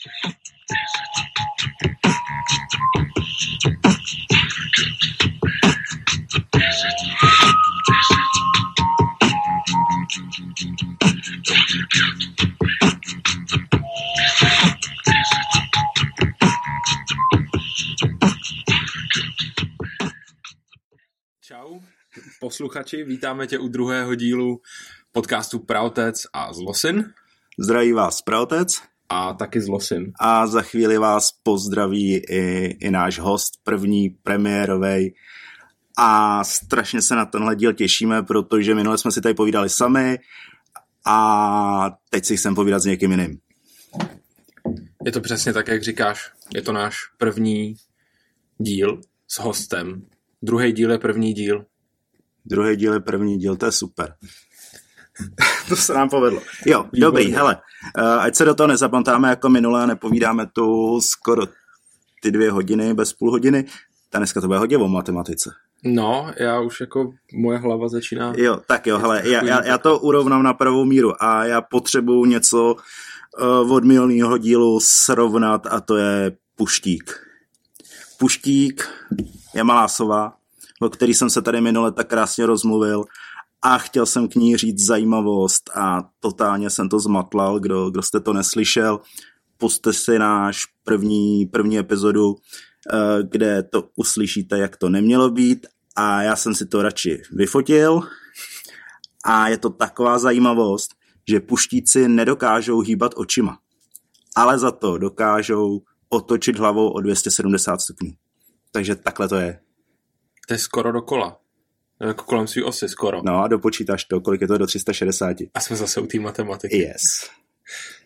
Čau, posluchači, vítáme tě u druhého dílu podcastu Praotec a Zlosyn. Zdraví vás Praotec. A taky Zlosyn. A za chvíli vás pozdraví i náš host, první premiérovej. A strašně se na tenhle díl těšíme, protože minule jsme si tady povídali sami a teď si chcem povídat s někým jiným. Je to přesně tak, jak říkáš. Je to náš první díl s hostem. Druhý díl je první díl. Druhý díl je první díl, to je super. To se nám povedlo. Jo, výborně. Dobrý, hele, ať se do toho nezapamtáme jako minule, nepovídáme tu skoro ty 2 hodiny, bez půl hodiny. Ta dneska to bude hodně o matematice. No, já už jako, moje hlava začíná... Jo, tak jo, hele, já to urovnám na pravou míru a já potřebuju něco od minulého dílu srovnat a to je Puštík. Puštík je malá sova, o který jsem se tady minule tak krásně rozmluvil a chtěl jsem k ní říct zajímavost a totálně jsem to zmatlal, kdo jste to neslyšel, pusťte si náš první epizodu, kde to uslyšíte, jak to nemělo být a já jsem si to radši vyfotil a je to taková zajímavost, že puštíci nedokážou hýbat očima, ale za to dokážou otočit hlavou o 270 stupňů. Takže takhle to je. To je skoro dokola. Jako kolem svý osy skoro. No a dopočítáš to, kolik je to do 360. A jsme zase u té matematiky. Yes.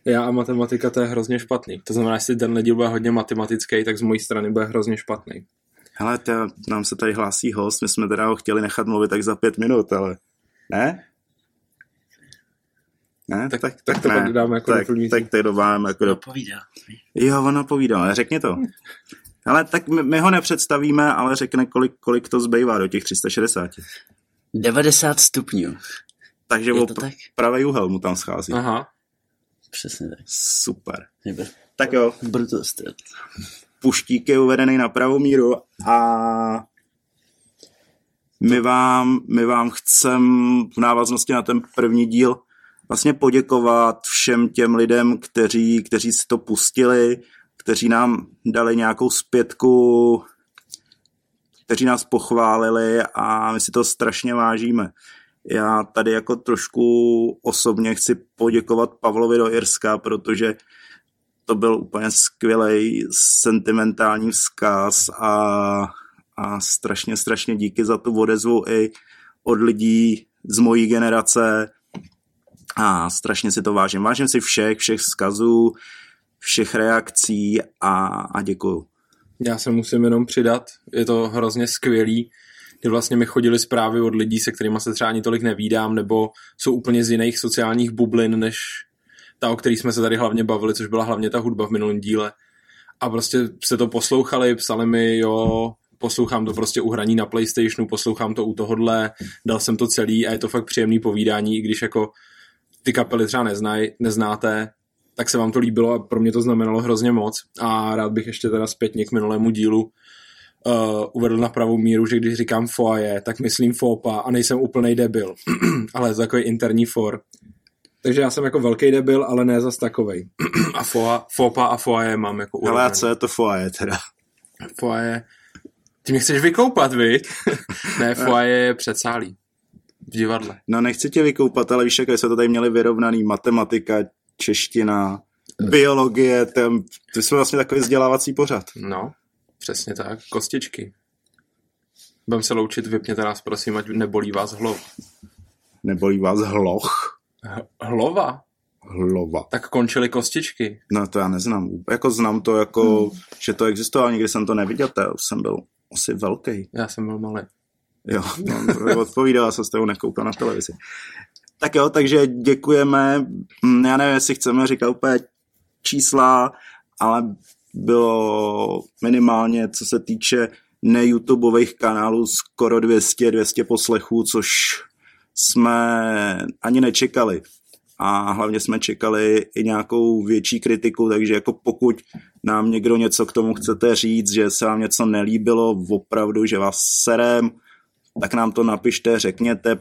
Já a matematika, to je hrozně špatný. To znamená, jestli tenhle díl bude hodně matematický, tak z mojí strany bude hrozně špatný. Hele, nám se tady hlásí host, my jsme teda ho chtěli nechat mluvit tak za 5 minut, ale ne? Ne? Tak to ne. Pak dáme jako doplňující. Tak to dodáme jako doplňující. Jo, ona povídala, řekni to. Ale tak my ho nepředstavíme, ale řekne, kolik to zbývá do těch 360. 90 stupňů. Takže tak? Pravý úhel mu tam schází. Aha. Přesně tak. Super. Tak jo. Brutost. Puštík je uvedený na pravou míru a my vám chcem v návaznosti na ten první díl vlastně poděkovat všem těm lidem, kteří si to pustili, kteří nám dali nějakou zpětku, kteří nás pochválili a my si to strašně vážíme. Já tady jako trošku osobně chci poděkovat Pavlovi do Irska, protože to byl úplně skvělej sentimentální vzkaz a strašně, strašně díky za tu odezvu i od lidí z mojí generace a strašně si to vážím. Vážím si všech vzkazů, všech reakcí a děkuju. Já se musím jenom přidat, je to hrozně skvělý, kdy vlastně mi chodily zprávy od lidí, se kterými se třeba ani tolik nevídám, nebo jsou úplně z jiných sociálních bublin, než ta, o který jsme se tady hlavně bavili, což byla hlavně ta hudba v minulém díle. A prostě se to poslouchali, psali mi, jo, poslouchám to prostě u hraní na PlayStationu, poslouchám to u tohodle, dal jsem to celý a je to fakt příjemný povídání, i když jako ty kapely třeba neznáte, tak se vám to líbilo a pro mě to znamenalo hrozně moc a rád bych ještě teda zpětně k minulému dílu uvedl na pravou míru, že když říkám foaje, tak myslím fópa a nejsem úplnej debil, ale je to takový interní for. Takže já jsem jako velký debil, ale ne zas takovej. A fópa a foaje mám jako urovnaný. Ale a co je to foaje teda? Foaje... Ty mě chceš vykoupat, viď? Ne, foaje je předsálí v divadle. No nechci tě vykoupat, ale víš, jak jsme to tady měli vyrovnaný matematika, čeština, biologie, to jsme vlastně takový vzdělávací pořad. No, přesně tak, kostičky. Budeme se loučit, vypněte nás, prosím, ať nebolí vás hlov. Nebolí vás hloch? Hlova? Hlova. Tak končily kostičky. No to já neznám, jako znám to, jako, že to existovalo, nikdy jsem to neviděl, to jsem byl asi velký. Já jsem byl malý. Jo, odpovídala jsem s tebou, nekoukal na televizi. Tak jo, takže děkujeme. Já nevím, jestli chceme říkat úplně čísla, ale bylo minimálně, co se týče ne-YouTubeových kanálů, skoro 200 poslechů, což jsme ani nečekali. a hlavně jsme čekali i nějakou větší kritiku, takže jako pokud nám někdo něco k tomu chcete říct, že se vám něco nelíbilo, opravdu, že vás serem, tak nám to napište, řekněte,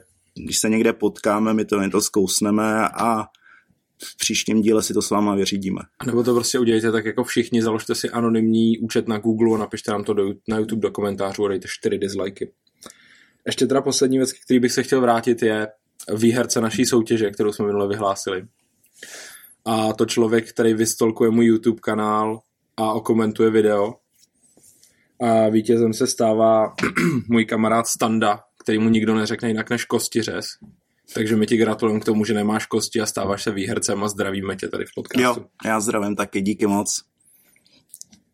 když se někde potkáme, my to zkousneme a v příštím díle si to s váma vyřídíme. Nebo to prostě udělejte tak jako všichni, založte si anonymní účet na Google a napište nám to na YouTube do komentářů a dejte 4 dislikey. Ještě teda poslední věc, který bych se chtěl vrátit, je výherce naší soutěže, kterou jsme minule vyhlásili. A to člověk, který vystolkuje můj YouTube kanál a okomentuje video. A vítězem se stává můj kamarád Standa, který mu nikdo neřekne jinak než kostiřez. Takže my ti gratulujeme k tomu, že nemáš kosti a stáváš se výhercem a zdravíme tě tady v podcastu. Jo, já zdravím taky, díky moc.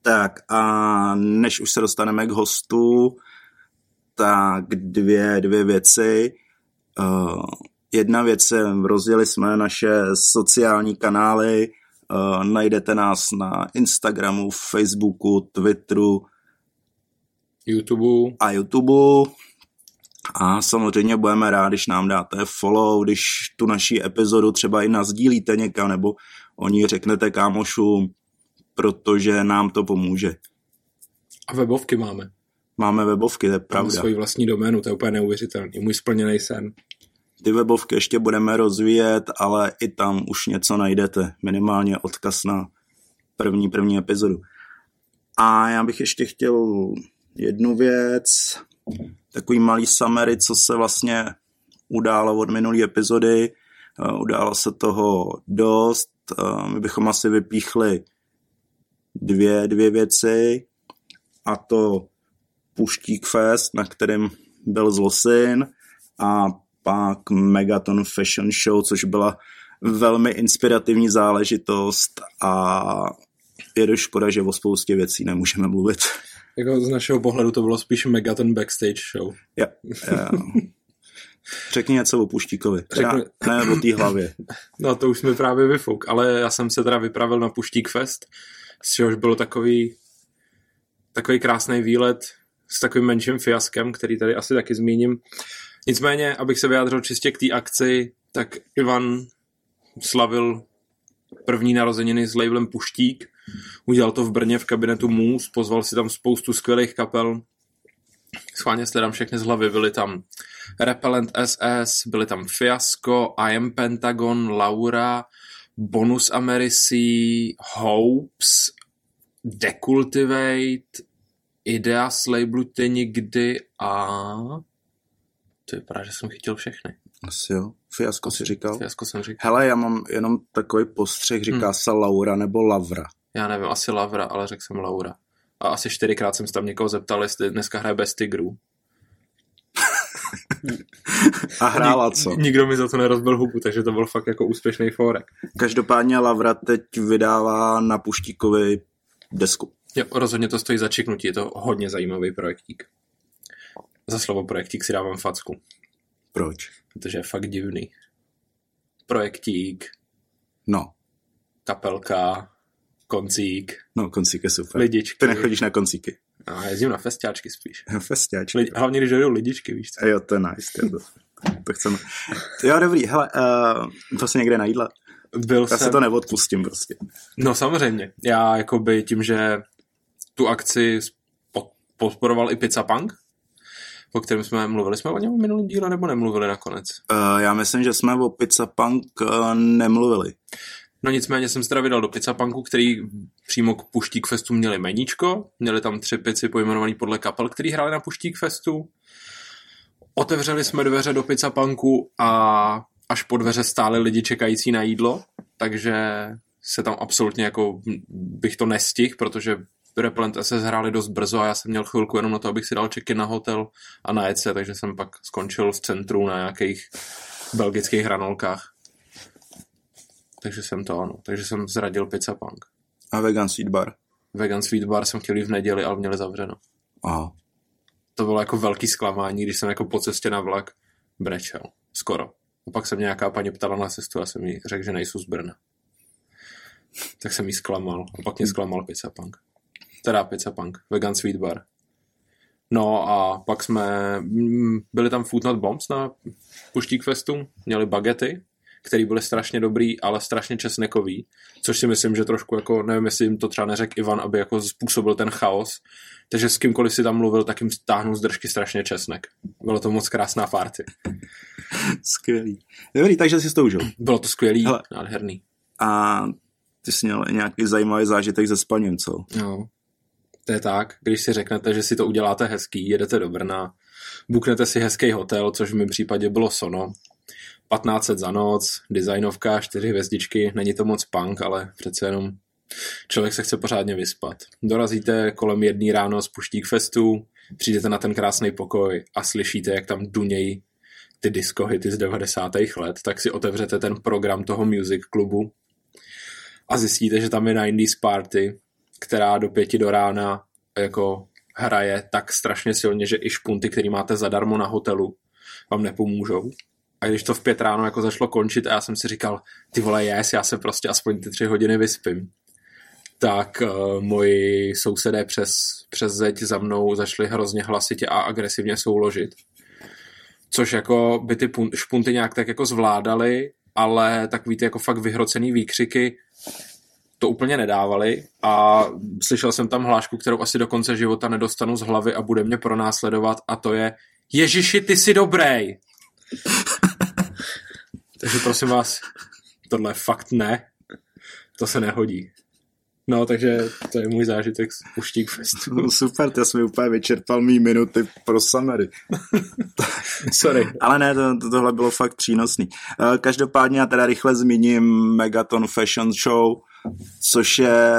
Tak a než už se dostaneme k hostu, tak dvě věci. Jedna věc, rozdělili jsme naše sociální kanály, najdete nás na Instagramu, Facebooku, Twitteru, YouTube. A samozřejmě budeme rádi, když nám dáte follow, když tu naší epizodu třeba i nasdílíte někam, nebo o ní řeknete kámošům, protože nám to pomůže. A webovky máme. Máme webovky, to je pravda. Máme svoji vlastní doménu, to je úplně neuvěřitelný, můj splněný sen. Ty webovky ještě budeme rozvíjet, ale i tam už něco najdete, minimálně odkaz na první epizodu. A já bych ještě chtěl jednu věc, takový malý summary, co se vlastně událo od minulý epizody. Událo se toho dost. My bychom asi vypíchli dvě věci, a to Puštík Fest, na kterém byl Zlosyn, a pak Megaton Fashion Show, což byla velmi inspirativní záležitost a je to škoda, že o spoustě věcí nemůžeme mluvit. Jako z našeho pohledu to bylo spíš Megaton backstage show. Yeah. Řekni něco o Puštíkovi. Ne o té hlavě. No to už jsme právě vyfouk, ale já jsem se teda vypravil na Puštík Fest, z čehož bylo takový krásný výlet s takovým menším fiaskem, který tady asi taky zmíním. Nicméně, abych se vyjádřil čistě k té akci, tak Ivan slavil první narozeniny s labelem Puštík. Udělal to v Brně v kabinetu Můz, pozval si tam spoustu skvělých kapel. Schválně sledám všechny z hlavy, byli tam Repellent SS, byli tam Fiasko, I Am Pentagon, Lavra, Bonus Amerisi, Hopes, Decultivate, Idea s labelu Ty nikdy a... To vypadá, že jsem chytil všechny. Asi jo. Fiasko si říkal? Fiasko jsem říkal. Hele, já mám jenom takový postřeh, říká se Laura nebo Lavra. Já nevím, asi Lavra, ale řekl jsem Laura. A asi 4krát jsem se tam někoho zeptal, jestli dneska hraje bez tigrů. A hrála co? Nikdo mi za to nerozbil hubu, takže to byl fakt jako úspěšný fórek. Každopádně Lavra teď vydává na Puštíkovi desku. Jo, rozhodně to stojí za čeknutí, je to hodně zajímavý projektík. Za slovo projektík si dávám facku. Proč? Protože je fakt divný. Projektík. No. Kapelka. Koncík. No, koncík je super. Lidičky. Ty nechodíš na koncíky. No, jezdím na festiáčky spíš. Festiáčky. Hlavně, když jdou lidičky, víš co? Jo, to je nice. To chceme. Jo, dobrý, hele, to si někde najídla. Já se to neodpustím prostě. No, samozřejmě. Já jakoby tím, že tu akci podporoval i Pizza Punk, o kterém jsme o něm minulý díle, nebo nemluvili nakonec? Já myslím, že jsme o Pizza Punk nemluvili. No nicméně jsem se teda vydal do Pizza Punku, který přímo k Puštík Festu měli meníčko, měli tam 3 pici pojmenovaný podle kapel, který hráli na Puštík Festu. Otevřeli jsme dveře do Pizza Punku a až po dveře stáli lidi čekající na jídlo, takže se tam absolutně jako bych to nestihl, protože Replant SS hráli dost brzo a já jsem měl chvilku jenom na to, abych si dal check-in na hotel a najet se, takže jsem pak skončil v centru na nějakých belgických hranolkách. Takže jsem zradil Pizza Punk. A Vegan Sweet Bar? Vegan Sweet Bar jsem chtěl jít v neděli, ale měli zavřeno. Aha. To bylo jako velký zklamání, když jsem jako po cestě na vlak brečel. Skoro. A pak se mě nějaká paní ptala na cestu a jsem jí řekl, že nejsou z Brna. Tak jsem jí zklamal. A pak mě zklamal Pizza Punk. Teda Pizza Punk, Vegan Sweet Bar. No a pak jsme byli tam Food Not Bombs na Puštík Festu, měli bagety, který byly strašně dobrý, ale strašně česnekový, což si myslím, že trošku jako, nevím, jestli jim to třeba neřekl Ivan, aby jako způsobil ten chaos, takže s kýmkoliv si tam mluvil, tak jim stáhnu z držky strašně česnek. Bylo to moc krásná party. Skvělý. Dobrý, takže jsi to užil. Bylo to skvělý, hele, nádherný. A ty jsi měl nějaký zajímavý zážitek ze spaním, co? No, to je tak, když si řeknete, že si to uděláte hezký, jedete do Brna, buknete si hezký hotel, což v mém případě bylo Sono, 1500 za noc, designovka, 4 hvězdičky, není to moc punk, ale přece jenom člověk se chce pořádně vyspat. Dorazíte kolem 1 ráno z Puštík Festu, přijdete na ten krásný pokoj a slyšíte, jak tam dunějí ty diskohity z 90. let, tak si otevřete ten program toho music klubu a zjistíte, že tam je na Indies Party, která do 5 do rána jako hraje tak strašně silně, že i špunty, který máte zadarmo na hotelu, vám nepomůžou. A když to v 5 ráno jako začalo končit a já jsem si říkal, ty vole, já se prostě aspoň ty 3 hodiny vyspím, tak moji sousedé přes zeď za mnou začali hrozně hlasitě a agresivně souložit. Což jako by ty špunty nějak tak jako zvládaly, ale takový ty jako fakt vyhrocený výkřiky to úplně nedávali a slyšel jsem tam hlášku, kterou asi do konce života nedostanu z hlavy a bude mě pronásledovat, a to je: Ježiši, ty jsi dobrej! Takže prosím vás, tohle fakt ne, to se nehodí. No, takže to je můj zážitek z Puštík Festu. No, super, ty jsi mi úplně vyčerpal mý minuty pro summary. Sorry. Ale ne, tohle bylo fakt přínosný. Každopádně já teda rychle zmíním Megaton Fashion Show, což je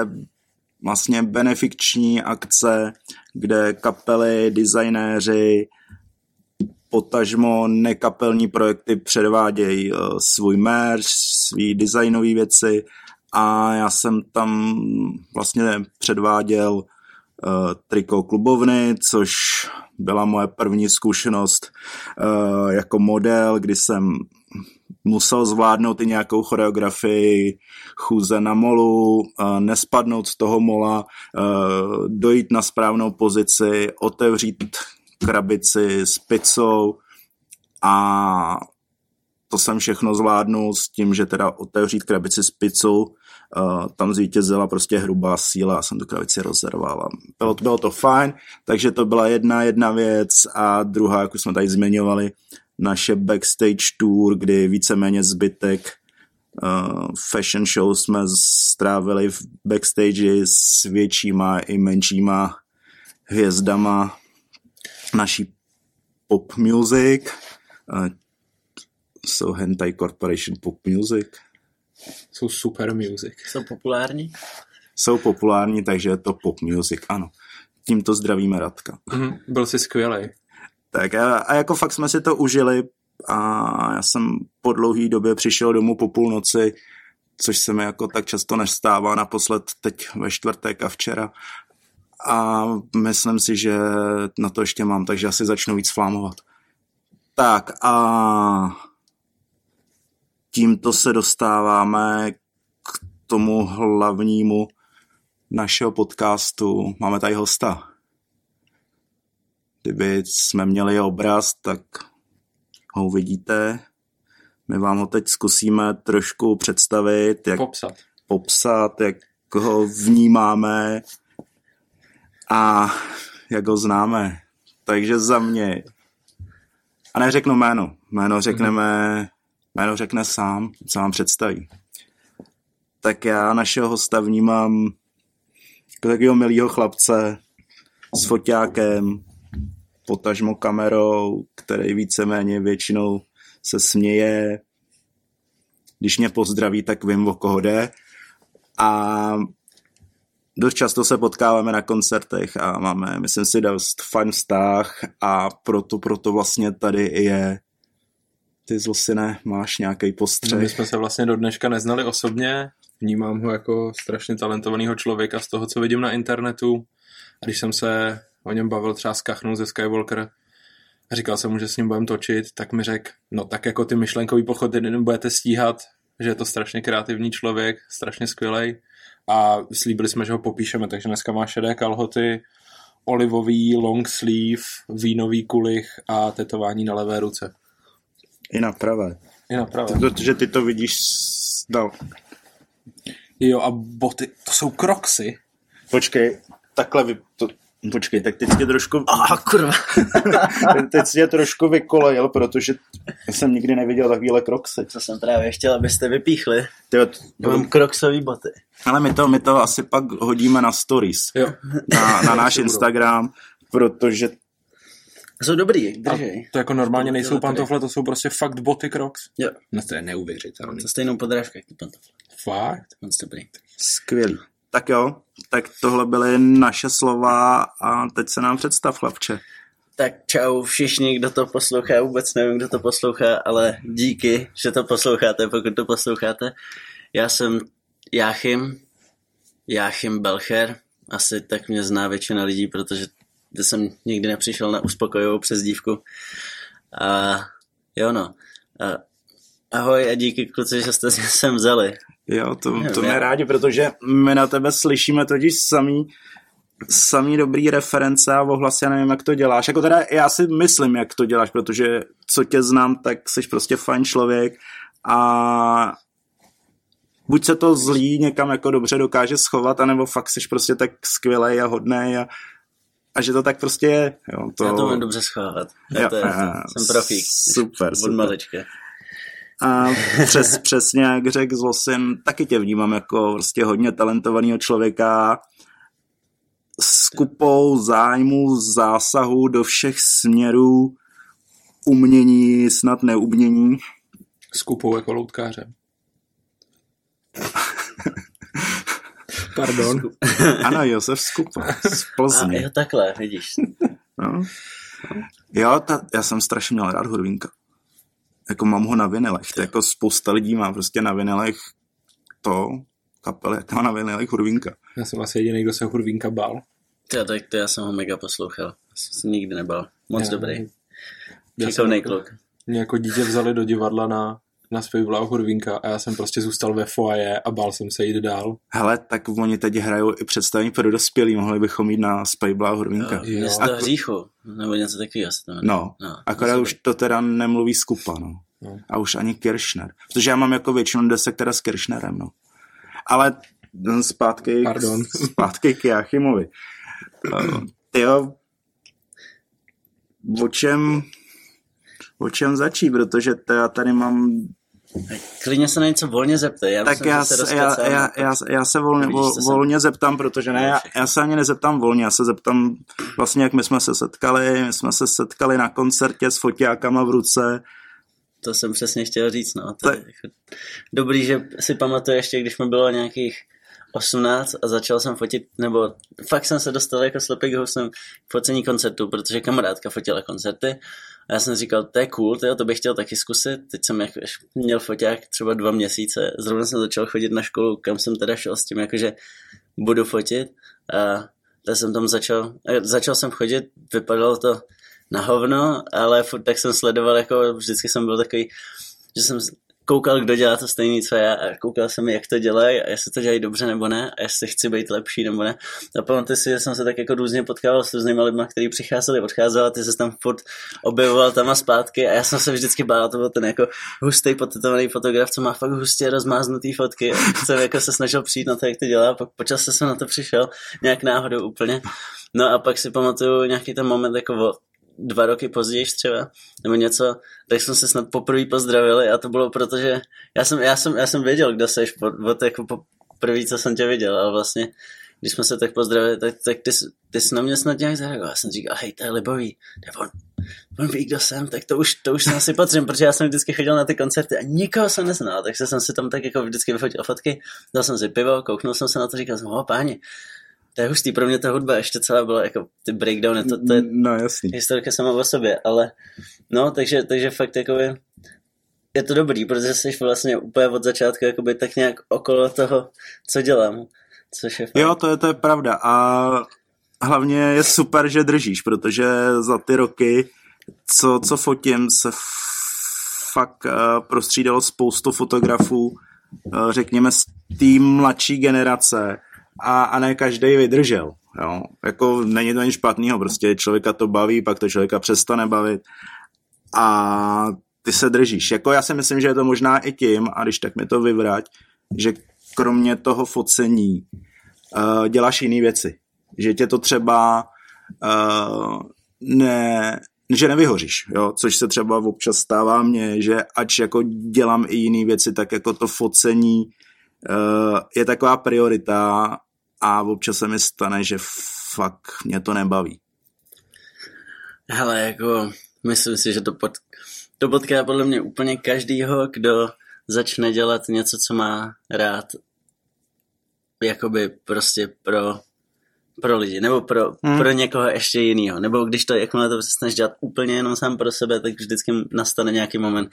vlastně benefikční akce, kde kapely, designéři, potažmo nekapelní projekty předvádějí svůj merch, svý designové věci, a já jsem tam vlastně předváděl triko klubovny, což byla moje první zkušenost jako model, kdy jsem musel zvládnout i nějakou choreografii chůze na molu, nespadnout z toho mola, dojít na správnou pozici, otevřít krabici s pizzou, a to jsem všechno zvládnul s tím, že teda otevřít krabici s pizzou, tam zvítězila prostě hrubá síla, já jsem tu krabici rozerval. Bylo to fajn, takže to byla jedna věc, a druhá, jak jsme tady zmiňovali, naše backstage tour, kdy víceméně zbytek fashion show jsme strávili v backstage s většíma i menšíma hvězdama naší pop music, jsou Hentai Corporation pop music. Jsou super music. Jsou populární? Jsou populární, takže je to pop music, ano. Tímto zdravíme Radka. Byl jsi skvělej. Tak a jako fakt jsme si to užili, a já jsem po dlouhý době přišel domů po půlnoci, což se mi jako tak často nestává, naposled teď ve čtvrtek a včera. A myslím si, že na to ještě mám, takže asi začnu víc flámovat. Tak a tímto se dostáváme k tomu hlavnímu našeho podcastu. Máme tady hosta. Kdyby jsme měli obraz, tak ho uvidíte. My vám ho teď zkusíme trošku představit, jak popsat, jak ho vnímáme a jak ho známe. Takže za mě. A neřeknu jméno. Jméno řekne sám, co vám představí. Tak já našeho hosta vnímám jako takového milýho chlapce s foťákem, potažmo kamerou, který víceméně většinou se směje. Když mě pozdraví, tak vím, o koho jde. A dost často se potkáváme na koncertech a máme, myslím si, dost fajn vztah, a proto vlastně tady je. Ty, Zlosyne, máš nějaký postřeh? No, my jsme se vlastně do dneška neznali osobně, vnímám ho jako strašně talentovaného člověka z toho, co vidím na internetu, a když jsem se o něm bavil třeba s Kachnou ze Skywalker a říkal jsem mu, že s ním budem točit, tak mi řekl, no tak jako ty myšlenkový pochody budete stíhat, že je to strašně kreativní člověk, strašně skvělej, a slíbili jsme, že ho popíšeme, takže dneska má šedé kalhoty, olivový long sleeve, vínový kulich a tetování na levé ruce. I na pravé. Jo, právě. Protože ty to vidíš dal. Jo, a boty, to jsou Crocsy. Počkej, takhle to... Počkej, tak teď jsi trošku... kurva. Teď jsi trošku vykolejil, protože jsem nikdy neviděl takovýhle Crocsy. Co jsem právě chtěl, abyste vypíchli. Já mám Crocsový boty. Ale my to asi pak hodíme na stories. Jo. Na náš Instagram, protože... Jsou dobrý, držej. A to jako normálně nejsou pantofle, to jsou prostě fakt boty Crocs. Jo. No to je neuvěřitelné. To stejnou podrážka, jak ty pantofle. Fakt? Moc dobrý. Skvělý. Tak jo, tak tohle byly naše slova a teď se nám představ, chlapče. Tak čau všichni, kdo to poslouchá, já vůbec nevím, kdo to poslouchá, ale díky, že to posloucháte, pokud to posloucháte. Já jsem Jáchym Belcher, asi tak mě zná většina lidí, protože jsem nikdy nepřišel na uspokojivou přezdívku. A jo no, ahoj a díky kluci, že jste sem vzali. Jo, to mě rádi, protože my na tebe slyšíme totiž samý dobrý reference a ohlasy, já nevím, jak to děláš. Jako teda já si myslím, jak to děláš, protože co tě znám, tak jsi prostě fajn člověk a buď se to zlí někam jako dobře dokáže schovat, anebo fakt jsi prostě tak skvělej a hodnej a že to tak prostě je. Jo, to... Já to mám dobře schovávat. Jsem profík. Super. Od malička. A přesně, jak řekl Zlosyn, taky tě vnímám jako prostě hodně talentovaného člověka s kupou zájmu, zásahu do všech směrů umění, snad neumění. S kupou jako loutkářem. Pardon. Ano, Josef Skupa z Plzny. A jo, takhle, vidíš. No. Jo, já jsem strašně měl rád Hurvínka. Jako mám ho na vinilech, to jako spousta lidí má prostě na vinilech to, kapely, jak má na vinilech Hurvínka. Já jsem asi jediný, kdo se Hurvínka bál. Tak to já jsem ho mega poslouchal, jsem nikdy nebál, moc já, dobrý, šikovnej kluk. Mě jako dítě vzali do divadla na zpěvbláho Hurvínka a já jsem prostě zůstal ve foaje a bál jsem se jít dál. Hele, tak oni teď hrajou i představení pro dospělí, mohli bychom jít na zpěvbláho Hurvínka. Město hříchu, nebo něco takového. No, akorát už to teda nemluví skupa, no. A už ani Kiršner, protože já mám jako většinou desek teda s Kiršnerem, no. Ale zpátky k Jáchymovi. Tyjo, o čem začít, protože já tady mám... Klidně se na něco volně zeptej. Já se volně zeptám, protože ne, já se ani nezeptám volně, já se zeptám vlastně, jak my jsme se setkali na koncertě s foťákama v ruce. To jsem přesně chtěl říct, no. Dobrý, že si pamatuju ještě, když mi bylo nějakých 18 a začal jsem fotit, nebo fakt jsem se dostal jako slepý k housem k focení koncertů, protože kamarádka fotila koncerty. A já jsem říkal, to je cool, to bych chtěl taky zkusit. Teď jsem měl foťák třeba 2 měsíce. Zrovna jsem začal chodit na školu, kam jsem teda šel s tím, jakože budu fotit. A tak jsem tam začal jsem chodit, vypadalo to na hovno, ale tak jsem sledoval, jako vždycky jsem byl takový, že jsem koukal, kdo dělá to stejný, co já, a koukal jsem, jak to dělají a jestli to dělají dobře nebo ne a jestli chci být lepší nebo ne. A pamatuju si, že jsem se tak jako různě potkával s různými lidmi, kteří přicházeli, odcházeli a ty se tam furt objevoval tam a zpátky a já jsem se vždycky bál, to byl ten jako hustý potetovaný fotograf, co má fakt hustě rozmáznutý fotky, jsem jako se snažil přijít na to, jak to dělá, pak počas jsem na to přišel, nějak náhodou úplně. No a pak si pamatuju nějaký ten moment jako 2 roky později třeba, nebo něco, tak jsme se snad poprvé pozdravili a to bylo proto, že já jsem věděl, kdo seš, jako poprvé, co jsem tě viděl, ale vlastně, když jsme se tak pozdravili, tak ty jsi na mě snad nějak zareagoval. Já jsem říkal, hej, to je Libový, on ví, kdo jsem, tak to už asi patřím, protože já jsem vždycky chodil na ty koncerty a nikoho jsem neznal, takže jsem si tam tak jako vždycky vyfotil fotky, dal jsem si pivo, kouknul jsem se na to, říkal jsem, páni, to je hustý, pro mě ta hudba ještě celá byla jako ty breakdowny, to je historika sama o sobě, ale no, takže fakt jakoby je to dobrý, protože jsi vlastně úplně od začátku jakoby tak nějak okolo toho, co dělám, což je fakt. Jo, to je pravda a hlavně je super, že držíš, protože za ty roky, co fotím, se fakt prostřídalo spoustu fotografů, řekněme z té mladší generace, a ne každej vydržel, jo. Jako není to ani špatného, prostě člověka to baví, pak to člověka přestane bavit a ty se držíš. Jako já si myslím, že je to možná i tím, a když tak mi to vyvrať, že kromě toho focení děláš jiné věci. Že tě to třeba že nevyhoříš, jo? Což se třeba občas stává mně, že ač jako dělám i jiné věci, tak jako to focení je taková priorita a občas se mi stane, že fakt mě to nebaví. Hele, jako myslím si, že to potká podle mě úplně každýho, kdo začne dělat něco, co má rád jakoby prostě pro lidi, nebo pro někoho ještě jinýho. Nebo když to, jakmile to přesneš dělat úplně jenom sám pro sebe, tak vždycky nastane nějaký moment,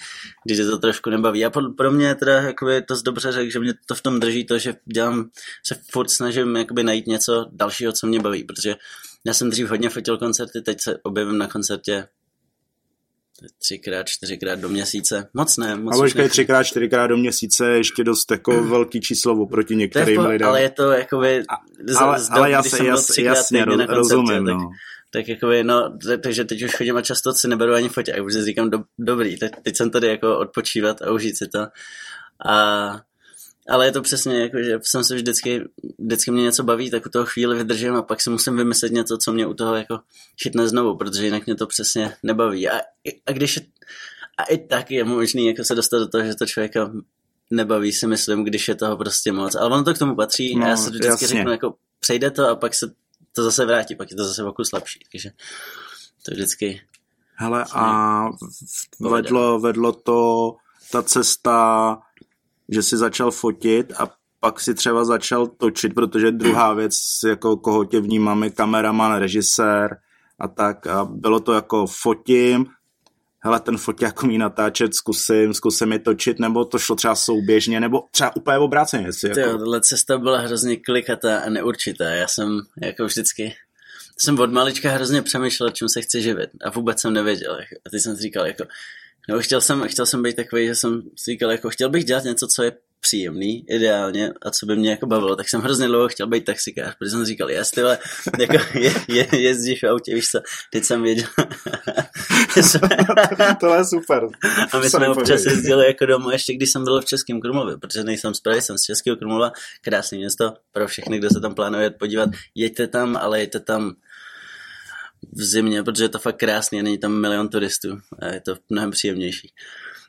když se to trošku nebaví. A pro mě teda jakoby to dobře řekl, že mě to v tom drží to, že se furt snažím jakoby najít něco dalšího, co mě baví, protože já jsem dřív hodně fotil koncerty, teď se objevím na koncertě 3x, 4x do měsíce. Moc ne. Moc a počkej, 3x, 4x do měsíce je ještě dost jako velký číslo oproti některým lidem. Ale je to jakoby... Ale jasně, rozumím, no. Tak jakoby, no, takže teď už chodím a často si neberu ani fotě. A už si říkám, dobrý, teď jsem tady jako odpočívat a užít si to. Ale je to přesně, jako, že jsem se vždycky mě něco baví, tak u toho chvíli vydržím a pak si musím vymyslet něco, co mě u toho jako chytne znovu, protože jinak mě to přesně nebaví. A i tak je možný jako se dostat do toho, že to člověka nebaví, si myslím, když je toho prostě moc. Ale ono to k tomu patří a já se vždycky řeknu, jako přejde to a pak se to zase vrátí, pak je to zase o kus lepší. Takže to vždycky... Hele, a vedlo to ta cesta... že si začal fotit a pak si třeba začal točit, protože druhá věc, jako koho tě vnímáme, kameraman, režisér a tak. A bylo to jako fotím, hele, ten foťáku mi natáčet, zkusím je točit, nebo to šlo třeba souběžně, nebo třeba úplně obráceně. Tohle cesta byla hrozně klikatá a neurčitá. Já jsem jako vždycky... Jsem od malička hrozně přemýšlel, čím se chci živit a vůbec jsem nevěděl. A teď jsem si říkal, jako... No, chtěl jsem být takový, že jsem si říkal, jako chtěl bych dělat něco, co je příjemný, ideálně, a co by mě jako bavilo. Tak jsem hrozně dlouho chtěl být taxikář, protože jsem říkal, jestli jako jezdíš v autě, víš co, teď jsem věděl. Tohle je super. A my jsme občas jezdili jako domů, ještě když jsem byl v Českém Krumlově, protože nejsem z Prahy, jsem z Českého Krumlova, krásné město pro všechny, kdo se tam plánuje podívat. Jeďte tam, ale jeďte tam v zimě, protože je to fakt krásný, není tam milion turistů a je to mnohem příjemnější.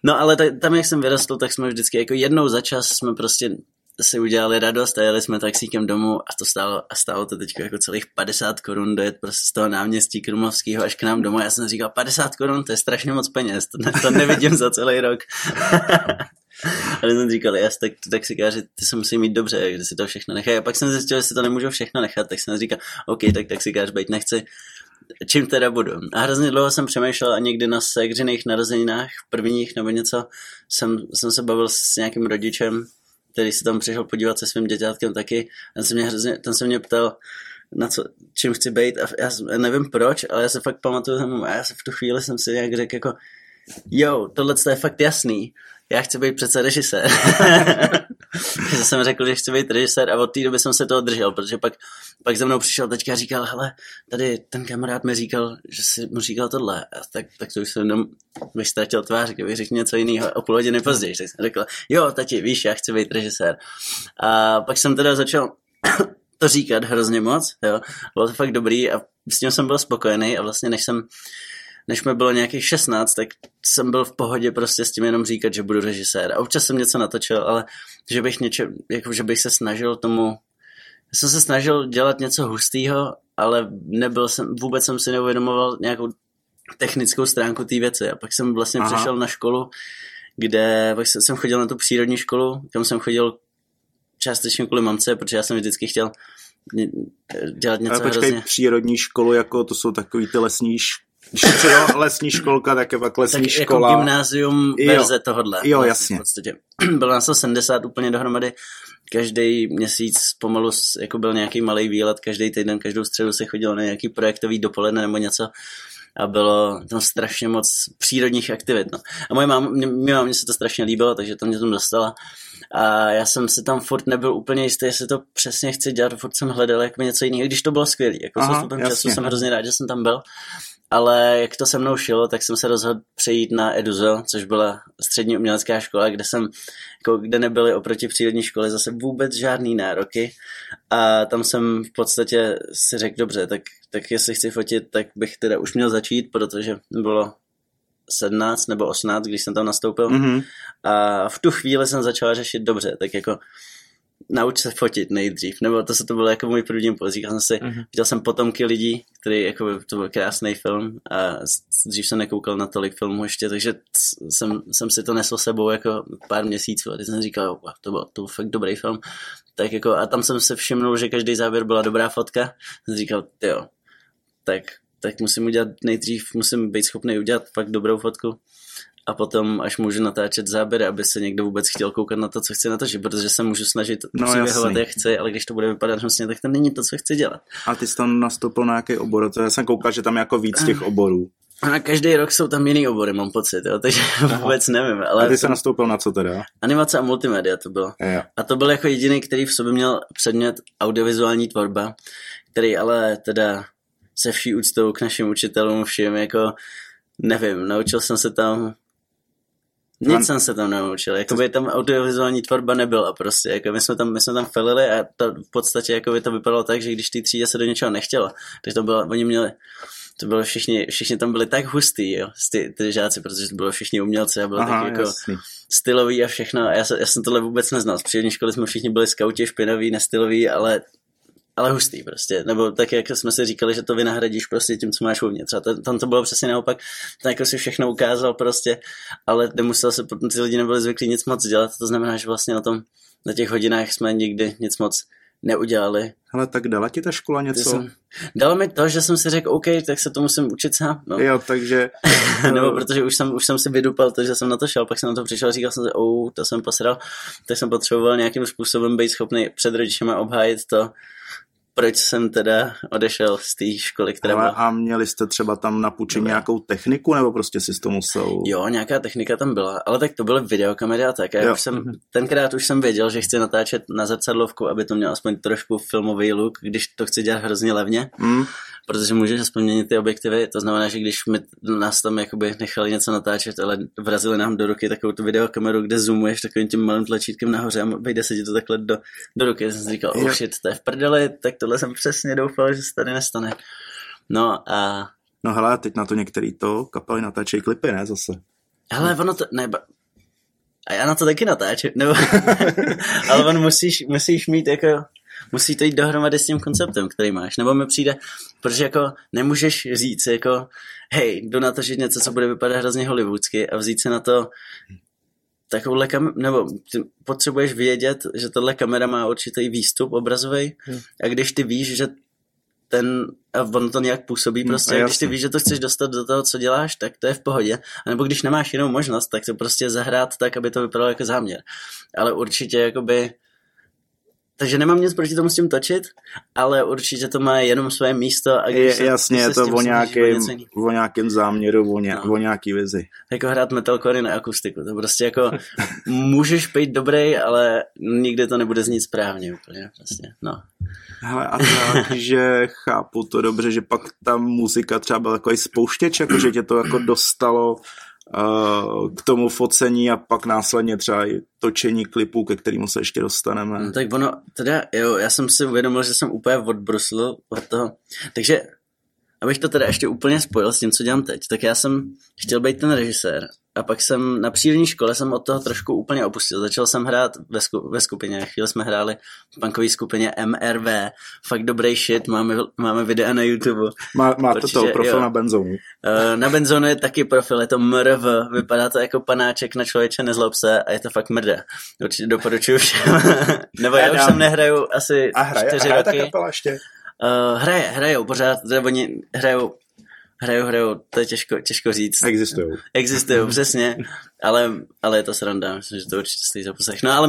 No ale tam, jak jsem vyrostl, tak jsme vždycky jako jednou za čas jsme prostě si udělali radost a jeli jsme taxíkem domů a to stálo to teď jako celých 50 Kč dojet prostě z toho náměstí Krumlovského až k nám domů. Já jsem říkal, 50 Kč, to je strašně moc peněz, to nevidím za celý rok. Ale jsem říkal, já si taxikáři, ty se musí mít dobře, když si to všechno nechají. A pak jsem zjistil, že si to nemůžu všechno nechat, tak jsem říkal, OK, tak taxikář být nechci. Čím teda budu? A hrozně dlouho jsem přemýšlel a někdy na ségřiných narozeninách, prvních nebo něco, jsem se bavil s nějakým rodičem, který se tam přišel podívat se svým děťátkem taky. Ten se mě ptal, na co, čím chci být a já nevím proč, ale já se fakt pamatuju a já se v tu chvíli jsem si nějak řekl jako jo, tohle je fakt jasný, já chci být přece režisér. Takže jsem řekl, že chci být režisér a od té doby jsem se toho držel, protože pak za mnou přišel teďka a říkal, hele, tady ten kamarád mi říkal, že si mu říkal tohle, a tak to už jsem jenom vystratil tvář, kdybych řekl něco jiného o půl hodiny později, tak jsem řekl, jo, tati, víš, já chci být režisér. A pak jsem teda začal to říkat hrozně moc, jo, bylo to fakt dobrý a s tím jsem byl spokojený a vlastně než mi bylo nějakých 16, tak jsem byl v pohodě prostě s tím jenom říkat, že budu režisér. A občas jsem něco natočil, ale že bych se snažil tomu... Jsem se snažil dělat něco hustýho, ale vůbec jsem si neuvědomoval nějakou technickou stránku té věci. A pak jsem vlastně přišel na školu, kde... Pak jsem chodil na tu přírodní školu, kam jsem chodil částečně kvůli mamce, protože já jsem vždycky chtěl dělat něco hrozně... přírodní školu, jako to jsou takový ty lesní lesní školka, tak je pak lesní škola. Jako gymnázium verze tohodle. Jo, jasně. V podstatě. Bylo nás 70 úplně dohromady. Každý měsíc pomalu jako byl nějaký malý výlet, každý týden, každou středu se chodilo na nějaký projektový dopoledne nebo něco. A bylo tam strašně moc přírodních aktivit. No. A mně se to strašně líbilo, takže to mě tam dostala. A já jsem se tam furt nebyl úplně jistý, jestli to přesně chci dělat, furt jsem hledal jako něco jiného, když to bylo skvělé. Jako s postupem času jsem hrozně rád, že jsem tam byl. Ale jak to se mnou šilo, tak jsem se rozhodl přejít na Eduzel, což byla střední umělecká škola, kde nebyly oproti přírodní škole zase vůbec žádný nároky. A tam jsem v podstatě si řekl, dobře, tak jestli chci fotit, tak bych teda už měl začít, protože bylo 17 nebo 18, když jsem tam nastoupil. Mm-hmm. A v tu chvíli jsem začal řešit, dobře, tak jako nauč se fotit nejdřív, nebo to bylo jako můj první impulz. Viděl jsem Potomky lidí, který jako to byl krásný film a dřív jsem nekoukal na tolik filmů ještě, takže jsem si to nesl sebou jako pár měsíců a teď jsem říkal, to byl fakt dobrý film. Tak jako, a tam jsem se všimnul, že každý záběr byla dobrá fotka. Jsem říkal, jo, tak musím být schopný udělat fakt dobrou fotku. A potom, až můžu natáčet záběry, aby se někdo vůbec chtěl koukat na to, co chci natočit, protože se můžu snažit přiběhovat, jak chci, ale když to bude vypadat hnusně, tak to není to, co chci dělat. A ty jsi tam nastoupil na nějaký obor? To já jsem koukal, že tam je jako víc těch oborů. A každý rok jsou tam jiný obory, mám pocit, jo, takže vůbec nevím. Ale a ty jsi nastoupil na co teda? Animace a multimédia to bylo. Jo. A to byl jako jediný, který v sobě měl předmět audiovizuální tvorba, který ale teda se vší úctou k našim učitelům všim jako nevím, naučil jsem se tam jsem se tam naučil, jakoby tam audiovizuální tvorba nebyla prostě, jako my jsme tam felili a to v podstatě jakoby to vypadalo tak, že když ty třídě se do něčeho nechtělo, takže to bylo všichni tam byli tak hustý, jo, ty žáci, protože to bylo všichni umělci a bylo tak jako jasný. Stylový a všechno a já jsem tohle vůbec neznal, z přírodní školy jsme všichni byli skauti, špinaví, nestylový, ale hustý prostě, nebo tak, jak jsme si říkali, že to vynahradíš prostě tím, co máš uvnitř. A tam to bylo přesně naopak, tak jako si všechno ukázal prostě, ale nemusel se, ty lidi nebyli zvyklí nic moc dělat, to znamená, že vlastně na těch hodinách jsme nikdy nic moc neudělali. Hele, tak dala ti ta škola něco? Dala mi to, že jsem si řekl, OK, tak se to musím učit sám. No. Jo, takže... Nebo protože už jsem si vydupal to, že jsem na to šel, pak jsem na to přišel a říkal jsem si, to jsem posral, tak jsem potřeboval nějakým způsobem být schopný před rodičima obhájit to, proč jsem teda odešel z té školy, která byla... A měli jste třeba tam na půjčení nějakou techniku, nebo prostě si to musel... Jo, nějaká technika tam byla, ale tak to byly videokamery a tak. Tenkrát už jsem věděl, že chci natáčet na zrcadlovku, aby to mělo aspoň trošku filmový look, když to chci dělat hrozně levně, protože můžeš aspoň měnit ty objektivy, to znamená, že když nás tam jakoby nechali něco natáčet, ale vrazili nám do ruky takovou tu videokameru, kde zoomuješ takovým tím malým tlačítkem nahoře a vejde se ti to takhle do ruky. Já jsem si říkal, shit, to je v prdeli, tak tohle jsem přesně doufal, že se tady nestane. No hele, teď na to některý to kapely natáčejí klipy, ne zase? Hele, ono to... Ne, a já na to taky natáčím, nebo... ale on musíš mít jako... Musí to jít dohromady s tím konceptem, který máš. Nebo mi přijde, protože jako nemůžeš říct, jako hej, jdu natočit něco, co bude vypadat hrozně hollywoodsky a vzít se na to takovouhle kameru, nebo ty potřebuješ vědět, že tahle kamera má určitý výstup obrazový a když ty víš, že a ono to nějak působí prostě, když ty víš, že to chceš dostat do toho, co děláš, tak to je v pohodě. A nebo když nemáš jinou možnost, tak to prostě zahrát tak, aby to vypadalo jako záměr. Ale určitě jakoby... Takže nemám nic proti tomu s tím točit, ale určitě to má jenom své místo. A když je to o nějakém záměru, o nějaký vizi. Jako hrát metalcore na akustiku, to prostě jako můžeš být dobrý, ale nikdy to nebude znít správně úplně. Prostě. No. Hele, a takže chápu to dobře, že pak ta muzika třeba byla takový spouštěč, jako že tě to jako dostalo k tomu focení a pak následně třeba i točení klipů, ke kterému se ještě dostaneme. No, tak ono, teda jo, já jsem si uvědomil, že jsem úplně odbruslil od toho, takže abych to teda ještě úplně spojil s tím, co dělám teď, tak já jsem chtěl být ten režisér a pak jsem na přírodní škole jsem od toho trošku úplně opustil. Začal jsem hrát ve skupině, chvíli jsme hráli v punkové skupině MRV, fakt dobrý shit, máme videa na YouTube. Máte to profil na Benzonu. Na Benzonu je taky profil, je to MRV, vypadá to jako panáček na člověče, nezlob se a je to fakt mrda. Určitě doporučuji všem. Nebo já už tam nehraju asi 4 roky. A hraje ta kapela ještě? Hrajou pořád, oni hrajou, to je těžko říct. Existují, přesně, Ale je to sranda, myslím, že to určitě stojí za poslech. No ale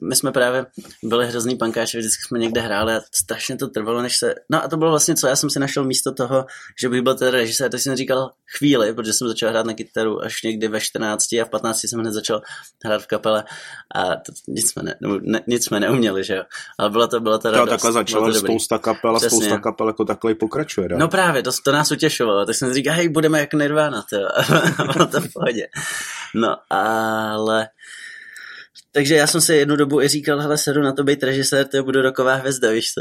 my jsme právě byli hrozný pankáči, vždycky jsme někde hráli a strašně to trvalo, než se... No a to bylo vlastně co, já jsem si našel místo toho, že bych byl ten režisér, tak jsem říkal chvíli, protože jsem začal hrát na kytaru až někdy ve 14 a v 15 jsem hned začal hrát v kapele a to, nic jsme neuměli, že jo. Ale byla to radost. Takhle začala spousta kapel jako takhle i pokračuje. No právě, to nás utěšovalo, tak jsem říkal, hej, budeme jak Nirvana, bylo to v pohodě. No, ale... Takže já jsem si jednu dobu i říkal, hele, sedu na to být režisér, to budu roková hvězda, víš co?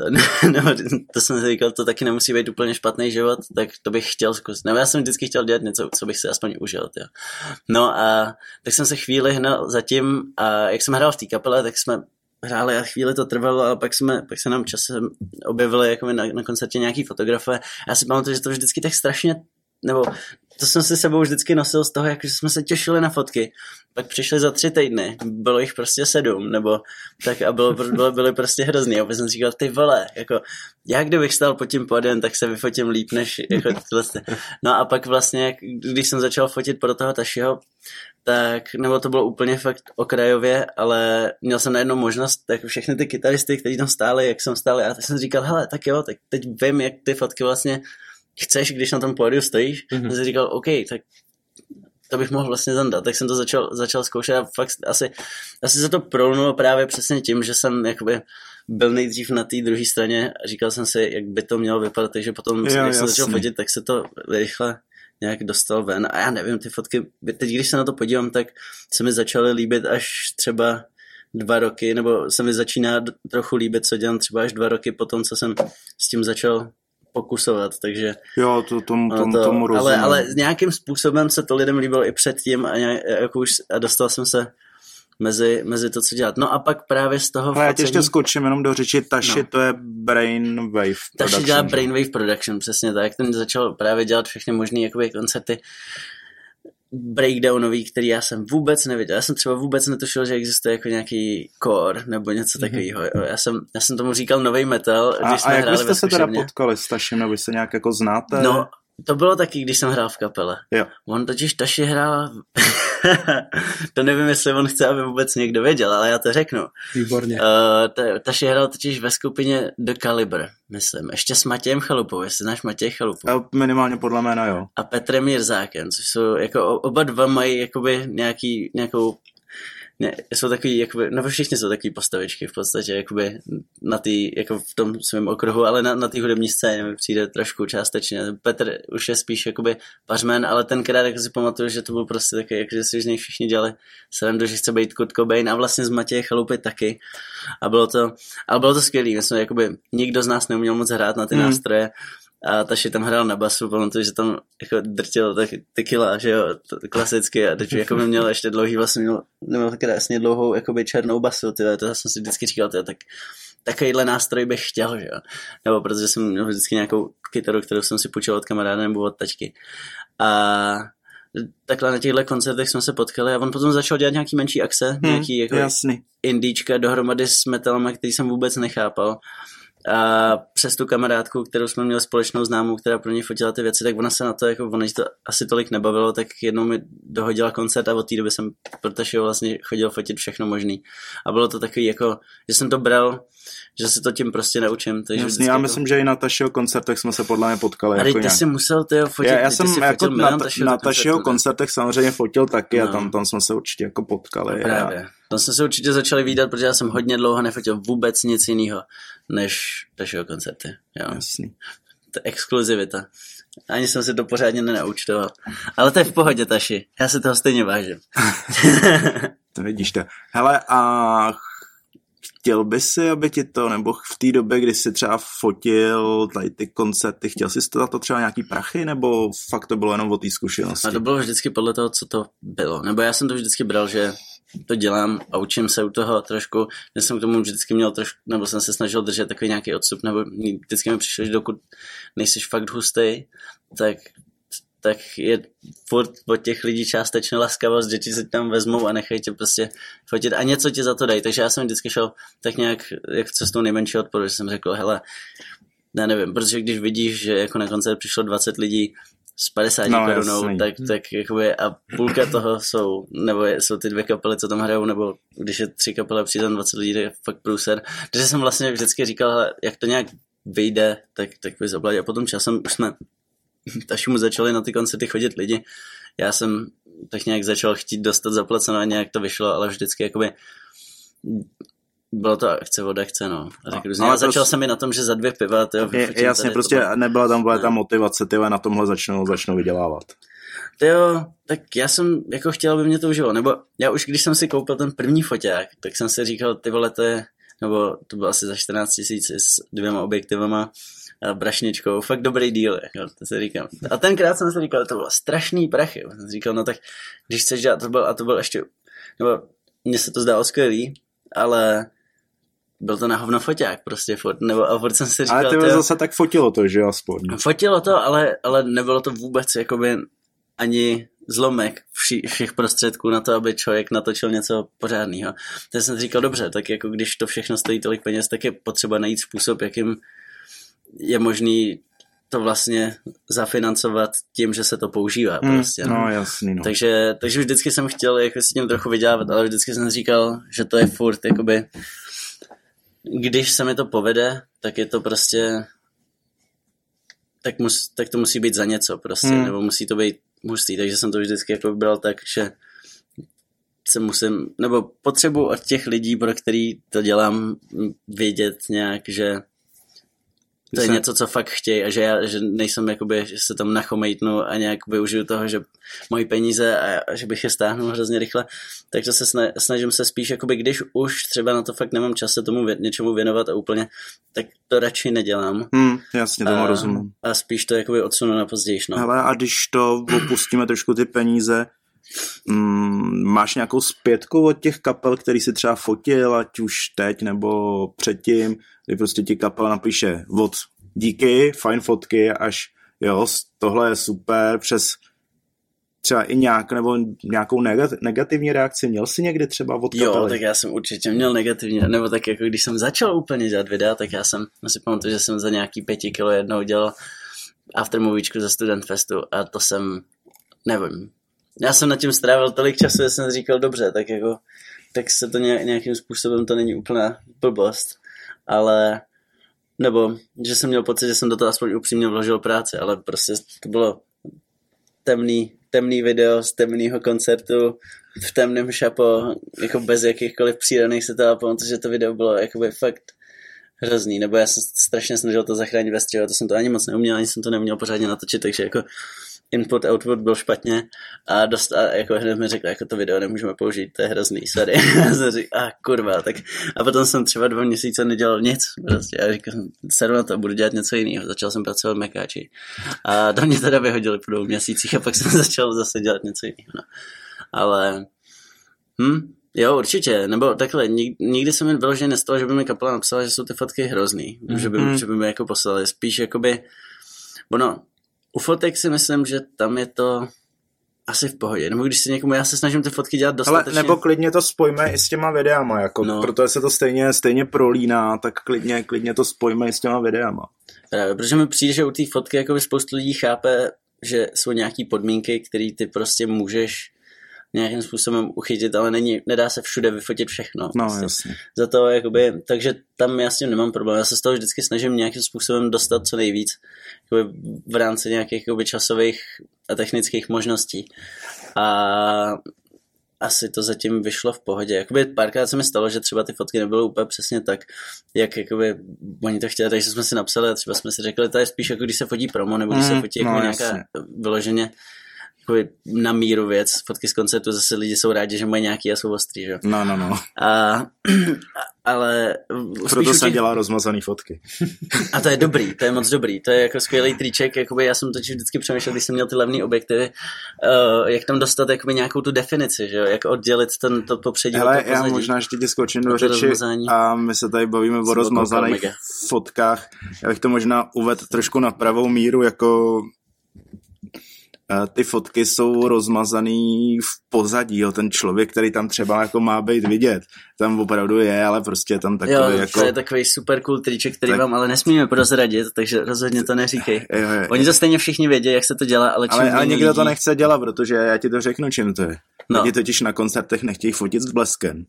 No, to jsem si říkal, to taky nemusí být úplně špatný život, tak to bych chtěl zkusit. Nebo já jsem vždycky chtěl dělat něco, co bych si aspoň užil, jo. No a tak jsem se chvíli hnal zatím a jak jsem hrál v té kapele, tak jsme hráli a chvíli to trvalo a pak se nám časem objevili jako na koncertě nějaký fotografové. Já si pamatuju, že to vždycky tak strašně... Nebo to jsem si sebou vždycky nosil z toho, jakože jsme se těšili na fotky. Pak přišli za 3 týdny, bylo jich prostě 7, nebo tak a byly prostě hrozný. A pak jsem říkal, ty vole, jako já kdybych stál pod tím podem, tak se vyfotím líp než jako tohle. No a pak vlastně, když jsem začal fotit pro toho Tašiho, tak, nebo to bylo úplně fakt okrajově, ale měl jsem najednou možnost, tak všechny ty kytaristy, kteří tam stáli, jak jsem stál, a tak jsem říkal, hele, tak jo, tak teď vím, jak ty fotky vlastně chceš, když na tom pódiu stojíš, tak jsem říkal, OK, tak to bych mohl vlastně zandat. Tak jsem to začal zkoušet a fakt asi se to prolnulo právě přesně tím, že jsem jakoby byl nejdřív na té druhé straně a říkal jsem si, jak by to mělo vypadat, takže potom, jak jsem začal fotit, tak se to rychle nějak dostal ven. A já nevím, ty fotky, teď když se na to podívám, tak se mi začaly líbit až třeba 2 roky, nebo se mi začíná trochu líbit, co dělám třeba až 2 roky potom, co jsem s tím začal pokusovat, takže... Jo, tomu rozumím. Ale nějakým způsobem se to lidem líbilo i předtím a, nějak, jako už, a dostal jsem se mezi to, co dělat. No a pak právě z toho... Já tě ještě skočím jenom do řeči. Taši, to je Brainwave Production. Taši dělá Brainwave Production, přesně tak. Ten začal právě dělat všechny možný jakoby koncerty breakdownový, který já jsem vůbec neviděl. Já jsem třeba vůbec netušil, že existuje jako nějaký core nebo něco takového. Já jsem tomu říkal novej metal. Když jsme a jak byste se teda potkali s Tašim, nebo se nějak jako znáte? No, to bylo taky, když jsem hrál v kapele. Jo. On totiž Taši hrál... To nevím, jestli on chce, aby vůbec někdo věděl, ale já to řeknu. Výborně. Taši hrál totiž ve skupině The Calibre, myslím. Ještě s Matějem Chalupou, jestli znáš Matěj Chalupu. A minimálně podle jména, jo. A Petrem Jirzákem, což jsou, jako oba dva mají jakoby nějakou... Ne, jsou takový, jakoby, nebo všichni jsou takový postavičky v podstatě, jakoby na tý, jako v tom svém okruhu, ale na té hudební scéně mi přijde trošku částečně. Petr už je spíš jakoby pařmen, ale tenkrát jako si pamatuju, že to bylo prostě taky, jakože si už z něj všichni dělali srandu, že chce být Kurt Cobain a vlastně z Matěje Chalupy taky. A bylo to skvělý, myslím, jakoby nikdo z nás neuměl moc hrát na ty nástroje. A Taši tam hrál na basu, pamatuju, že tam jako drtil tequila, že jo, klasicky, a teď jako by měl ještě dlouhý, vlastně měl krásně dlouhou jakoby černou basu, tyhle, to já jsem si vždycky říkal, tyhle, tak takovýhle nástroj bych chtěl, že jo, nebo protože jsem měl vždycky nějakou kytaru, kterou jsem si půjčil od kamaráda nebo od tačky. A takhle na těchto koncertech jsme se potkali a on potom začal dělat nějaký menší akce, nějaký jako indíčka dohromady s metalama, který jsem vůbec nechápal. A přes tu kamarádku, kterou jsme měli společnou známou, která pro mě fotila ty věci, tak ona se na to, jako ona to asi tolik nebavilo, tak jednou mi dohodila koncert a od té doby jsem pro Tašiho vlastně chodil fotit všechno možný. A bylo to takový jako, že jsem to bral, že se to tím prostě naučím. Jasný, já myslím, že i na Tašiho koncertech jsme se podle mě potkali. A jako ty jsi musel fotit, já jsem fotil jako na Tašiho koncertech samozřejmě fotil taky a tam jsme se určitě jako potkali. Tam jsme se určitě začali vídat, protože já jsem hodně dlouho nefotil vůbec nic jiného než Tašiho koncerty. Jo. Jasný. To je exkluzivita. Ani jsem se to pořádně nenaučtoval. Ale to je v pohodě, Taši. Já se toho stejně vážím. To vidíš to. Hele, a chtěl by si, aby ti to, nebo v té době, kdy jsi třeba fotil tady ty koncerty, chtěl jsi to za to třeba nějaký prachy, nebo fakt to bylo jenom o té zkušenosti? A to bylo vždycky podle toho, co to bylo. Nebo já jsem to vždycky bral, že to dělám a učím se u toho trošku. Já jsem k tomu vždycky měl trošku, nebo jsem se snažil držet takový nějaký odstup, nebo vždycky mi přišlo, že dokud nejsiš fakt hustý, tak je furt od těch lidí částečně laskavost, že ti se tam vezmou a nechají tě prostě fotit a něco ti za to dají. Takže já jsem vždycky šel tak nějak jak cestou nejmenší odporu, že jsem řekl, hele, já nevím, protože když vidíš, že jako na koncert přišlo 20 lidí s 50 korunou, tak jakoby a půlka toho jsou, nebo jsou ty dvě kapely, co tam hrajou, nebo když je tři kapely, přijde tam 20 lidí, je fakt průser. Takže jsem vlastně vždycky říkal, jak to nějak vyjde, tak bych zaplatil. A potom časem už jsme Tašimu začali na ty koncerty chodit lidi. Já jsem tak nějak začal chtít dostat zaplaceno a nějak to vyšlo, ale vždycky jakoby bylo to akce od akce, no. Ale začal jsem i na tom, že za 2 piva, tyjo. Jasně, prostě to... nebyla tam ta motivace, tyjo, na tomhle začnou vydělávat. Tyjo, tak já jsem, jako chtěl by mě to užilo, nebo já už, když jsem si koupil ten první foťák, tak jsem si říkal, ty vole, to bylo asi za 14 000 s 2 objektivama a brašničkou, fakt dobrý díl, jako, to si říkám. A tenkrát jsem si říkal, to bylo strašný prachy, jsem si říkal, no tak, když chceš dělat, to byl ještě, nebo mně se to zdálo skvělý, ale byl to na hovno foťák prostě furt, nebo a furt jsem si říkal... Ale ty zase tak fotilo to, že aspoň. Fotilo to, ale nebylo to vůbec jakoby ani zlomek všech prostředků na to, aby člověk natočil něco pořádného. Takže jsem si říkal, dobře, tak jako když to všechno stojí tolik peněz, tak je potřeba najít způsob, jakým je možný to vlastně zafinancovat tím, že se to používá prostě. No jasný, no. Takže vždycky jsem chtěl jako si tím trochu vydělávat, ale vždycky jsem říkal, že to je furt jakoby... Když se mi to povede, tak je to prostě... Tak to musí být za něco prostě, nebo musí to být hustý, takže jsem to vždycky jako bral tak, že se musím... Nebo potřebuji od těch lidí, pro který to dělám, vědět nějak, že... To je něco, co fakt chtějí a že já že nejsem jakoby, že se tam nachomejtnu a nějak využiju toho, že moji peníze a že bych je stáhnul hrozně rychle, tak to se snažím se spíš, jakoby, když už třeba na to fakt nemám čas se tomu něčemu věnovat a úplně, tak to radši nedělám. Jasně, tomu rozumím. A spíš to jakoby odsunu na později. No. Hele, a když to opustíme trošku ty peníze, máš nějakou zpětku od těch kapel, který si třeba fotil, ať už teď nebo předtím, kdy prostě ti kapela napíše od díky, fajn fotky, až jo, tohle je super, přes třeba i nějak, nebo nějakou negativní reakci, měl jsi někdy třeba od kapely? Jo, tak já jsem určitě měl negativní, nebo tak jako když jsem začal úplně dělat videa, tak já jsem si pamatuju, že jsem za nějaký 5 kilo jednou dělal aftermoviečku za Student Festu a to jsem, nevím, já jsem nad tím strávil tolik času, že jsem říkal, dobře, tak jako, tak se to nějakým způsobem, to není úplná blbost, ale, nebo, že jsem měl pocit, že jsem do toho aspoň upřímně vložil práci, ale prostě to bylo temný video z temného koncertu v temném šapo, jako bez jakýchkoliv přírodných setupů, protože to video bylo jakoby fakt hrozný, nebo já jsem strašně snažil to zachránit ve střihu, to jsem to ani moc neuměl, ani jsem to neměl pořádně natočit, takže jako input, output byl špatně a jako hned mi řekla, jako to video nemůžeme použít, to je hrozný, sorry. A jsem říkal, kurva, tak a potom jsem třeba 2 měsíce nedělal nic, prostě a říkal jsem, sedu na to, budu dělat něco jiného, začal jsem pracovat v Mekáči a do mě teda vyhodili po 2 měsících a pak jsem začal zase dělat něco jiného, no. Ale, jo, určitě, nebo takhle, nikdy se mi vyloženě nestalo, že by mi kapela napsala, že jsou ty fotky hrozný, že by mi jako poslali, spíš jakoby, ono, u fotek si myslím, že tam je to asi v pohodě, nebo když se někomu, já se snažím ty fotky dělat dostatečně. Ale nebo klidně to spojme i s těma videama, jako, no. Protože se to stejně prolíná, tak klidně to spojme i s těma videama. Právě, protože mi přijde, že u té fotky jako by spoustu lidí chápe, že jsou nějaký podmínky, které ty prostě můžeš nějakým způsobem uchytit, ale nedá se všude vyfotit všechno. No, prostě. Jasně. Za to, jakoby, takže tam já s tím nemám problém. Já se z toho vždycky snažím nějakým způsobem dostat co nejvíc jakoby v rámci nějakých jakoby časových a technických možností. A asi to zatím vyšlo v pohodě. Jakoby párkrát se mi stalo, že třeba ty fotky nebyly úplně přesně tak, jak jakoby oni to chtěli, takže jsme si napsali a třeba jsme si řekli, to je spíš jako když se fotí promo, nebo když se fotí jako nějaká vyloženě na míru věc, fotky z koncertu, zase lidi jsou rádi, že mají nějaký a jsou ostrý, že? No. Ale... Proto se dělá rozmazaný fotky. A to je dobrý, to je moc dobrý, to je jako skvělý triček, jakoby já jsem totiž vždycky přemýšlel, když jsem měl ty levný objektivy, jak tam dostat jakoby nějakou tu definici, že jo, jak oddělit to popředí. Hele, já možná ještě ti skočím do řeči a my se tady bavíme o rozmazaných fotkách, já bych to možná uvedl trošku na pravou míru, jako ty fotky jsou rozmazaný v pozadí, jo, ten člověk, který tam třeba jako má být vidět, tam opravdu je, ale prostě tam takový jo, jako... to je takový super cool triček, který tak... vám ale nesmíme prozradit, takže rozhodně to neříkej. Jo. Oni to stejně všichni vědí, jak se to dělá, ale čím ale nikdo lidí... to nechce dělat, protože já ti to řeknu, čím to je. No. Lidi totiž na koncertech nechtějí fotit s bleskem.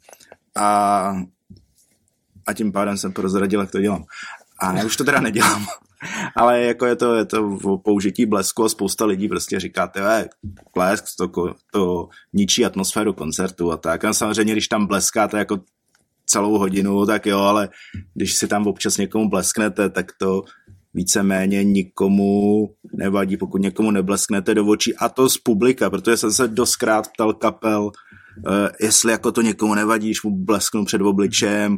A tím pádem jsem prozradil, jak to dělám. A ne, už to teda nedělám. Ale jako je to v použití blesku a spousta lidí prostě říká, blesk to ničí atmosféru koncertu a tak. A samozřejmě, když tam bleskáte jako celou hodinu, tak jo, ale když si tam občas někomu blesknete, tak to víceméně nikomu nevadí, pokud někomu neblesknete do očí. A to z publika, protože jsem se doskrát ptal kapel, jestli jako to někomu nevadí, když mu blesknu před obličem.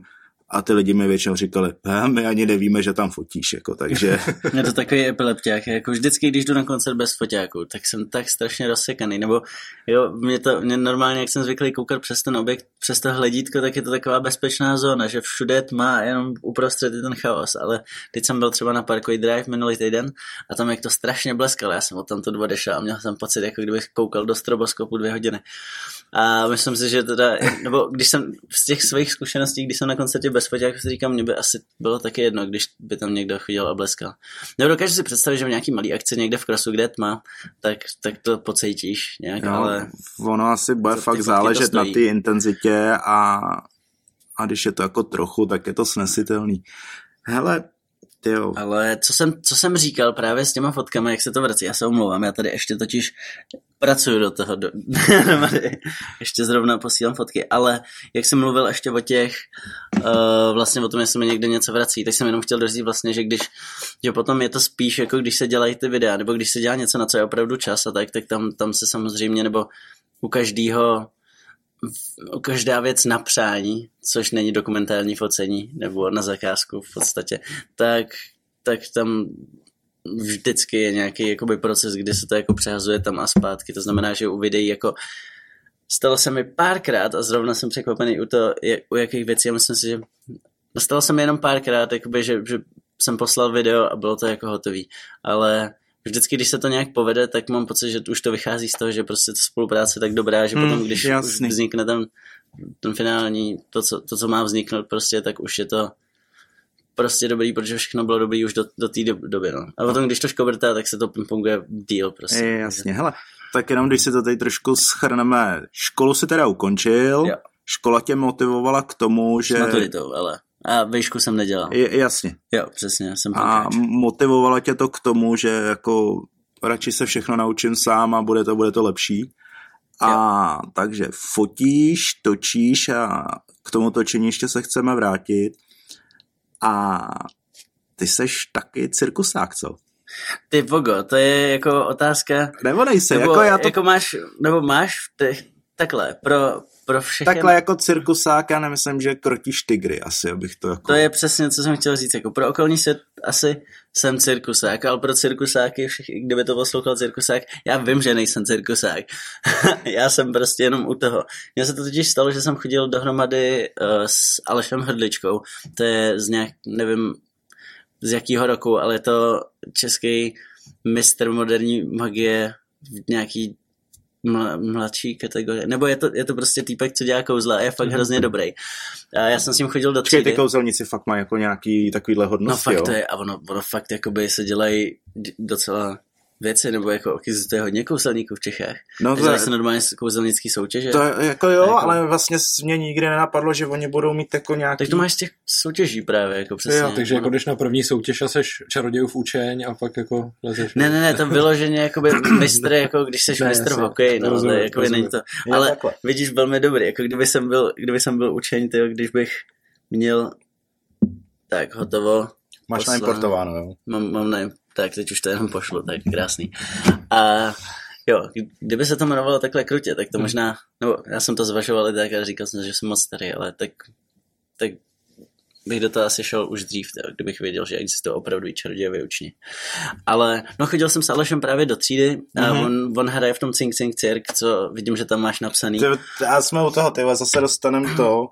A ty lidi mi většinou říkali, my ani nevíme, že tam fotíš, jako, takže... Je to takový epilepťák, jako vždycky, když jdu na koncert bez foťáků, tak jsem tak strašně rozsekaný, nebo jo, mě normálně, jak jsem zvyklý koukat přes ten objekt, přes to hledítko, tak je to taková bezpečná zóna, že všude tma, jenom uprostřed je ten chaos, ale teď jsem byl třeba na Parkway Drive minulý týden a tam jak to strašně bleskalo, já jsem od tamto odešel a měl jsem pocit, jako kdybych koukal do stroboskopu 2 hodiny. A myslím si, že teda, nebo když jsem z těch svých zkušeností, když jsem na koncertě bez foťáku, si říkám, mě by asi bylo taky jedno, když by tam někdo chodil a bleskal. Nebo dokážu si představit, že v nějaký malý akci někde v krasu, kde je tma, tak to pocítíš nějak, jo, ale... Ono asi bude fakt záležet na té intenzitě a když je to jako trochu, tak je to snesitelný. Hele... Tyjo. Ale co jsem říkal právě s těma fotkami, jak se to vrací, já se omlouvám, já tady ještě totiž pracuju do toho, ještě zrovna posílám fotky, ale jak jsem mluvil ještě o těch, vlastně o tom, jestli mi někde něco vrací, tak jsem jenom chtěl doříct vlastně, že potom je to spíš jako když se dělají ty videa, nebo když se dělá něco, na co je opravdu čas a tak tam se samozřejmě, nebo u každého, každá věc na přání, což není dokumentární focení, nebo na zakázku v podstatě, tak tam vždycky je nějaký jakoby proces, kdy se to jako přehazuje tam a zpátky. To znamená, že u videí jako stalo se mi párkrát a zrovna jsem překvapený u jakých věcí. Já myslím si, že stalo se mi jenom párkrát, jakoby, že jsem poslal video a bylo to jako hotový. Ale vždycky, když se to nějak povede, tak mám pocit, že už to vychází z toho, že prostě ta spolupráce je tak dobrá, že potom, když jasný. Vznikne ten finální, to, co má vzniknout prostě, tak už je to prostě dobrý, protože všechno bylo dobrý už do té doby, no. A potom, když to škobrtá, tak se to funguje díl prostě. Jasně, hele, tak jenom když si to tady trošku schrneme, školu si teda ukončil, jo. Škola tě motivovala k tomu, že... maturitou, ale... A výšku jsem nedělal. Jasně. Jo, přesně. Jsem a motivovalo tě to k tomu, že jako radši se všechno naučím sám a bude to lepší. A jo. Takže fotíš, točíš a k tomu točení ještě se chceme vrátit. A ty seš taky cirkusák, co? Ty vogo, to je jako otázka... Nebo nejsi, nebo, jako já to... Jako máš, nebo máš takhle, pro všechen... Takhle jako cirkusák, já nemyslím, že krotíš tygry, asi, abych to jako... To je přesně, co jsem chtěl říct, jako pro okolní svět asi jsem cirkusák, ale pro cirkusáky, kdyby to poslouchal cirkusák, já vím, že nejsem cirkusák. Já jsem prostě jenom u toho. Mně se to totiž stalo, že jsem chodil dohromady s Alešem Hrdličkou, to je z nějak, nevím, z jakýho roku, ale je to český mistr moderní magie v nějaký mladší kategorie, nebo je to prostě týpek, co dělá kouzla a je fakt hrozně dobrý. A já jsem s ním chodil do třídy. Ty kouzelníci fakt mají jako nějaký takovýhle hodnosti, no fakt to je, a ono fakt jakoby se dělají docela věci, nebo jako existuje hodně kouzelníků v Čechách. No to je se normálně kouzelnický soutěže. To je, jako jo, jako... ale vlastně mě nikdy nenapadlo, že oni budou mít jako nějaký... Tak to máš z těch soutěží právě, jako přesně. Jo, takže jako jdeš na první soutěž a seš čarodějův učeň a pak jako lezeš. Ne, to vyloženě jakoby mistr, jako když seš mistr v hokeji, no, rozumím, jako není to. Ale takhle. Vidíš, velmi dobrý, jako kdyby jsem byl učeň, tyjo, když bych měl tak hotovo. Máš naimportováno, jo? Mám naimportováno. Tak teď už to jenom pošlu, tak krásný. A jo, kdyby se to jmenovalo takhle krutě, tak to možná, no já jsem to zvažoval i tak a říkal jsem, že jsem moc starý, ale tak bych do toho asi šel už dřív, tak, kdybych věděl, že existují opravdu i čarodějové učni. Ale no chodil jsem s Alešem právě do třídy a on hraje v tom Cink Cink Cirk, co vidím, že tam máš napsaný. A jsme u toho, zase dostaneme to,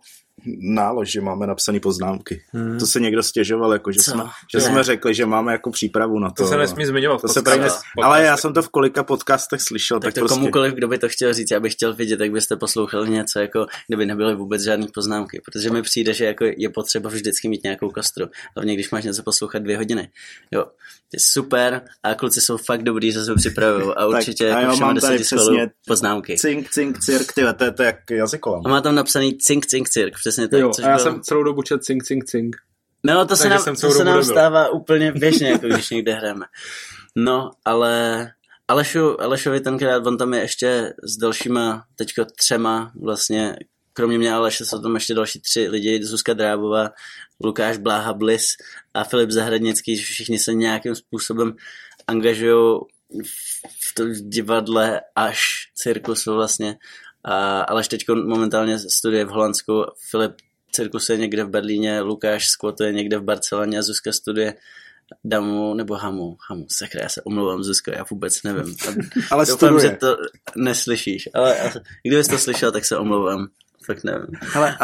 nálož, že máme napsané poznámky. To se někdo stěžoval, jako, že jsme řekli, že máme jako přípravu na to. To se nesmí zmiňovat. Ale já jsem to v kolika podcastech slyšel. Tak to prostě... komukoliv, kdo by to chtěl říct, já bych chtěl vidět, jak byste poslouchali něco, jako, kdyby nebyly vůbec žádný poznámky. Protože mi přijde, že jako je potřeba vždycky mít nějakou kostru. Hlavně když máš něco poslouchat 2 hodiny. Jo, je super a kluci jsou fakt dobrý, že se připravují a určitě jako všem 10 poznámky. Cink, cink, cirk, tyhle, to je jak jazykolam. A má tam napsaný cink, cink, cirk, přesně tak. Jo, a já jsem celou dobu čet cink, cink, cink. No, to se nám stává úplně běžně, jako když někde hrajeme. No, ale Alešovi tenkrát, on tam je ještě s dalšíma, teďko 3 vlastně, kromě mě Aleše jsou tam ještě další 3 lidi, Zuzka Drábová, Lukáš Bláha Blis a Filip Zahradnický, všichni se nějakým způsobem angažují v tom divadle až cirkusu vlastně. Aleš teď momentálně studuje v Holandsku, Filip cirkusuje někde v Berlíně, Lukáš skvotuje někde v Barceloně a Zuzka studuje Damu nebo Hamu, sakra, já se omlouvám, Zuzko, já vůbec nevím. Ale doufám, že to neslyšíš, ale kdybys to slyšel, tak se omlouvám. Fakt nevím. Hele,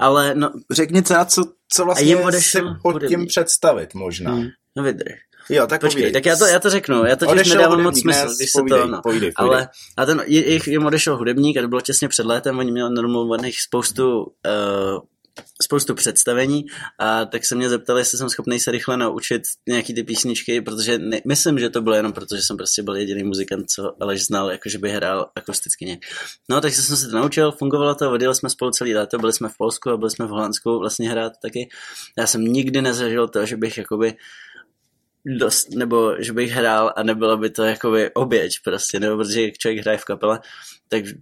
ale no, řekni teda, co vlastně si pod tím představit možná. No vydrž. Jo, tak počkej, povídej. Tak já to řeknu, já totiž nedávám moc smysl, když se to, no. Ale a ten, jim odešel hudebník a to bylo těsně před létem, oni měli normovaných spoustu představení a tak se mě zeptali, jestli jsem schopný se rychle naučit nějaký ty písničky, protože myslím, že to bylo jenom proto, že jsem prostě byl jediný muzikant, co Aleš znal, jakože by hrál akusticky nějak. No, takže jsem se to naučil, fungovalo to, odjeli jsme spolu celý léto, byli jsme v Polsku a byli jsme v Holandsku vlastně hrát taky. Já jsem nikdy nezažil to, že bych jakoby dost, nebo že bych hrál a nebyla by to jakoby oběť prostě, nebo protože jak člověk hraje v kapele,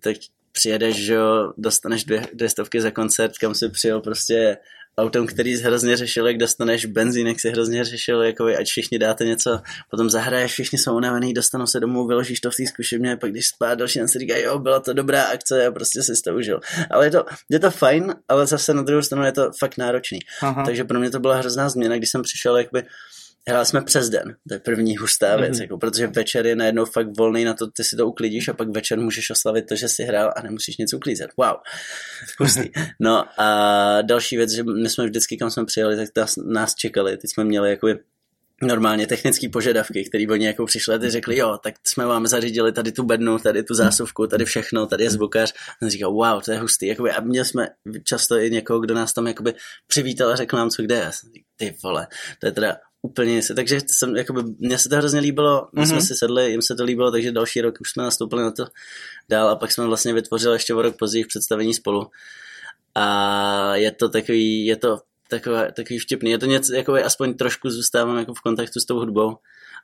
tak přijedeš, že dostaneš 200 za koncert, kam si přijel prostě autem, který jsi hrozně řešil, jak dostaneš benzín, jak jsi hrozně řešil, jakoby, ať všichni dáte něco, potom zahraješ, všichni jsou unavený, dostanou se domů, vyložíš to v té zkušebně, pak když spát, další den si říká, jo, byla to dobrá akce, já prostě si to užil. Ale je to fajn, ale zase na druhou stranu je to fakt náročný. Aha. Takže pro mě to byla hrozná změna, když jsem přišel, jakoby hráli jsme přes den, to je první hustá věc, jako, protože večer je najednou fakt volný na to, ty si to uklidíš a pak večer můžeš oslavit to, že jsi hrál a nemusíš nic uklízet. Wow, hustý. No a další věc, že my jsme vždycky, kam jsme přijeli, tak nás čekali, teď jsme měli jakoby normálně technické požadavky, které oni jako přišli a ty řekli, jo, tak jsme vám zařídili tady tu bednu, tady tu zásuvku, tady všechno, tady je zvukař. A on říkal, wow, to je hustý. Jakoby, a měli jsme často i někoho, kdo nás tam jakoby přivítal a řekl nám, co kde je. Ty vole, to je teda úplně nic. Takže mně se to hrozně líbilo, my jsme si sedli, jim se to líbilo, takže další rok už jsme nastoupili na to dál a pak jsme vlastně vytvořili ještě o rok později představení spolu. A je to takový vtipný. Je to něco, jakoby aspoň trošku zůstávám jako v kontaktu s tou hudbou,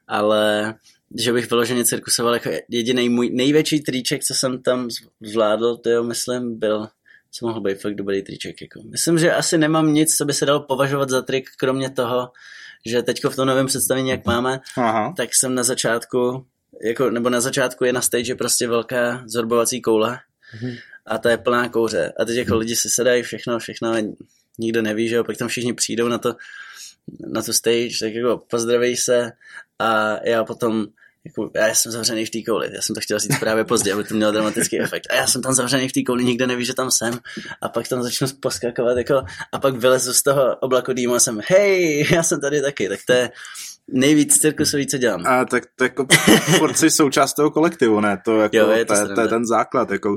ale že bych vyloženě cirkusoval, jako jediný můj největší triček, co jsem tam zvládl, to jo, myslím, byl, co mohl být fakt dobrý triček. Jako. Myslím, že asi nemám nic, co by se dalo považovat za trik, kromě toho, že teďko v tom novém představení, jak máme, tak jsem na začátku, na začátku je na stage prostě velká zorbovací koule a ta je plná kouře. A teď jako lidi si sedají, všechno, nikdo neví, že jo, pak tam všichni přijdou na tu stage, tak jako pozdraví se a já potom, jako, já jsem zavřený v té kouli, já jsem to chtěl říct právě později, aby to mělo dramatický efekt. A já jsem tam zavřený v té kouli, nikdo neví, že tam jsem a pak tam začnu poskakovat jako, a pak vylezu z toho oblaku dýmu a jsem, hej, já jsem tady taky, tak to je nejvíc cirkusový, co dělám. A tak jako furt jsi součást toho kolektivu, ne? To jako, jo, to je ten základ, jako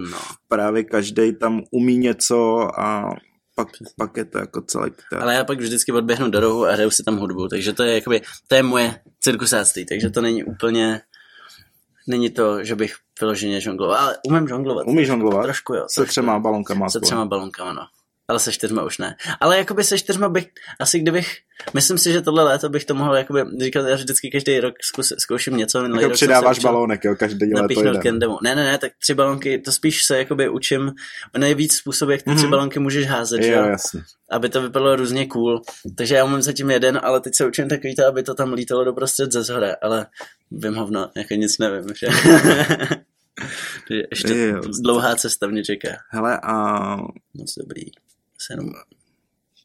právě každej tam umí něco a pak je to jako celý. Ale já pak vždycky odběhnu do rohu a hraju si tam hudbu, takže to je jakoby, to je moje cirkusáctví, takže to není úplně, není to, že bych vyloženě žongloval, ale umím žonglovat. Umíš žonglovat? Trošku jo. Se 3 balonkama. Se 3 balonkama, no. Ale se 4 už ne. Ale jakoby se 4 bych, asi kdybych, myslím si, že tohle léto bych to mohl, jakoby, říkat, já vždycky každý rok zkouším něco. Jako přidáváš balónek, jo, každý léto jeden. Ne, tak 3 balonky, to spíš se jakoby učím, nejvíc způsob, jak ty 3 balonky můžeš házet, jo, jasně. Aby to vypadalo různě cool. Takže já mám zatím jeden, ale teď se učím takový to, aby to tam lítalo doprostřed ze zhora, ale vím hovno, jako nic nevím, že? Ještě dlouhá cesta mě čeká. Hele, moc dobrý.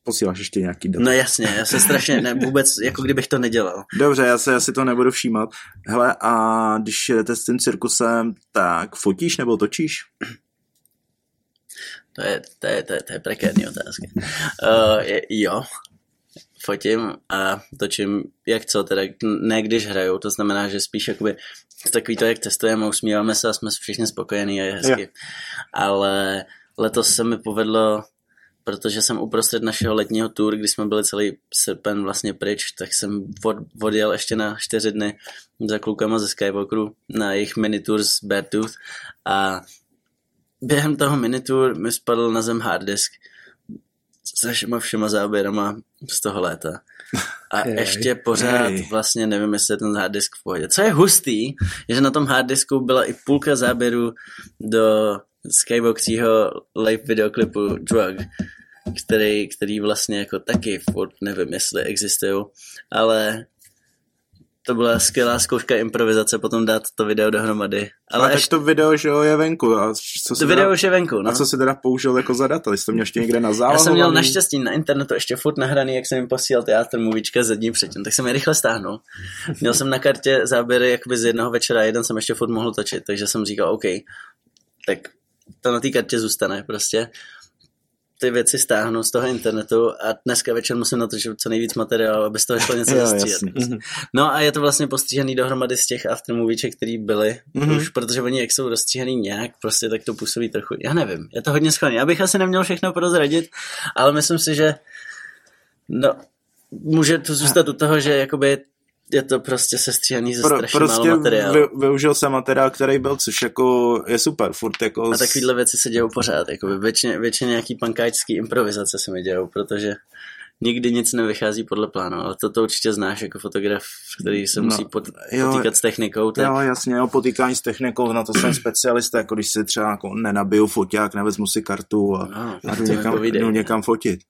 Posíláš ještě nějaký data. No jasně, já se strašně vůbec, jako kdybych to nedělal. Dobře, já si to nebudu všímat. Hele, a když jedete s tím cirkusem, tak fotíš nebo točíš? To je prekérní otázka. Jo, fotím a točím, jak co, teda ne když hraju, to znamená, že spíš jakoby takový to, jak testujeme, usmíváme se a jsme všichni spokojení a je hezky. Ale letos se mi povedlo, protože jsem uprostřed našeho letního tour, kdy jsme byli celý srpen vlastně pryč, tak jsem odjel ještě na 4 dny za klukama ze Skywalkeru na jejich minitour z Beartooth a během toho minitour mi spadl na zem harddisk se všema záběrama z toho léta. A ještě pořád vlastně nevím, jestli je ten harddisk v pohodě. Co je hustý, je, že na tom harddisku byla i půlka záběrů do Skywalkerho live videoklipu Drug, který vlastně jako taky furt nevím, jestli existují, ale to byla skvělá zkouška improvizace, potom dát to video dohromady. Ale tak to video, že jo, je venku. A co to video už je venku, no. A co jsi teda použil jako za data? Jsi to měl ještě někde na zálohu? Já jsem měl naštěstí na internetu ještě furt nahraný, jak jsem jim posílal teatr movíčka ze dní předtím, tak jsem je rychle stáhnul. Měl jsem na kartě záběry jakoby z jednoho večera, jeden jsem ještě furt mohl točit, takže jsem říkal, OK, tak to na té kartě zůstane prostě. Ty věci stáhnu z toho internetu a dneska večer musím natočit co nejvíc materiálu, aby z toho šlo něco zastříhat. No a je to vlastně postříhaný dohromady z těch aftermovieček, který byly už, protože oni jak jsou rozstříhaný nějak, prostě tak to působí trochu, já nevím, je to hodně schovaný. Já bych asi neměl všechno prozradit, ale myslím si, že no, může to zůstat u toho, že jakoby je to prostě sestříhaný ze strašně málo materiálu. Prostě využil jsem materiál, který byl, což jako je super. Furt jako a takovýhle věci se dějou pořád. Jakoby většině nějaký pankáčský improvizace se mi dějou, protože nikdy nic nevychází podle plánu, ale to určitě znáš jako fotograf, který se musí potýkat s technikou. Tak... Jo, jasně, jo, potýkání s technikou, na to jsem specialista, jako když si třeba jako nenabiju foťák, nevezmu si kartu a jdu někam fotit.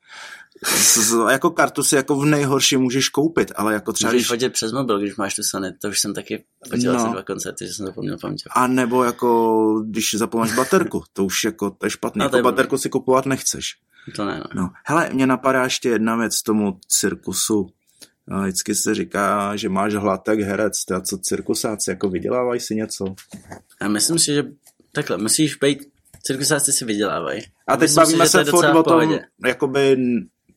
Jako kartu si jako v nejhorší můžeš koupit, ale jako třeba... Můžeš fotit přes mobil, když máš tu Sony, to už jsem taky fotil asi 2 koncerty, že jsem zapomněl pamět. A nebo jako, když zapomáš baterku, to už jako, to je špatný, no, jako baterku si kupovat nechceš. To ne, no. Hele, mě napadá ještě jedna věc tomu cirkusu. Vždycky se říká, že máš hlad jak herec, a co cirkusáci, jako vydělávají si něco? Já myslím si, že takhle, musíš být, cirkusáci si vydělávají. A teď bavíme se furt o tom, jakoby...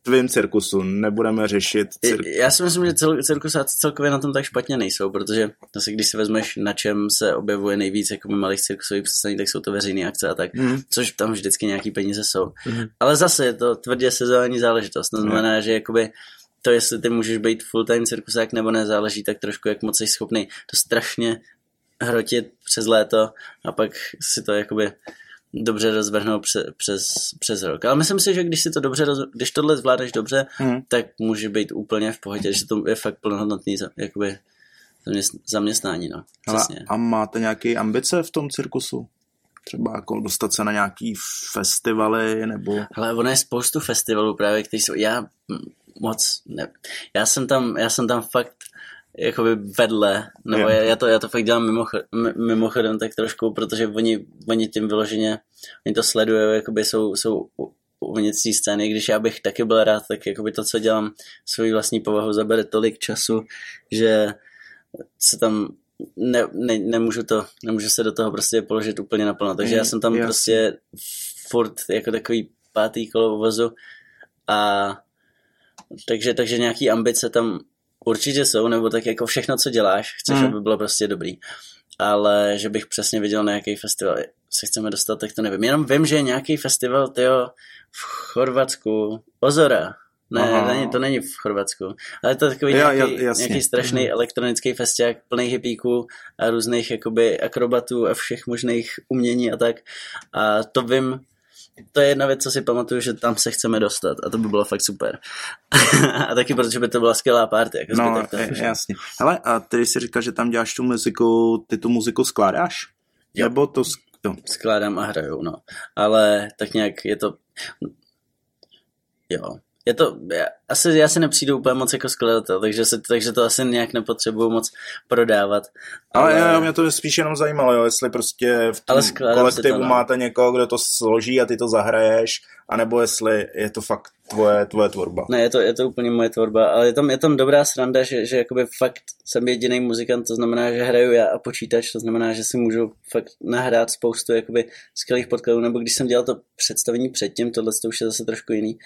tvým cirkusu, nebudeme řešit Já si myslím, že cirkusáci celkově na tom tak špatně nejsou, protože zase když si vezmeš, na čem se objevuje nejvíc jako malých cirkusových představení, tak jsou to veřejné akce a tak, což tam vždycky nějaký peníze jsou. Ale zase je to tvrdě sezónní záležitost, to znamená, že jakoby to, jestli ty můžeš být full-time cirkusák nebo ne, záleží tak trošku, jak moc jsi schopný to strašně hrotit přes léto a pak si to jakoby... dobře rozvrhnout přes rok. Ale myslím si, že když si to dobře když tohle zvládneš dobře, tak může být úplně v pohodě, že to je fakt plnohodnotný jakoby zaměstnání, no. Přesně. A máte nějaké ambice v tom cirkusu? Třeba jako dostat se na nějaký festivaly nebo... Hele, ono je spoustu festivalů právě, který jsou... Já jsem tam fakt jakoby vedle, nebo já to fakt dělám mimochodem tak trošku, protože oni tím vyloženě, oni to sledujou, jakoby jsou uvnitř té scény, když já bych taky byl rád, tak jakoby to, co dělám svoji vlastní povahu, zabere tolik času, že se tam nemůžu se do toho prostě položit úplně naplno, takže já jsem tam prostě furt jako takový 5. kolo vozu a takže nějaký ambice tam určitě jsou, nebo tak jako všechno, co děláš, chceš, aby bylo prostě dobrý. Ale že bych přesně viděl, na jaký festival se chceme dostat, tak to nevím. Jenom vím, že je nějaký festival, tyjo, v Chorvatsku. Ozora. Ne, to není v Chorvatsku. Ale to je takový nějaký strašný elektronický festiák plný hippíků a různých jakoby akrobatů a všech možných umění a tak. A to vím... To je jedna věc, co si pamatuju, že tam se chceme dostat a to by bylo fakt super. A taky protože by to byla skvělá party. Jako no, jasně. Hele, a ty jsi říkal, že tam děláš tu muziku, ty tu muziku skládáš? Jo. Nebo to... No. Skládám a hraju, no. Ale tak nějak je to... Jo. Je to... Já si nepřijdu úplně moc jako skladatel, takže to asi nějak nepotřebuju moc prodávat. Ale mě to spíš jenom zajímalo, jo, jestli prostě v tom kolektivu máte někoho, kdo to složí a ty to zahraješ, anebo jestli je to fakt tvoje tvorba. Ne, je to úplně moje tvorba, ale je tam dobrá sranda, že jakoby fakt jsem jediný muzikant, to znamená, že hraju já a počítač, to znamená, že si můžu fakt nahrát spoustu jakoby skvělých podkladů, nebo když jsem dělal to představení předtím, tohle to už je zase trošku jiný,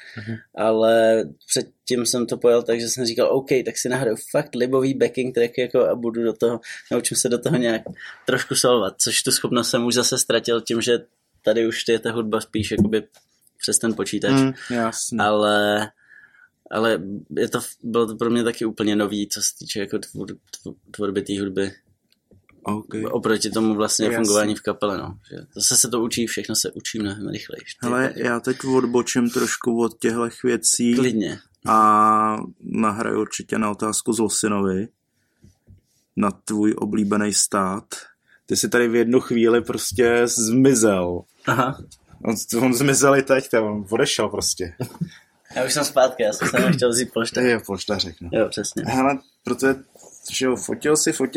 ale předtím jsem to pojal tak, že jsem říkal, OK, tak si nahraju fakt libový backing track jako a budu do toho, naučím se do toho nějak trošku solvat, což tu schopnost jsem už zase ztratil tím, že tady už je ta hudba spíš jakoby přes ten počítač, ale bylo to pro mě taky úplně nový, co se týče jako tvorby té hudby. Okay. Oproti tomu vlastně fungování v kapele, no. Zase se to učí, všechno se učí mnohem rychleji. Hele, já teď odbočím trošku od těchto věcí. Klidně. A nahraju určitě na otázku Zlosynovi, na tvůj oblíbený stát. Ty jsi tady v jednu chvíli prostě zmizel. Aha. On zmizel i teď, on odešel prostě. Já už jsem zpátky, já jsem se nechtěl vzít polštář. Jo, polštář řeknu. Jo, přesně. Hele, protože fotil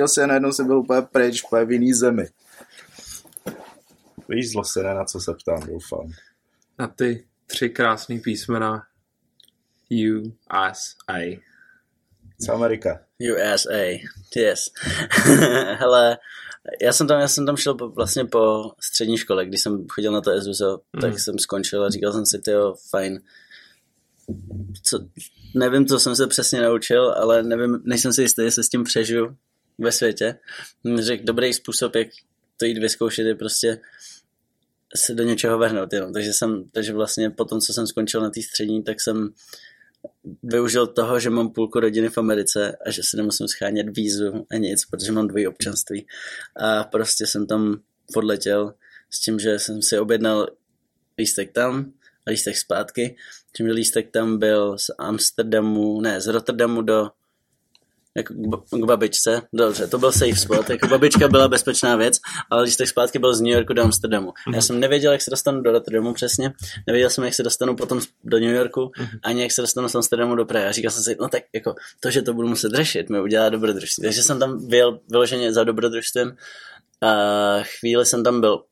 si a najednou jsem byl úplně pryč, úplně v jiný zemi. Víš, Zlosyne, na co se ptám, doufám. Na ty 3 krásný písmena USA. Z Amerika. USA, yes. Hele, já jsem tam šel vlastně po střední škole, když jsem chodil na to Eduzel, tak jsem skončil a říkal jsem si, tyjo, fajn. Nevím, co jsem se přesně naučil, ale nejsem si jistý, jestli s tím přežiju ve světě. Řekl, dobrý způsob, jak to jít vyzkoušet, je prostě se do něčeho vrhnout. Jenom. Takže vlastně po tom, co jsem skončil na té střední, tak jsem využil toho, že mám půlku rodiny v Americe a že se nemusím schánět vízu a nic, protože mám 2 občanství. A prostě jsem tam podletěl s tím, že jsem si objednal lístek tam a lístek zpátky. Tím, že lístek tam byl z Rotterdamu jako k babičce. Dobře, to byl safe spot, jako babička byla bezpečná věc, ale lístek zpátky byl z New Yorku do Amsterdamu. Já jsem nevěděl, jak se dostanu do Rotterdamu přesně, nevěděl jsem, jak se dostanu potom do New Yorku, ani jak se dostanu z Amsterdamu do Prahy. A říkal jsem si, no tak jako to, že to budu muset řešit, mi udělá dobrodružství. Takže jsem tam byl vyloženě za dobrodružstvím a chvíli jsem tam byl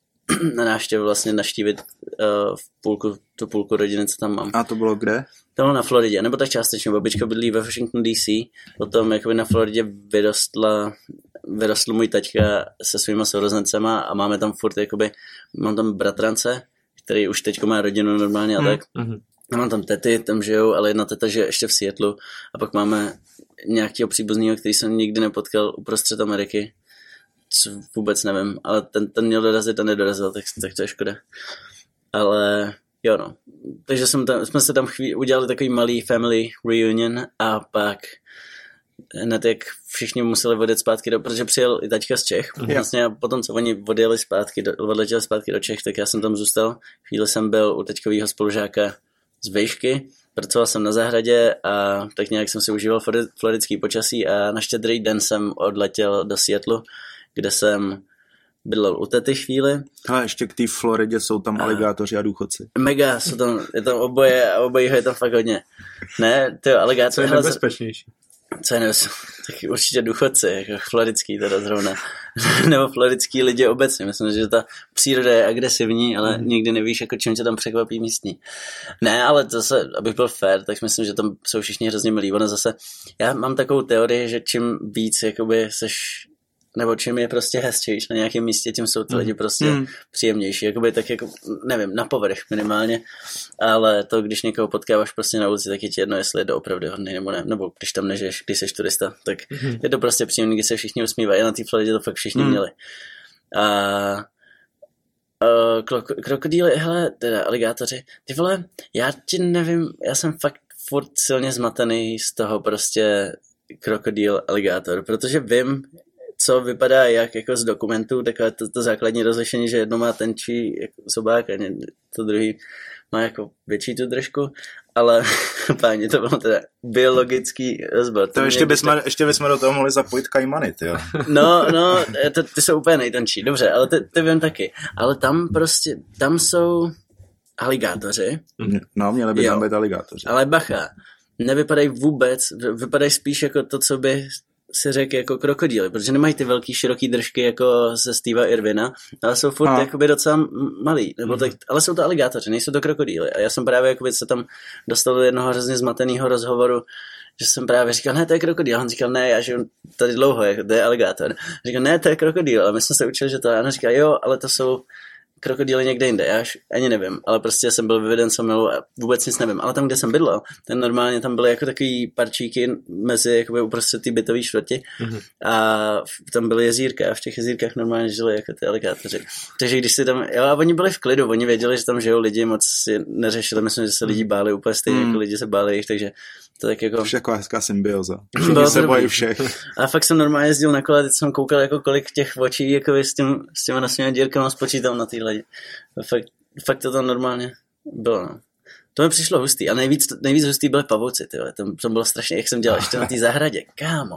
na návštěvu vlastně naštívit tu půlku rodiny, co tam mám. A to bylo kde? To bylo na Floridě, nebo tak částečně. Babička bydlí ve Washington DC, potom jakoby na Floridě vyrostl můj taťka se svýma sourozencema a máme tam furt jakoby, mám tam bratrance, který už teďko má rodinu normálně a tak. Mám tam tety, tam žijou, ale jedna teta žije ještě v Seattlu a pak máme nějakého příbuzného, který jsem nikdy nepotkal uprostřed Ameriky. Vůbec nevím, ale ten měl dorazit a nedorazil, tak to je škoda. Ale jo no. Takže jsme se tam udělali takový malý family reunion a pak hned jak všichni museli odjet zpátky, protože přijel i taťka z Čech. Vlastně a potom, co oni odletěli zpátky do Čech, tak já jsem tam zůstal. Chvíli jsem byl u taťkovýho spolužáka z vejšky, pracoval jsem na zahradě a tak nějak jsem si užíval floridský počasí a na Štědrý den jsem odletěl do Seattlu, kde jsem bydlel u tety chvíli. A ještě k té Floridě jsou tam aligátoři a důchodci. Mega, je tam oboje a obojího je tam fakt hodně. Ne, ty aligátoři. Co je nebezpečnější? Co je nebezpečnější? Taky určitě důchodci, jako floridský teda zrovna. Nebo floridský lidi obecně. Myslím, že ta příroda je agresivní, ale nikdy nevíš, jako čím tě tam překvapí místní. Ne, ale zase, abych byl fair, tak myslím, že tam jsou všichni hrozně milí. Ono zase, já mám takovou teorii, že čím víc jakoby seš, nebo čím je prostě hezčejší na nějakém místě, tím jsou ty lidi prostě příjemnější. Jakoby tak jako, nevím, na povrch minimálně, ale to, když někoho potkáváš prostě na ulici, tak je ti jedno, jestli je to opravdu hodný nebo ne, nebo když tam nežiješ, když seš turista, tak je to prostě příjemný, když se všichni usmívají. A na té Floridě to fakt všichni měli. A krokodýly, hele, teda aligátoři, ty vole, já ti nevím, já jsem fakt furt silně zmatený z toho prostě krokodýl, aligátor, protože vím, co vypadá jak jako z dokumentů, takové to základní rozlišení, že jedno má tenčí jako zobák a to druhý má jako větší tu držku, ale páni, to bylo teda biologický rozbor. To ještě bychom do toho mohli zapojit kajmany, ty jo. No, ty jsou úplně nejtenčí, dobře, ale ty vím taky. Ale tam jsou aligátoři. No, měli by tam být aligátoři. Ale bacha, nevypadají vůbec, vypadají spíš jako to, co by si řekl jako krokodýly, protože nemají ty velký široký držky jako ze Steva Irvina, ale jsou furt jakoby docela malý, nebo tak, ale jsou to aligátoři, nejsou to krokodýly. A já jsem právě jakoby se tam dostal do jednoho hrozně zmateného rozhovoru, že jsem právě říkal, ne, to je krokodýl. A on říkal, ne, já žiju tady dlouho, jako, to je aligátor. Říkal, ne, to je krokodýl, ale my jsme se učili, že to je. A on říkal, jo, ale to jsou krokodýly někde jinde, já už ani nevím, ale prostě jsem byl vyveden somilou a vůbec nic nevím, ale tam, kde jsem bydlel, ten normálně tam byly jako takový parčíky mezi jakoby uprostřed té bytové čtvrti a tam byly jezírka a v těch jezírkách normálně žili jako ty aligátoři. Takže když si tam, jo, a oni byli v klidu, oni věděli, že tam žijou lidi, moc si neřešili, myslím, že se lidi báli úplně stejně, jako lidi se báli jich, takže to tak jako... Všaková hezká symbioza. Všichni se bojí všech. A fakt jsem normálně jezdil na kole, teď jsem koukal, jako kolik těch očí jako s těma nosníma dírkama spočítal na téhle. Fakt to tam normálně bylo, no. To mi přišlo hustý. A nejvíc hustý byly pavouci, tyhle. Tam bylo strašně, jak jsem dělal ještě na té zahradě. Kámo,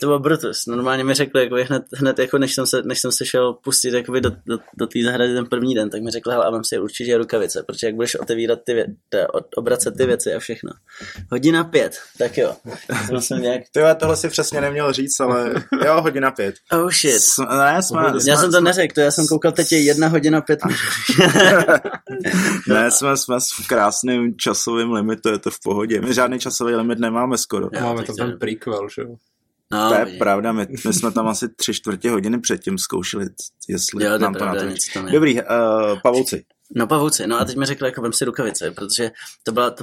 to bylo brutus. Normálně mi řekli, jako hned jako než jsem se šel pustit jakoby do té zahrady ten první den, tak mi řekli, hele, a mám si určitě rukavice, protože jak budeš otevírat obracet ty věci a všechno. 1:05, tak jo. Tyhle, tohle si přesně neměl říct, ale jo, 1:05. Oh shit. Já jsem to neřekl, to já jsem koukal, teď je 1:05. Ne, jsme krásný časovým limitu, je to v pohodě. My žádný časový limit nemáme skoro. Máme to ten prequel, že jo? No, to je pravda, my jsme tam asi 3/4 hodiny předtím zkoušeli, jestli jo, nám to pravda, na to tam. Dobrý, pavouci. No pavouci, no a teď mi řekla, jako vem si rukavice, protože to byla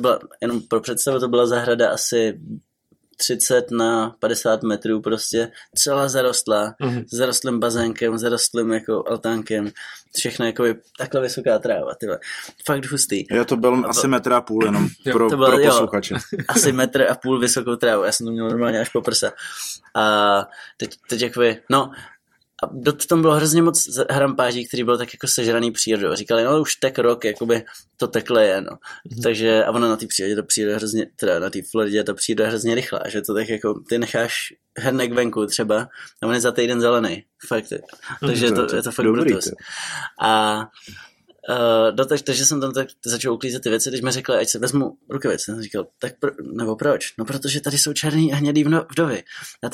jenom pro představu, to byla zahrada asi 30x50 metrů prostě, celá zarostla, s zarostlým bazénkem, zarostlým jako altánkem, všechno jako takhle vysoká tráva, tyhle. Fakt hustý. Já to byl asi 1,5 metru jenom pro posluchače. Asi 1,5 metru vysokou trávu, já jsem to měl normálně až po prsa. A teď jak vy, no... A tam bylo hrozně moc hrampáží, který byl tak jako sežraný přírodou. Říkali, no už tak rok, jakoby to takhle je, no. Takže, a ono na té přírodě to přijde hrozně, teda na té Floridě to přijde hrozně rychle, že to tak jako, ty necháš hrnek venku třeba, a on je za týden zelený, fakt. Takže je to fakt brutus. Takže jsem tam tak začal uklízet ty věci, když mi řekla, ať se vezmu rukavice. Jsem říkal, tak nebo proč? No, protože tady jsou černý a hnědý vdovy.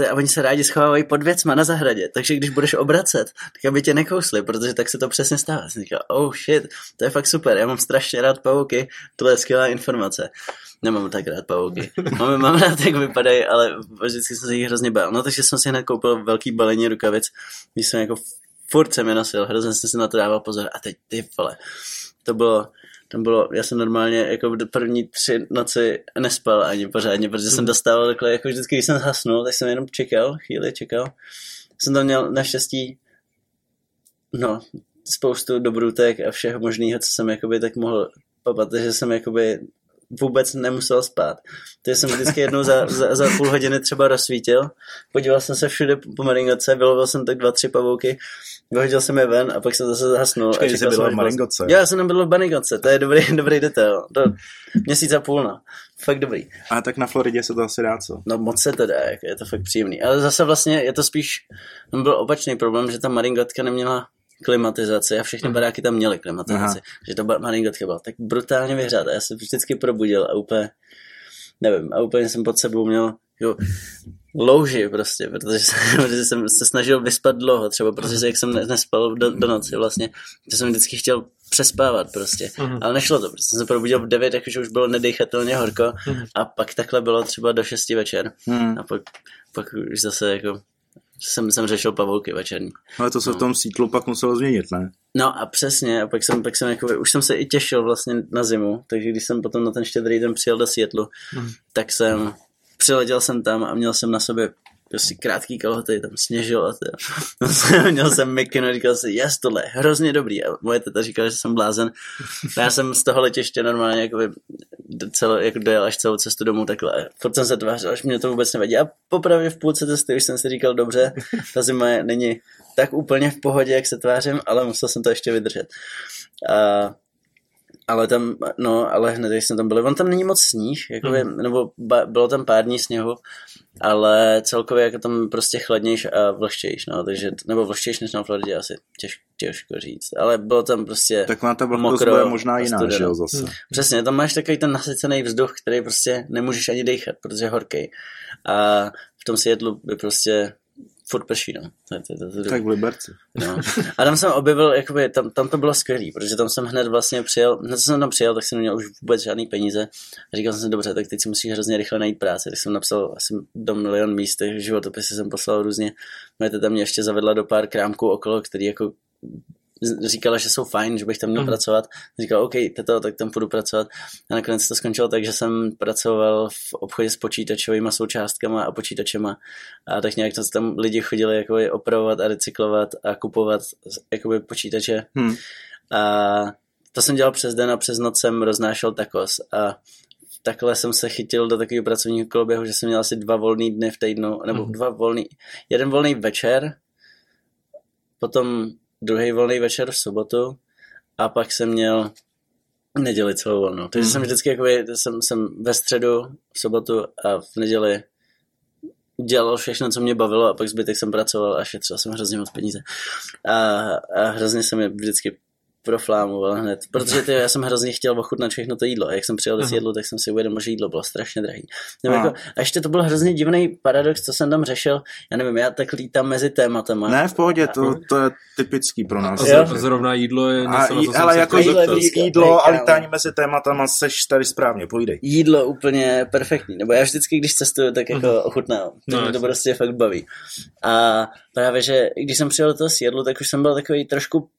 A oni se rádi schovávají pod věcma na zahradě, takže když budeš obracet, tak aby tě nekousli, protože tak se to přesně stává. Jsem říkal, oh shit, to je fakt super, já mám strašně rád pavouky, tohle je skvělá informace. Nemám tak rád pavouky. Mám rád, jak vypadají, ale vždycky jsem se jich hrozně bál. No, takže jsem si hned koupil velký balení rukavic, když jsem jako furt jsem je nosil, hrozně jsem si na to dával pozor. A teď ty vole, tam bylo, já jsem normálně jako první 3 noci nespal ani pořádně, protože jsem dostával takhle, jako vždycky, když jsem zhasnul, tak jsem jenom čekal. Jsem tam měl naštěstí, no, spoustu dobrůtek a všeho možného, co jsem jakoby tak mohl papat, že jsem jakoby vůbec nemusel spát. Takže jsem vždycky jednou za 30 minut třeba rozsvítil, podíval jsem se všude po maringoce, vylovil jsem tak 2-3 pavouky, vyhodil jsem je ven a pak jsem zase zhasnul. Počkej, jsi byl v maringoce. Jo, já jsem byl v maringoce, to je dobrý detail. To 1,5 měsíce, no. Fakt dobrý. A tak na Floridě se to asi dá, co? No moc se to dá, je to fakt příjemný. Ale zase vlastně je to spíš, tam byl opačný problém, že ta maringotka neměla klimatizaci a všechny baráky tam měly klimatizaci. Aha. Že ta maringotka byla tak brutálně vyhřátá. Já jsem vždycky probudil a úplně jsem pod sebou měl louži prostě, protože jsem se snažil vyspat dlouho třeba, protože jak jsem nespal do noci vlastně, to jsem vždycky chtěl přespávat prostě, ale nešlo to, protože jsem se probudil v 9, takže už bylo nedýchatelně horko a pak takhle bylo třeba do 6 večer a pak už zase jako jsem řešil pavouky večerní. Ale to se v tom sítlu pak muselo změnit, ne? No a přesně, a pak jsem jakoby, už jsem se i těšil vlastně na zimu, takže když jsem potom na ten štědrý den přijel do Seattlu, tak jsem, přiletěl jsem tam a měl jsem na sobě prostě krátký kalhoty, tam sněžilo. Měl jsem mikinu a říkal si, jas, tohle je hrozně dobrý. A moje teta říkala, že jsem blázen. A já jsem z toho letiště normálně jako dojel až celou cestu domů takhle. Furt jsem se tvářil, až mě to vůbec nevadí. A popravdě v půlce cesty už jsem si říkal, dobře, ta zima není tak úplně v pohodě, jak se tvářím, ale musel jsem to ještě vydržet. Ale hned, když jsme tam byli, on tam není moc sníh, jakoby, nebo bylo tam pár dní sněhu, ale celkově jako tam prostě chladnější a vlhčejší, no, takže, nebo vlhčejší než na Floridě, asi těžko říct, ale bylo tam prostě taková ta mokro, je možná jiná, že jo, zase. Přesně, tam máš takový ten nasycený vzduch, který prostě nemůžeš ani dýchat, protože je horkej. A v tom Seattlu by prostě furt prší, no. Tak v Liberci. No. A tam jsem objevil, jakoby, tam to bylo skvělý, protože tam jsem hned vlastně přijel, tak jsem neměl už vůbec žádný peníze. A říkal jsem si, dobře, tak teď si musíš hrozně rychle najít práci. Tak jsem napsal asi do 1 000 000 míst, takže životopisy jsem poslal různě. Moje teta mě ještě zavedla do pár krámků okolo, který jako říkala, že jsou fajn, že bych tam měl pracovat. Říkala, OK, teto, tak tam půjdu pracovat. A nakonec to skončilo tak, že jsem pracoval v obchodě s počítačovými součástkama a počítačema. A tak nějak to tam lidi chodili jakoby opravovat a recyklovat a kupovat jakoby počítače. A to jsem dělal přes den a přes noc jsem roznášel tacos. A takhle jsem se chytil do takového pracovního koloběhu, že jsem měl asi 2 volný dny v týdnu, nebo 2 volný, 1 volný večer, potom 2. volný večer v sobotu a pak jsem měl neděli celou volnou. Takže jsem vždycky jakoby, jsem ve středu, v sobotu a v neděli dělal všechno, co mě bavilo a pak zbytek jsem pracoval a šetřil jsem hrozně moc peníze. A hrozně jsem je vždycky proflámoval hned, protože já jsem hrozně chtěl ochutnat všechno to jídlo. A jak jsem přijel do Seattlu, tak jsem si uvědomil, že jídlo bylo strašně drahý. A ještě to byl hrozně divný paradox, co jsem tam řešil. Já nevím, já tak lítám mezi tématama. Ne, v pohodě, to je typický pro nás. Zrovna jídlo je něco, co jsem jako jídlo a lítání mezi tématama seš tady správně, povídej. Jídlo úplně perfektní, nebo já vždycky, když cestuju, tak jako ochutnám. To mě to prostě fakt baví. A právě, že když jsem přijel do toho Seattlu, tak už jsem byl takový trošku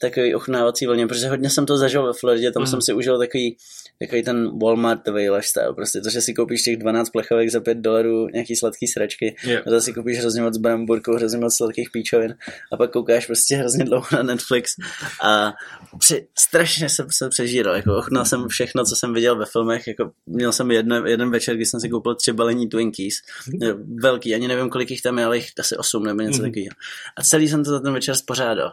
takový ochutnávací vlně, protože hodně jsem to zažil ve Floridě, tam jsem si užil takový ten Walmartový lifestyle, prostě to, že si koupíš těch 12 plechovek za $5, nějaký sladký sračky, a to si koupíš hrozně moc bramburků, hrozně moc sladkých píčovin a pak koukáš prostě hrozně dlouho na Netflix a strašně jsem se přežíral, jako ochutnal jsem všechno, co jsem viděl ve filmech, jako měl jsem jeden večer, kdy jsem si koupil 3 balení Twinkies, velký, ani nevím, kolik jich tam je, ale jich asi 8 nebo něco takového. A celý jsem to za ten večer spořádal.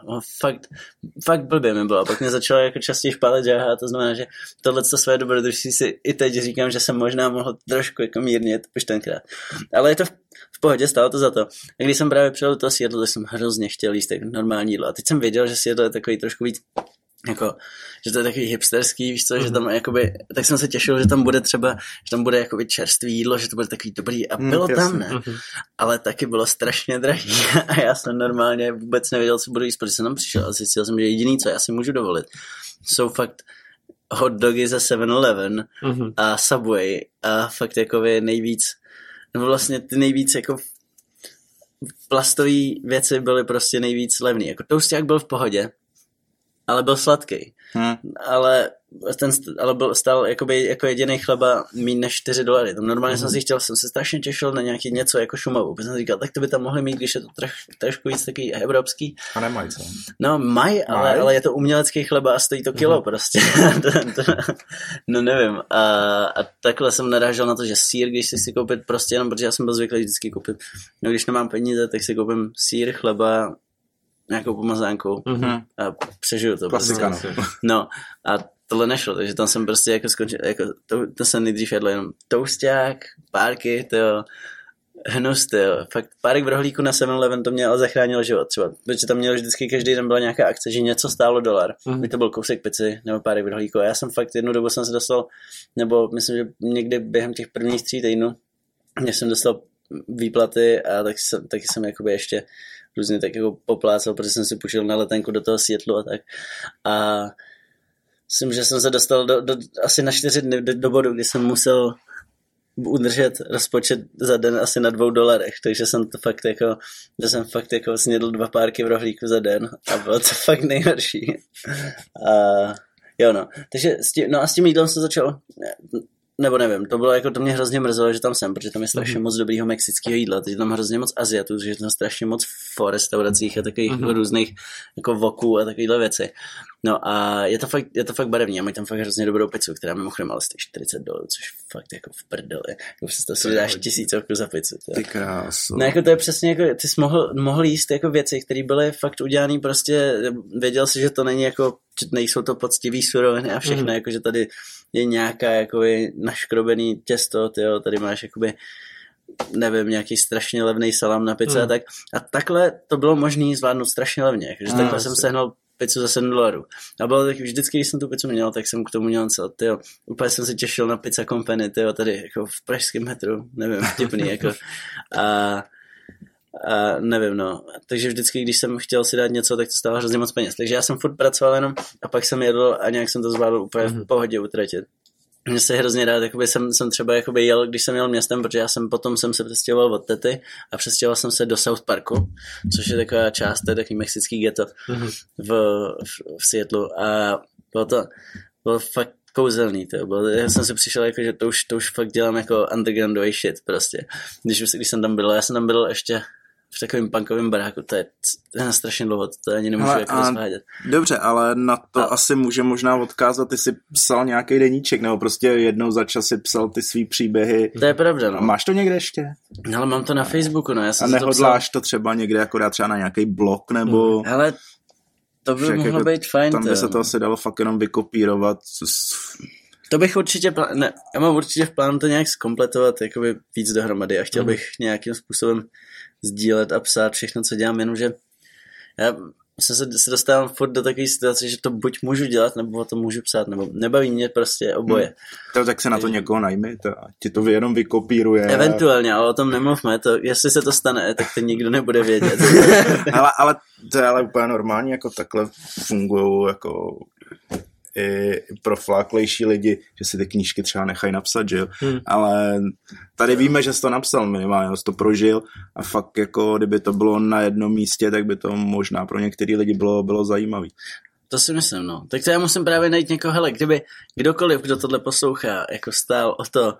Fakt blbě mi bylo, pak mě začalo jako častěji špálit žáha, to znamená, že tohleto své dobrodružství si i teď říkám, že jsem možná mohl trošku jako mírnit už tenkrát. Ale je to v pohodě, stálo to za to. A když jsem právě přijel do toho Seattlu, tak jsem hrozně chtěl jíst tak normální jídlo. A teď jsem věděl, že Seattle je takový trošku víc, jako, že to je takový hipsterský, víš co, že tam jakoby, tak jsem se těšil, že tam bude třeba, že tam bude jakoby čerstvý jídlo, že to bude takový dobrý a bylo tam, ne? Ale taky bylo strašně drahý a já jsem normálně vůbec nevěděl, co budu jíst, protože jsem tam přišel a zjistil jsem, že jediný, co já si můžu dovolit, jsou fakt hot dogy ze 7-Eleven a Subway a fakt jakoby nejvíc jako plastové věci byly prostě nejvíc levný, jako tousták byl v pohodě, ale byl sladký. Ale stál jakoby, jako jediný chleba míň než $4. Tam normálně jsem se strašně těšil na nějaký něco jako Šumavu. Protože jsem říkal, tak to by tam mohli mít, když je to trošku víc takový evropský. A nemají co? No mají, ale je to umělecký chleba a stojí to kilo prostě. No nevím. A takhle jsem narážel na to, že sýr, když si chci koupit prostě jenom, protože já jsem byl zvyklý vždycky koupit. No když nemám peníze, tak si koupím sýr, chleba, nějakou pomazánku a přežiju to. Klasika, prostě. No a tohle nešlo, takže tam jsem prostě jako skončil, jako to jsem nejdřív jedl jenom tousták, párky, hnus, fakt párek v rohlíku na 7-Eleven, to mě ale zachránilo život třeba, protože tam mělo vždycky každý den byla nějaká akce, že něco stálo $1, to byl kousek pici nebo párek v rohlíku a já jsem fakt jednu dobu jsem se dostal, nebo myslím, že někdy během těch prvních 3 týdnů, když jsem dostal výplaty a taky jsem jakoby ještě různě tak jako poplácal, protože jsem si půjčil na letenku do toho Seattlu a tak. A myslím, že jsem se dostal do asi na 4 dny do bodu, kdy jsem musel udržet rozpočet za den asi na $2, takže jsem to fakt jako, že jsem fakt jako snědl 2 párky v rohlíku za den a bylo to fakt nejhorší. Takže s tím jídlem se začalo. Nebo nevím, to bylo jako, to mě hrozně mrzelo, že tam jsem, protože tam je strašně moc dobrýho mexického jídla, takže tam hrozně moc Asiatů, takže tam strašně moc v restauracích a takových různých jako woků a takovýhle věci. No a je to fakt barevný a mají tam fakt hrozně dobrou pizzu, která mimochodem ale stojí $40, což fakt jako v prdeli. Jako si dáš tisícovku za pizzu. Ty krásu. No jako to je přesně jako, ty jsi mohl jíst jako věci, které byly fakt udělané prostě, věděl si, že to není jako, nejsou to poctivý suroviny a všechno, jako že tady je nějaká jako naškrobený těsto, tyjo, tady máš jakoby nevím, nějaký strašně levný salám na pizzu a tak. A takhle to bylo možné zvládnout strašně levně, takže takhle jsem sehnal pizzu za $7. A bylo tak vždycky, když jsem tu pizzu měl, tak jsem k tomu měl co, tyjo. Úplně jsem se těšil na Pizza Company, tyjo, tady jako v pražském metru, nevím, vtipný, jako. A nevím, no. Takže vždycky, když jsem chtěl si dát něco, tak to stálo hrozně moc peněz. Takže já jsem furt pracoval jenom a pak jsem jedl a nějak jsem to zvládl úplně v pohodě utratit. Mně se hrozně rád, jakoby jsem třeba jakoby jel, když jsem jel městem, protože já jsem potom se přestěhoval od tety a přestěhoval jsem se do South Parku, což je taková část, to je takový mexický ghetto v Seattlu a bylo fakt kouzelný, to bylo, já jsem si přišel jako, že to už fakt dělám jako undergroundový shit prostě, když jsem tam byl, já jsem tam byl ještě v takovém punkovém baráku, to je strašně dlouho, to ani nemůžu ale, jako rozvádět. Dobře, ale na to asi může možná odkázat, ty jsi psal nějaký deníček, nebo prostě jednou za čas si psal ty svý příběhy. To je pravda, no. Máš to někde ještě? Ale mám to na Facebooku, no. Já jsem a nehodláš to třeba někde, akorát třeba na nějaký blog, nebo... Hele, to by mohlo jako, být fajn. Tam by se to asi dalo fakt jenom vykopírovat. To bych určitě, já mám určitě v plánu to nějak zkompletovat, jakoby víc dohromady a chtěl bych nějakým způsobem sdílet a psát všechno, co dělám, jenomže já se dostávám furt do takové situace, že to buď můžu dělat, nebo to můžu psát, nebo nebaví mě prostě oboje. To, tak se na to někoho najmi, a ti to jenom vykopíruje. Eventuálně, ale o tom nemluvme, jestli se to stane, tak to nikdo nebude vědět. ale to je ale úplně normální, jako takhle fungují jako... i pro fláklejší lidi, že si ty knížky třeba nechají napsat, že jo? Ale tady víme, že jsi to napsal minimálně, jsi to prožil a fakt jako, kdyby to bylo na jednom místě, tak by to možná pro některý lidi bylo zajímavý. To si myslím, no. Tak to já musím právě najít někoho, hele, kdyby kdokoliv, kdo tohle poslouchá, jako stál o to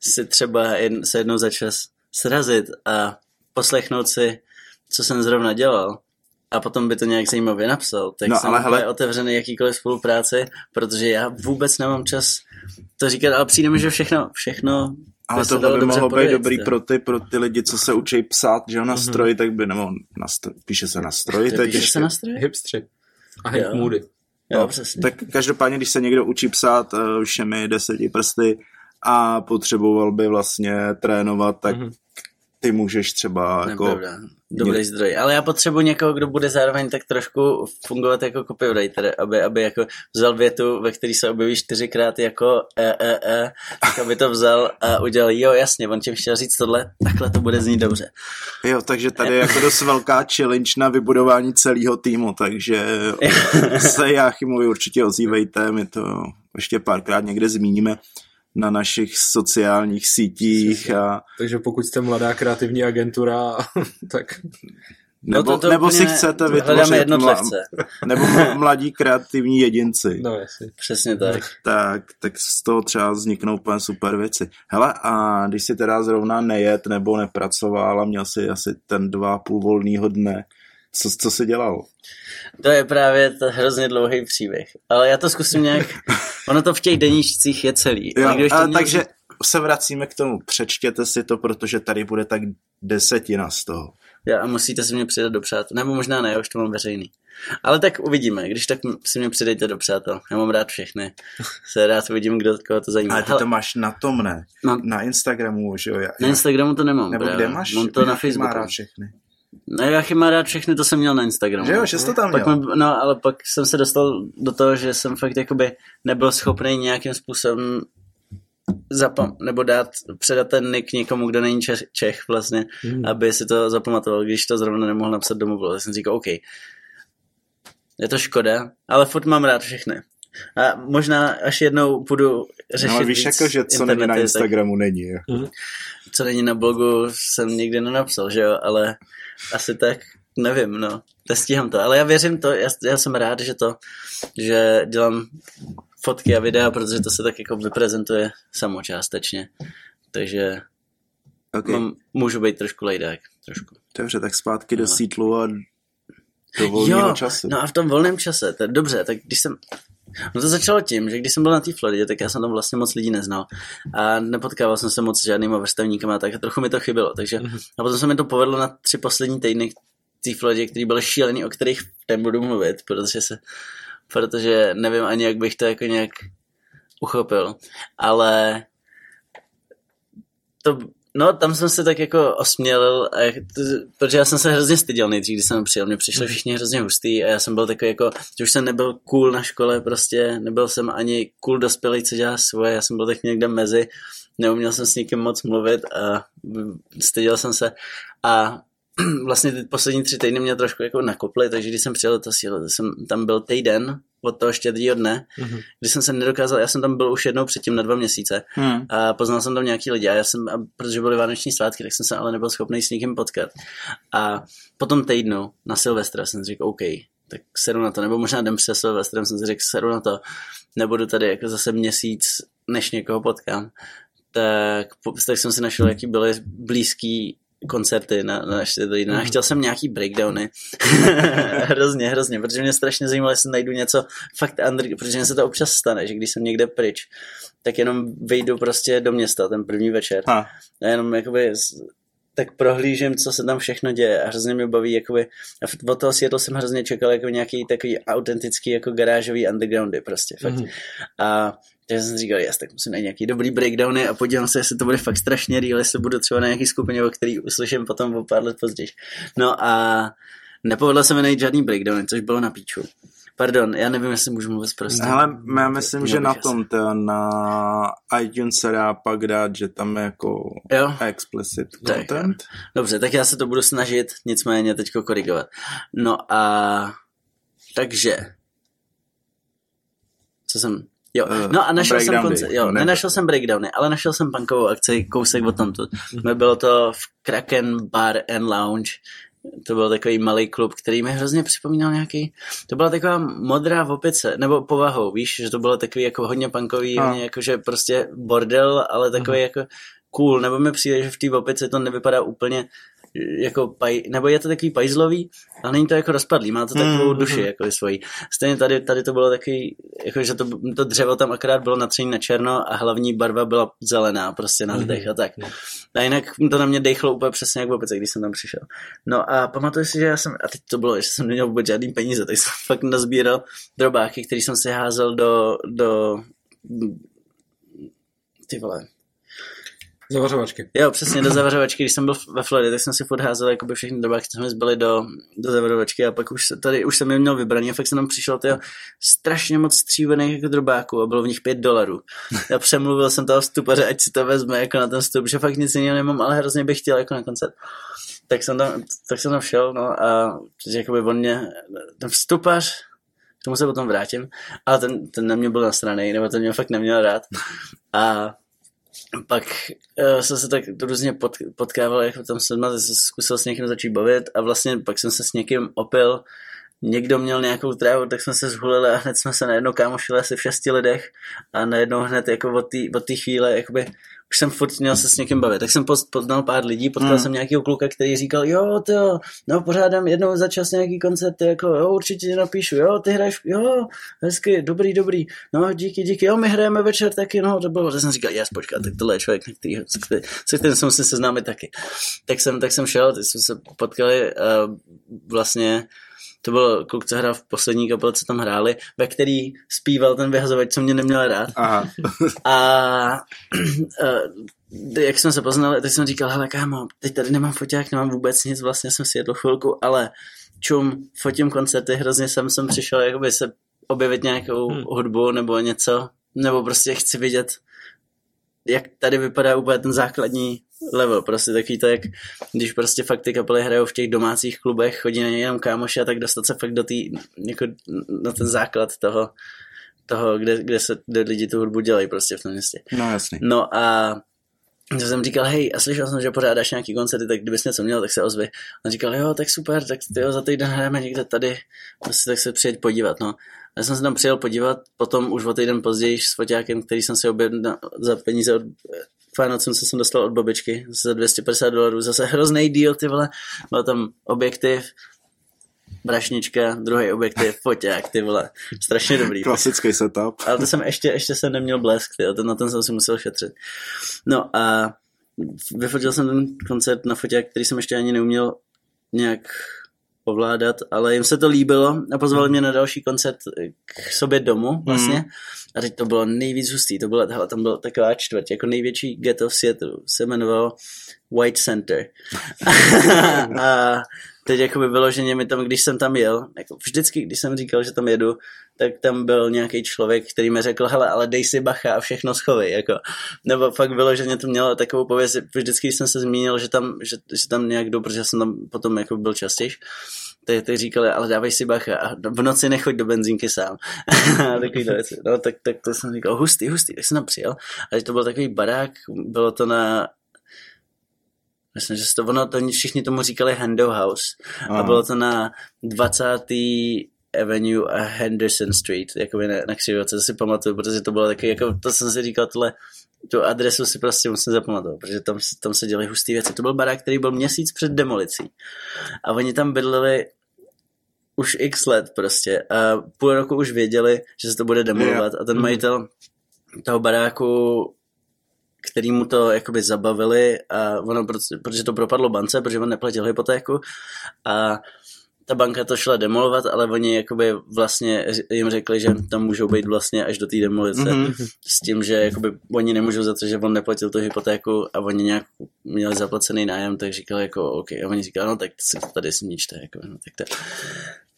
si třeba se jednou za čas srazit a poslechnout si, co jsem zrovna dělal, a potom by to nějak zajímavě napsal, tak jsem ale otevřený jakýkoliv spolupráci, protože já vůbec nemám čas to říkat, ale přijde mi, že všechno ale to by mohlo být dobrý pro ty lidi, co se učí psát, že jo, na stroji, tak by nemohl, píše se na stroji, to je těžké. Hipstři a hip moody. Jo, přesně. Tak každopádně, když se někdo učí psát všemi 10 prsty a potřeboval by vlastně trénovat, tak ty můžeš třeba jako... Dobrý zdroj, ale já potřebuji někoho, kdo bude zároveň tak trošku fungovat jako copywriter, aby jako vzal větu, ve který se objeví 4x jako tak aby to vzal a udělal, jo jasně, on tím chtěl říct tohle, takhle to bude znít dobře. Jo, takže tady je jako dost velká challenge na vybudování celého týmu, takže se Jáchymovi určitě ozývejte, my to ještě párkrát někde zmíníme na našich sociálních sítích. Takže pokud jste mladá kreativní agentura, tak... Nebo si chcete vytvořit... Nebo mladí kreativní jedinci. No jasně. Přesně tak. Tak z toho třeba vzniknou úplně super věci. Hele, a když si teda zrovna nejet nebo nepracoval a měl si asi ten 2,5 volnýho dne, co jsi dělal? To je právě hrozně dlouhý příběh. Ale já to zkusím nějak... Ono to v těch deníčcích je celý. Jo, takže se vracíme k tomu. Přečtěte si to, protože tady bude tak 10 z toho. A musíte si mě přidat do přátel. Nebo možná ne, už to mám veřejný. Ale tak uvidíme. Když tak si mě přidejte do přátel. Já mám rád všechny. Se rád uvidím, koho to zajímá. Ale ty to máš na tom, ne? Na Instagramu, že jo? Na Instagramu to nemám. Nebo kde máš? Mám to na Facebooku. Má rád všechny. No, Jáchym má rád všechny, to jsem měl na Instagramu. Jo, že jsi to tam měl. Ale pak jsem se dostal do toho, že jsem fakt jakoby nebyl schopný nějakým způsobem nebo předat ten nick někomu, kdo není Čech vlastně, aby si to zapamatoval, když to zrovna nemohl napsat domů. Tak jsem říkal, OK, je to škoda, ale furt mám rád všechny. A možná až jednou budu řešit ale víš jako, že co není na Instagramu, není. Jo. Co není na blogu, jsem nikdy nenapsal, že jo, ale asi tak, nevím, no, nestíhám to. Ale já věřím to, já jsem rád, že dělám fotky a videa, protože to se tak jako vyprezentuje samočástečně. Takže okay. Můžu být trošku lejdák. Dobře, tak zpátky do Seattlu a do volného času. No a v tom volném čase, dobře, tak když jsem... No to začalo tím, že když jsem byl na té Floridě, tak já jsem tam vlastně moc lidí neznal a nepotkával jsem se moc s žádnýma vrstevníkama, tak a trochu mi to chybělo, takže a potom se mi to povedlo na 3 poslední týdny té Floridě, který byly šílený, o kterých tam budu mluvit, protože nevím ani, jak bych to jako nějak uchopil, ale to No, tam jsem se tak jako osmělil, protože já jsem se hrozně styděl nejdřív, když jsem přijel, mě přišli všichni hrozně hustý a já jsem byl takový jako, že už jsem nebyl cool na škole prostě, nebyl jsem ani cool dospělý, co dělá svoje, já jsem byl tak někde mezi, neuměl jsem s nikým moc mluvit a styděl jsem se a vlastně ty poslední 3 týdny mě trošku jako nakoply, takže když jsem přijel to sílo, jsem tam byl týden od toho štědrýho dne, kdy jsem se nedokázal, já jsem tam byl už jednou předtím na 2 měsíce a poznal jsem tam nějaký lidi a protože byly vánoční svátky, tak jsem se ale nebyl schopný s nikým potkat. A potom týdnu na Silvestra jsem řekl OK, tak sedu na to, nebo možná den přes Silvestrem jsem si řekl sedu na to, nebudu tady jako zase měsíc, než někoho potkám. Tak jsem si našel, jaký byly blízký koncerty na 4 týdny. Chtěl jsem nějaký breakdowny. hrozně, protože mě strašně zajímalo, jestli najdu něco fakt protože mě se to občas stane, že když jsem někde pryč, tak jenom vyjdu prostě do města ten první večer. A jenom jakoby tak prohlížím, co se tam všechno děje a hrozně mě baví, jakoby od toho Seattle jsem hrozně čekal jako nějaký takový autentický jako garážový undergroundy prostě fakt. A takže jsem říkal, jas, tak musím najít nějaký dobrý breakdowny a podívám se, jestli to bude fakt strašně real, jestli budu třeba na nějaký skupině, o který uslyším potom o pár let později. No a nepovedlo se mi najít žádný breakdowny, což bylo na píču. Pardon, já nevím, jestli můžu mluvit prostě. Ale já myslím, že na tom, na iTunes se dá pak dát, že tam je jako explicit content. Tak, dobře, tak já se to budu snažit, nicméně teďko korigovat. No a takže co jsem... No a našel jsem nenašel jsem breakdowny, ale našel jsem punkovou akci kousek od tamtud. Bylo to v Kraken Bar and Lounge. To byl takový malý klub, který mi hrozně připomínal nějaký... To byla taková modrá vopice, nebo povahou, víš? Že to bylo takový jako hodně punkový, hodně jakože prostě bordel, ale takový jako cool. Nebo mi přijde, že v té vopice to nevypadá úplně jako nebo je to takový pajzlový, ale není to jako rozpadlý, má to takovou duši jako svoji. Stejně tady to bylo takový, jako že to dřevo tam akorát bylo natřený na černo a hlavní barva byla zelená prostě na zdech a tak. A jinak to na mě dejchlo úplně přesně jak v opice, když jsem tam přišel. No a pamatuju si, že já jsem, a teď to bylo, že jsem neměl vůbec žádný peníze, tak jsem fakt nazbíral drobáky, který jsem si házel do ty vole, zavařovačky. Jo, přesně, do zavařovačky. Když jsem byl ve Floridě, tak jsem si podházel jakoby všechny drobáky, co jsme zbyli do zavařovačky a pak už jsem je měl vybraný a fakt jsem tam přišel strašně moc střívených jako drobáků a bylo v nich $5. Já přemluvil jsem toho vstupaře, ať si to vezme jako na ten vstup, že fakt nic jiného nemám, ale hrozně bych chtěl jako na koncert. Tak jsem tam šel, no a jakoby on mě, ten vstupař, k tomu se potom vrátím, ale ten na mě byl nasranej, nebo ten mě fakt neměl rád. A pak jsem se tak různě potkával, jako tam jsem zkusil s někým začít bavit a vlastně pak jsem se s někým opil, někdo měl nějakou trávu, tak jsme se zhulili a hned jsme se najednou kámošili asi v 6 lidech a najednou hned jako od té chvíle jakoby už jsem furt měl se s někým bavit. Tak jsem poznal pár lidí, potkal jsem nějakého kluka, který říkal, pořádám jednou za čas nějaký koncert, jako jo, určitě ti napíšu, jo, ty hraješ, jo, hezky, dobrý, no, díky, jo, my hrajeme večer taky, no, to bylo, že jsem říkal, počkat, tak tohle je člověk, se kterým se musím seznámit taky. Tak jsem šel, teď jsme se potkali a vlastně to byl kluk, co hrál v poslední kapele, co tam hráli, ve který zpíval ten vyhazovač, co mě neměl rád. A jak jsme se poznali, tak jsem říkal, hele kámo, teď tady nemám foťák, nemám vůbec nic, vlastně jsem si jedl chvilku, ale fotím koncerty, hrozně jsem přišel jakoby se objevit nějakou hudbu nebo něco, nebo prostě chci vidět, jak tady vypadá úplně ten základní level, prostě takový to, jak když prostě fakt ty kapely hrajou v těch domácích klubech, chodí na něj jenom kámoši a tak dostat se fakt do tý, jako na ten základ toho kde lidi tu hudbu dělají prostě v tom městě. No jasný. No a že jsem říkal, hej, a slyšel jsem, že pořádáš nějaký koncerty, tak kdybys něco měl, tak se ozvi. A říkal, jo, tak super, tak jo, za týden hrajeme někde tady, prostě tak se přijeď podívat, no. Já jsem se tam přijel podívat, potom už o týden později s foťákem, který jsem si objednal za peníze od Vánocům, co jsem dostal od babičky, za $250, zase hrozný deal, ty vole, byl tam objektiv, brašnička, druhý objektiv, foťák, ty vole, strašně dobrý. Klasický setup. Ale to jsem ještě jsem neměl blesk, na ten jsem si musel šetřit. No a vyfotil jsem ten koncert na foťák, který jsem ještě ani neuměl nějak ovládat, ale jim se to líbilo a pozvali mě na další koncert k sobě domů vlastně. A teď to bylo nejvíc hustý, to bylo, hele, tam byla taková čtvrť, jako největší ghetto v Seattleu, se jmenovalo White Center. A teď jakoby vyloženě mi tam, když jsem tam jel, jako vždycky, když jsem říkal, že tam jedu, tak tam byl nějaký člověk, který mi řekl, hele, ale dej si bacha a všechno schovej, jako. Nebo fakt vyloženě to mělo takovou pověst, vždycky, když jsem se zmínil, že tam nějak jdu, protože jsem tam potom jako byl častější, teď říkali, ale dávej si bacha a v noci nechoď do benzínky sám. Takovýhle věci. No, tak to jsem říkal, hustý, tak jsem tam přijel. A to byl takový barák, bylo to na... Myslím, že to, ono, to všichni tomu říkali Hendo House. Aha. A bylo to na 20. Avenue a Henderson Street, jakoby na křižovatce, to si pamatuju, protože to bylo taky, jako to jsem si říkal, tu adresu si prostě musím zapamatovat, protože tam se dělaly hustý věci. To byl barák, který byl měsíc před demolicí a oni tam bydleli už x let prostě a půl roku už věděli, že se to bude demolovat a ten majitel toho baráku, který mu to jakoby zabavili a ono, protože to propadlo bance, protože on neplatil hypotéku a ta banka to šla demolovat, ale oni jakoby vlastně jim řekli, že tam můžou být vlastně až do té demolice s tím, že jakoby oni nemůžou za to, že on neplatil tu hypotéku a oni nějak měli zaplacený nájem, tak říkali jako OK. A oni říkali, no tak se tady sníčte. Jako, no, tak to.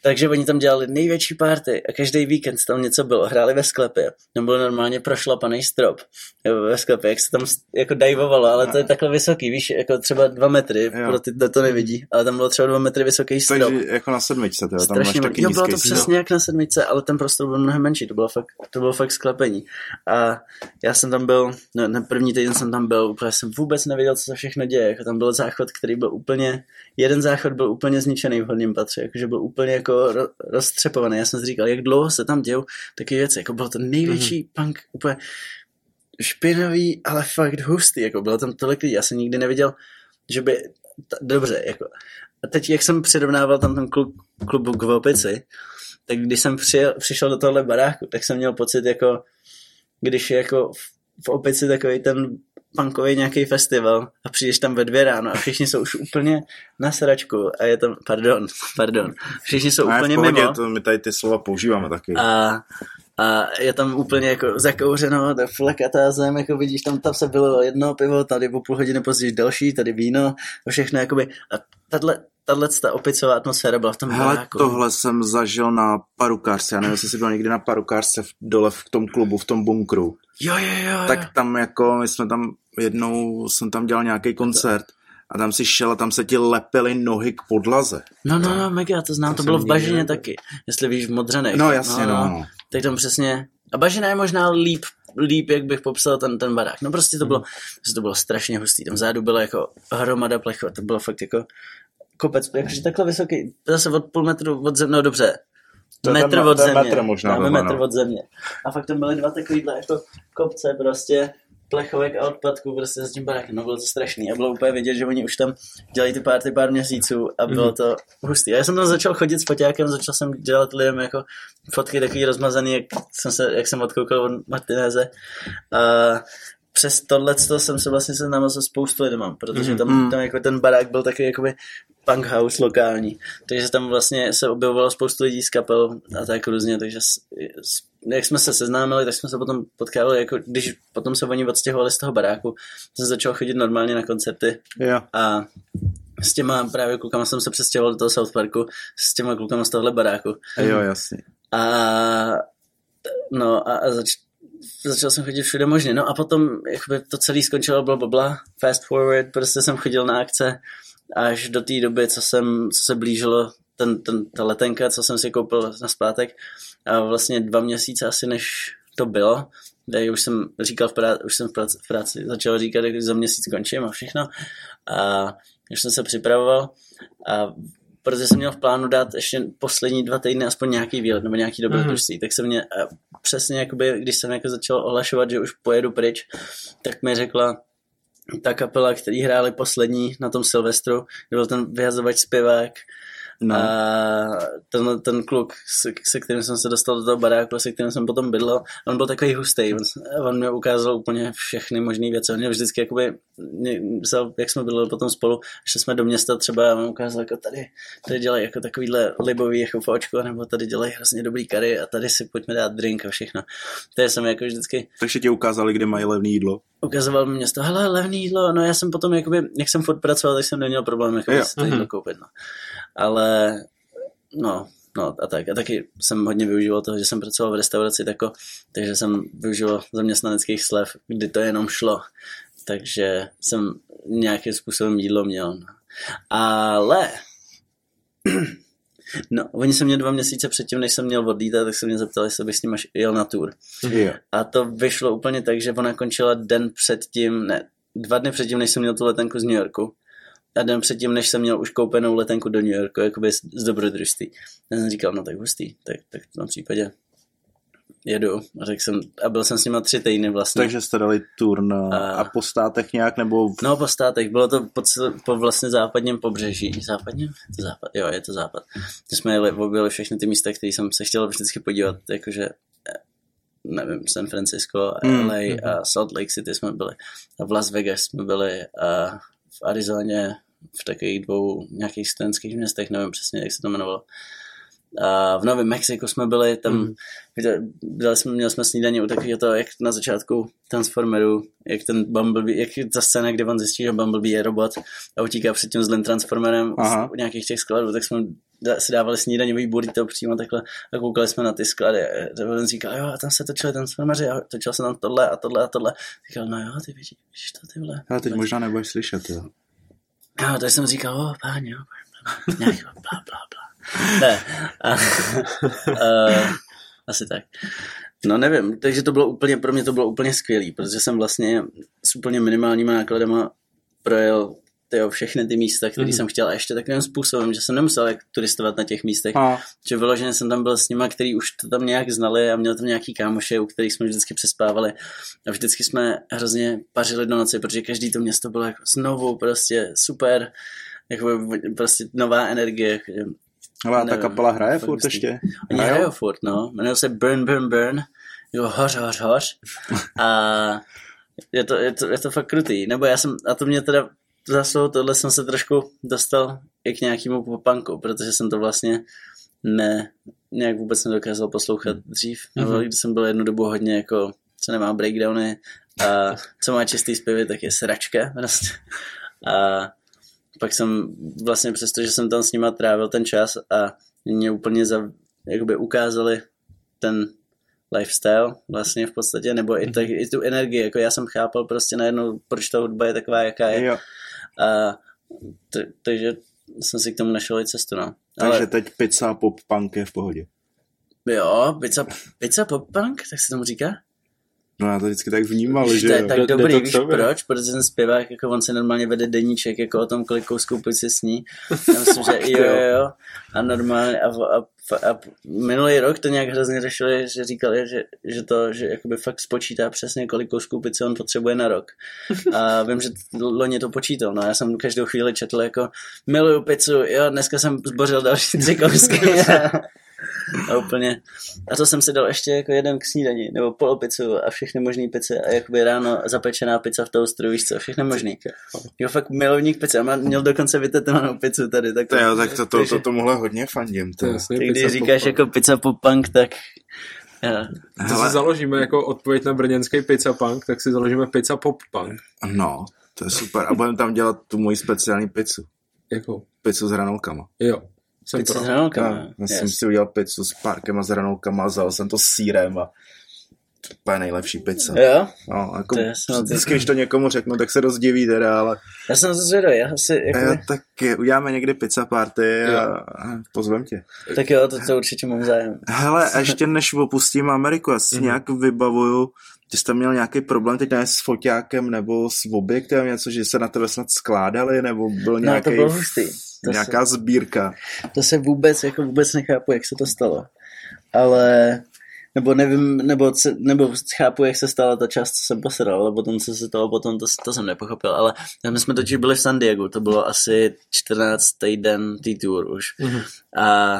Takže oni tam dělali největší party a každý víkend tam něco bylo. Hráli ve sklepě. Tam byl normálně prošlapaný strop ve sklepě, jak se tam jako divovalo, ale to je takhle vysoký, víš, jako třeba 2 metry, pro ty to nevidí, ale tam bylo třeba 2 metry vysoký strop. Takže jako na sedmičce, teda, tam máš taky nízký. Jo, bylo to přesně jak na sedmičce, ale ten prostor byl mnohem menší, to bylo fakt sklepení. A já jsem tam byl, no, na první týden jsem tam byl, úplně jsem vůbec nevěděl, co se všechno děje, jako tam byl záchod, který byl úplně, jeden záchod byl úplně zničený v horním patře, jakože byl úplně jako roztřepované. Já jsem si říkal, jak dlouho se tam dějou taky věci. Jako bylo to největší punk, úplně špinavý, ale fakt hustý. Jako bylo tam tolik lidí. Já jsem nikdy neviděl, že by... Dobře, jako... A teď, jak jsem přirovnával tam ten klubu k Vopici, tak když jsem přišel do tohle baráku, tak jsem měl pocit, jako... Když je jako v Opici takový ten... punkový nějaký festival a přijdeš tam ve 2 ráno a všichni jsou už úplně na sračku a je tam, pardon, všichni jsou úplně pohodě, mimo. To my tady ty slova používáme taky. A je tam úplně jako zakouřeno, ta flekatá zem, jako vidíš, tam se bylo jedno pivo, tady po půl hodiny později další, tady víno a všechno jakoby, a tato opicová atmosféra byla v tom baráku. Tohle jsem zažil na Parukářce, já nevím, jestli jsi byl někdy na Parukářce dole v tom klubu, v tom bunkru. Jo. Tak tam jako, my jsme tam jednou, jsem tam dělal nějaký koncert a tam si šel a tam se ti lepily nohy k podlaze. No, mega, to znám, to bylo v Bažině taky, jestli víš, v Modřanech. No jasně, no. Tak tam přesně, a Bažina je možná líp, jak bych popsal ten barák. No prostě to bylo strašně hustý, tam zádu byla jako hromada plechu, to bylo fakt jako kopec, jakože takhle vysoký, zase od půl metru od země, no dobře, metr od země, metr od země. A fakt tam byly 2 takovýhle jako kopce prostě, plechovek a odpadků prostě s tím barákem, no bylo to strašný a bylo úplně vidět, že oni už tam dělají ty party pár měsíců a bylo to hustý. A já jsem tam začal chodit s foťákem, začal jsem dělat lidem jako fotky takový rozmazaný, jak jsem odkoukal od Martinéze a přes tohleto jsem se vlastně seznámil se spoustu lidem, protože tam jako ten barák byl takový jakoby punk house lokální, takže tam vlastně se objevovalo spoustu lidí z kapel a tak různě, takže jak jsme se seznámili, tak jsme se potom potkávali, jako když potom se oni odstěhovali z toho baráku, jsem začal chodit normálně na koncerty a s těma právě klukama jsem se přestěhoval do toho South Parku, s těma klukama z tohle baráku. Jo, jasně. Začal jsem chodit všude možně, no a potom jakoby to celé skončilo blablabla, fast forward, prostě jsem chodil na akce až do té doby, co se blížilo ta letenka, co jsem si koupil na zpátek a vlastně 2 měsíce asi než to bylo, tak už jsem říkal v práci začal říkat, že za měsíc končím a všechno a už jsem se připravoval a protože jsem měl v plánu dát ještě poslední 2 týdny aspoň nějaký výlet nebo nějaký dobrodružství, tak se mě přesně jakoby, když jsem jako začal ohlašovat, že už pojedu pryč, tak mi řekla ta kapela, který hráli poslední na tom Silvestru, byl ten vyhazovač zpěvák No. A ten kluk, se kterým jsem se dostal do toho baráku, se kterým jsem potom bydlel, on byl takový hustý. On mi ukázal úplně všechny možné věci. On mě vždycky, jakoby, jak jsme bydleli potom spolu, šli jsme do města třeba a on ukázal, jako tady dělají jako takovýhle libový jako fočko, nebo tady dělají hrozně dobrý kary a tady si pojďme dát drink a všechno. Tady jsem jako vždycky... Takže ti ukázali, kde mají levné jídlo? Ukazoval mi město, hele, levné jídlo, no já jsem potom, jakoby, jak jsem furt pracoval, tak jsem neměl problém, jakoby si to jídlo koupit, no. Ale, no a tak. A taky jsem hodně využíval toho, že jsem pracoval v restauraci, takže jsem využíval zaměstnaneckých slev, kdy to jenom šlo. Takže jsem nějakým způsobem jídlo měl. No. Ale, no, oni se mě 2 měsíce předtím, než jsem měl odlítat, tak se mě zeptali, jestli bych s ním jel na tour. Yeah. A to vyšlo úplně tak, že ona končila 2 dny předtím, než jsem měl tu letenku z New Yorku. A den předtím, než jsem měl už koupenou letenku do New Yorku, jakoby z dobrodružství. Já jsem říkal, no tak hustý, tak v tom případě jedu. A řekl jsem, a byl jsem s nima 3 týdny vlastně. Takže jste dali tour a po státech nějak, nebo... No po státech, bylo to po vlastně západním pobřeží. Západním? Je to západ, jo, je to západ. To jsme objeli všechny ty místa, které jsem se chtěl vždycky podívat, jakože... nevím, San Francisco, LA a Salt Lake City jsme byli. A v Las Vegas jsme byli a v Arizoně, v takových 2 nějakých studentských městech, nevím přesně, jak se to jmenovalo. A v Novém Mexiku jsme byli, tam měli jsme snídaní u takového toho, jak na začátku Transformerů, jak ten Bumblebee, jak ta scéna, kde on zjistí, že Bumblebee je robot a utíká před tím zlým Transformerem u nějakých těch skladů, tak jsme si dávali snídaňový burrito přímo takhle a koukali jsme na ty sklady a ten říkal, jo a tam se točili Transformeři a točil se tam tohle a tohle a tohle. Říkal, no jo, ty vidíš to tyhle. Ale teď možná nebudeš slyšet, jo. No, tak jsem říkal, páni, jo, nějak blá, blá, blá. Ne, asi tak. No nevím, takže to bylo úplně, pro mě to bylo úplně skvělý, protože jsem vlastně s úplně minimálníma nákladama projel všechny ty místa, které jsem chtěl a ještě takovým způsobem, že jsem nemusel turistovat na těch místech, že vyloženě jsem tam byl s nima, který už to tam nějak znali a měl tam nějaký kámoše, u kterých jsme vždycky přespávali a vždycky jsme hrozně pařili do noci, protože každý to město bylo jako znovu prostě super, jako prostě nová energie. Ale ta kapela hraje furt ještě? Oni hrajou furt, no. Jmenuje se Burn Burn Burn. Jo, hoř, hoř, hoř. A je to fakt krutý. Nebo já jsem, a to mě teda za slovo tohle jsem se trošku dostal i k nějakému popunku, protože jsem to vlastně nějak vůbec nedokázal poslouchat dřív. Nebo když jsem byl jednu dobu hodně jako, co nemá breakdowny a co má čistý zpěvy, tak je sračka prostě. A pak jsem vlastně přesto, že jsem tam s nima trávil ten čas a mě úplně jakoby ukázali ten lifestyle vlastně v podstatě, nebo i tu energii, jako já jsem chápal prostě najednou, proč ta hudba je taková, jaká je. Jo. A takže jsem si k tomu našel i cestu, no. Takže teď pizza pop punk je v pohodě. Jo, pizza pop punk, tak se tomu říká? No já to vždycky tak vnímal, víš, že to je tak dobrý, víš proč? Protože ten zpěvák, jako on se normálně vede deníček, jako o tom, kolik kousků pizzy sní. Já myslím, že jo. A normálně, a minulý rok to nějak hrozně řešili, že říkali, že jakoby fakt spočítá přesně, kolik kousků pizzy on potřebuje na rok. A vím, že loni to počítal, no já jsem každou chvíli četl, jako miluju pizzu, jo, dneska jsem zbořil další 3 kousky. A úplně. A to jsem si dal ještě jako jeden k snídani, nebo polopicu a všechny možný pice a jakoby ráno zapečená pizza v toasteru, víš co, všechno možný. Jo, fakt milovník pice, a měl dokonce vytetovanou pizzu tady. Tak jo, tak to tomuhle hodně fandím. Ty když říkáš pop-punk, jako pizza pop-punk, tak... Ja. To si založíme jako odpověď na brněnský pizza punk, tak si založíme pizza pop-punk. No, to je super. A budeme tam dělat tu moji speciální pizzu. Jakou? Pizzu s hranolkama. Jo. Pizzu s hranolkama. Já jsem si udělal pizzu s párkem a s hranolkama a vzal jsem to s sýrem a to je nejlepší pizza. Jo? No, jako vždycky, když to někomu řeknu, tak se rozdiví teda, ale... Já jsem to zvědavý, já si... Jako... Tak uděláme někdy pizza party a pozvem tě. Tak jo, to určitě mám zájem. Hele, ještě než opustím Ameriku, já si nějak vybavuju, že jsi tam měl nějaký problém teď ne s foťákem nebo s objektem, něco, že se na tebe snad skládali, nebo byl nějaký... No, to byl hustý. Nějaká sbírka. To se vůbec nechápu, jak se to stalo. Ale Nebo nevím, nebo chápu, jak se stala ta část, co jsem posedal, ale potom co se toho, potom to jsem nepochopil, ale my jsme totiž byli v San Diego, to bylo asi 14. den tý tour už. Mm-hmm. A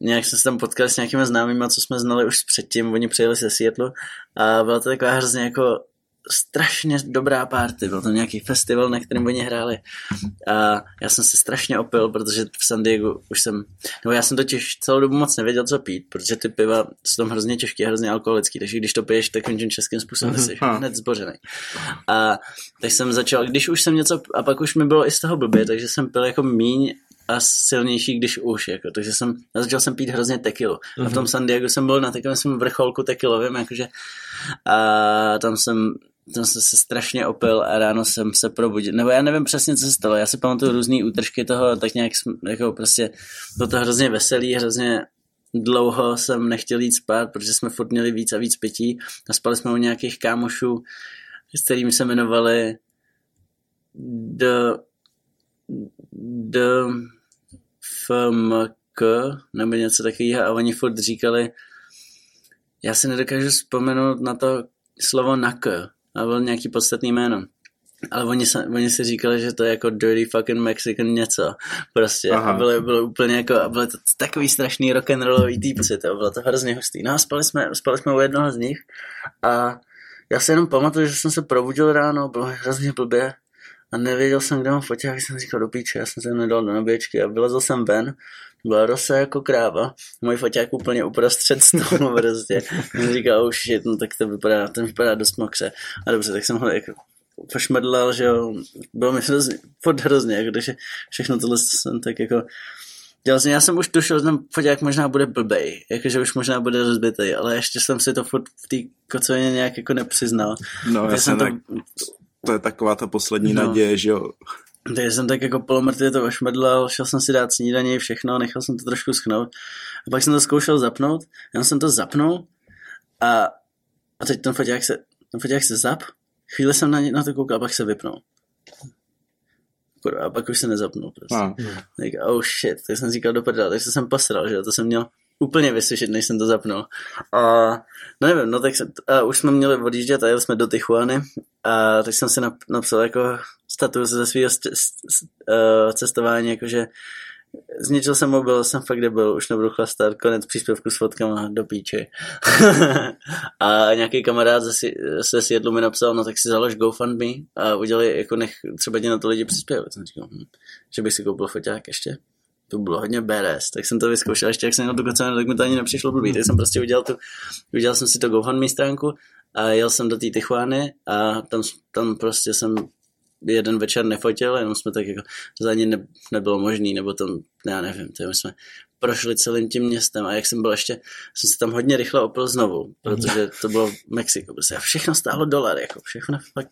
nějak jsem se tam potkal s nějakými známými, co jsme znali už předtím, oni přijeli ze Seattlu a byla to taková hrozně jako strašně dobrá party, byl tam nějaký festival, na kterém oni hráli a já jsem se strašně opil, protože v San Diego už jsem, nebo já jsem totiž celou dobu moc nevěděl, co pít, protože ty piva jsou tam hrozně těžké a hrozně alkoholické, takže když to piješ takovým tím českým způsobem, jsi hned zbořený. A tak jsem začal, když už jsem něco, a pak už mi bylo i z toho blbě, takže jsem pil jako míň a silnější, když už, jako, takže jsem, začal jsem pít hrozně tequilu. Mm-hmm. A v tom San Diego jsem byl na takovém svém vrcholku tequilovým, jakože, a tam jsem se strašně opil a ráno jsem se probudil, nebo já nevím přesně, co se stalo, já si pamatuju různý útržky toho, tak nějak, jako prostě, bylo to hrozně veselý, hrozně dlouho jsem nechtěl jít spát, protože jsme furt měli víc a víc pití a spali jsme u nějakých kámošů, s kterými se jmenovali do FMK, nebo něco takového, a oni furt říkali, já si nedokážu vzpomenout na to slovo na K, a byl nějaký podstatný jméno. Ale oni si říkali, že to je jako dirty fucking Mexican něco. Prostě. A bylo úplně jako, a byly to takový strašný rock'n'rollový týpci, to bylo to hrozně hustý. No a spali jsme u jednoho z nich a já si jenom pamatuju, že jsem se probudil ráno, bylo hrozně blbě a nevěděl jsem, kde mám foťák, když jsem říkal do píče, já jsem se nedal do nabíječky a vylezl jsem ven, byla rosa jako kráva, můj foťák úplně uprostřed stolu prostě. Jsem říkal, oh shit, no tak to vypadá dost mokře. A dobře, tak jsem ho jako pošmrdlal, že jo, bylo mi hrozně, jako, takže všechno tohle jsem tak jako dělal jsem, já jsem už tušil, že ten foťák možná bude blbej, jakože už možná bude rozbitej, ale ještě jsem si to furt v té kocovině nějak jako nepřiznal. No, já jsem to je taková ta poslední naděje, že jo. Takže jsem tak jako polomrtvě to ošmrdlal, šel jsem si dát snídaní, všechno, nechal jsem to trošku schnout. A pak jsem to zkoušel zapnout, jenom jsem to zapnul a teď ten foťák se zap, chvíli jsem na to koukal a pak se vypnul. A pak už se nezapnul prostě. Tak oh shit, tak jsem říkal do prdela, tak jsem posral, že jo, to jsem měl úplně vyslyšet, než jsem to zapnul. No nevím, no tak už jsme měli odjíždět a jeli jsme do Tijuany a tak jsem si napsal jako status ze svého cestování, jakože zničil jsem mobil, jsem fakt debil, už nebudu chlastat, konec příspěvku s fotkama do píče. A nějaký kamarád se Seattlu mi napsal, no tak si založ GoFundMe a udělej, jako nech třeba ti na to lidi přispěli. Jsem říkal, že bych si koupil foťák ještě. To bylo hodně badass, tak jsem to vyzkoušel, ještě jak jsem měl dokonce, tak mi to ani nepřišlo blbý, tak jsem prostě udělal jsem si to GoFundMe stránku a jel jsem do té Tijuany a tam prostě jsem jeden večer nefotil, jenom jsme tak jako, to ani nebylo možný, nebo tam, já nevím, my jsme prošli celým tím městem a jak jsem byl ještě, jsem se tam hodně rychle opil znovu, protože to bylo v Mexiku, prostě a všechno stálo dolar, jako všechno fakt,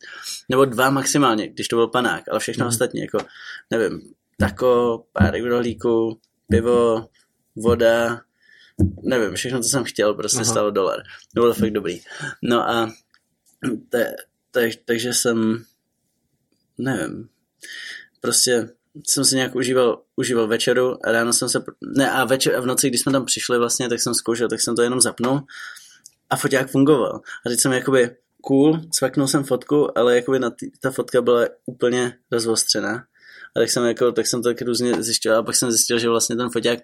nebo 2 maximálně, když to byl panák, ale všechno ostatní, jako nevím, tako, pár rohlíků, pivo, voda, nevím, všechno, co jsem chtěl, prostě stalo dolar. To bylo fakt dobrý. No a takže jsem, nevím, prostě jsem si nějak užíval večeru a ráno jsem se, a v noci, když jsme tam přišli vlastně, tak jsem zkoušel, tak jsem to jenom zapnul a foťák fungoval. A teď jsem jakoby cool, cvaknul jsem fotku, ale jakoby ta fotka byla úplně rozostřená. A tak jsem tak různě zjišťoval a pak jsem zjistil, že vlastně ten foťák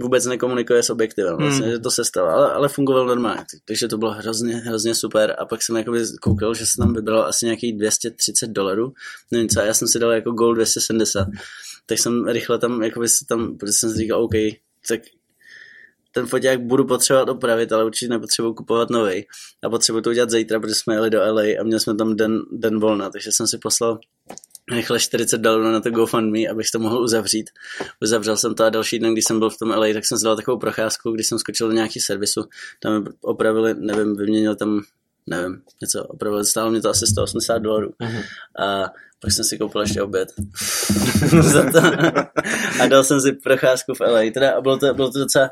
vůbec nekomunikuje s objektivem, vlastně, že to se stalo, ale fungoval normálně, takže to bylo hrozně, hrozně super a pak jsem jakoby koukal, že se tam vybralo asi nějakých $230, nevím co, a já jsem si dal jako goal 270, tak jsem rychle tam, jakoby se tam, protože jsem si říkal, OK, tak ten foťák budu potřebovat opravit, ale určitě nepotřebuji kupovat novej a potřebuji to udělat zítra, protože jsme jeli do LA a měli jsme tam den volna, takže jsem si poslal rychle $40 na to GoFundMe, abych to mohl uzavřít. Uzavřel jsem to a další den, když jsem byl v tom LA, tak jsem zdal takovou procházku, když jsem skočil do nějaký servisu. Tam opravili, nevím, vyměnil tam, nevím, něco opravili. Stálo mě to asi $180. A pak jsem si koupil ještě oběd. A dal jsem si procházku v LA. Teda a bylo to docela,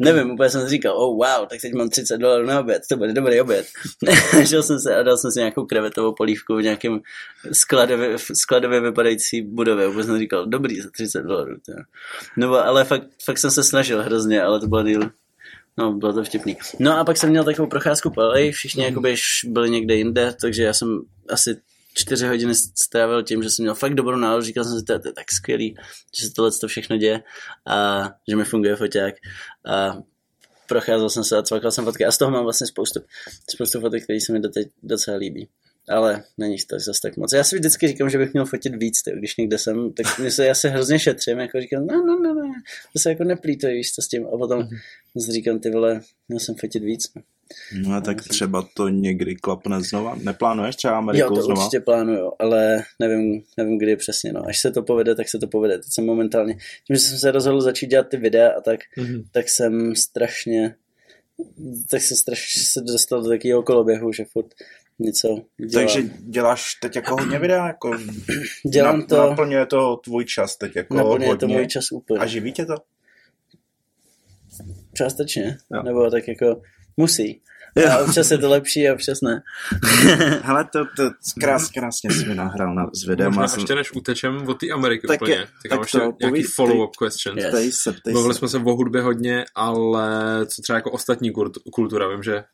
nevím, úplně jsem si říkal, oh wow, tak teď mám $30 na oběd, to bude dobrý oběd. Žil jsem se a dal jsem si nějakou krevetovou polívku v nějakém skladově vypadající budově. Vůbec jsem říkal, dobrý za $30. No ale fakt jsem se snažil hrozně, ale to bylo No, bylo to vtipný. No a pak jsem měl takovou procházku po LA, všichni jakoby byli někde jinde, takže já jsem asi 4 hodiny strávil tím, že jsem měl fakt dobrou náladu, říkal jsem si, to je tak skvělý, že se tohleto všechno děje a že mi funguje foťák a procházel jsem se a cvakal jsem fotky a z toho mám vlastně spoustu fotek, které se mi doteď docela líbí. Ale není to zase tak moc. Já si vždycky říkám, že bych měl fotit víc, když někde jsem, tak já se hrozně šetřím, jako říkám, no, to se jako neplýtuji, víš, co s tím, a potom si říkám, ty vole, měl jsem fotit víc. No a tak třeba to někdy klapne znova, neplánuješ třeba Ameriku znova? Jo, to určitě plánuju, ale nevím kdy přesně, no, až se to povede, tak se to povede. Teď jsem momentálně, tím, že jsem se rozhodl začít dělat ty videa a tak, tak jsem strašně se dostal do takového koloběhu, že furt něco dělám. Takže děláš teď jako hodně videa? Jako dělám to. Naplňuje to tvůj čas teď jako hodně? Naplňuje to můj čas úplně. A živí tě to? Částečně. Jo. Nebo tak jako musí. Jo. A občas je to lepší a občas ne. Hele, to krásně jsi mi nahrál s videem. Možná ještě než utečem od té Ameriky tak úplně. Tak máš nějaký follow-up question. Bavili jsme se o hudbě hodně, ale co třeba jako ostatní kultura, vím, že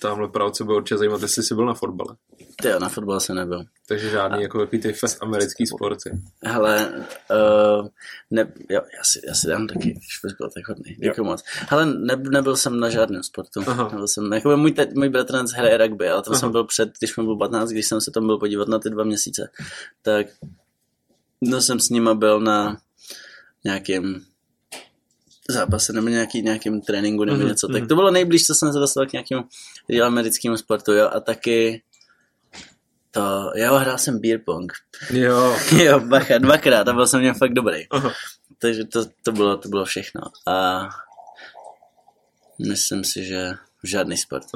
tamhle Praotce byl určitě zajímat, jestli jsi byl na fotbale. Jo, na fotbale jsem nebyl. Takže žádný jako ty fest americký sporty. Hele, já si dám taky, špec byl tak hodný, děkuji moc. Hele, nebyl jsem na žádném sportu. Jakoby můj bratranec hraje rugby, ale tam jsem byl když mi byl 15, když jsem se tam byl podívat na ty 2 měsíce, tak no, jsem s nima byl na nějakým zápase nebo nějakým tréninku nebo něco, tak to bylo nejblíž, co jsem se dostal k nějakému americkému sportu, jo, a taky to, já hrál jsem beer pong. Jo, bacha, 2krát a byl jsem měl fakt dobrý. Takže to bylo všechno a myslím si, že žádný sport.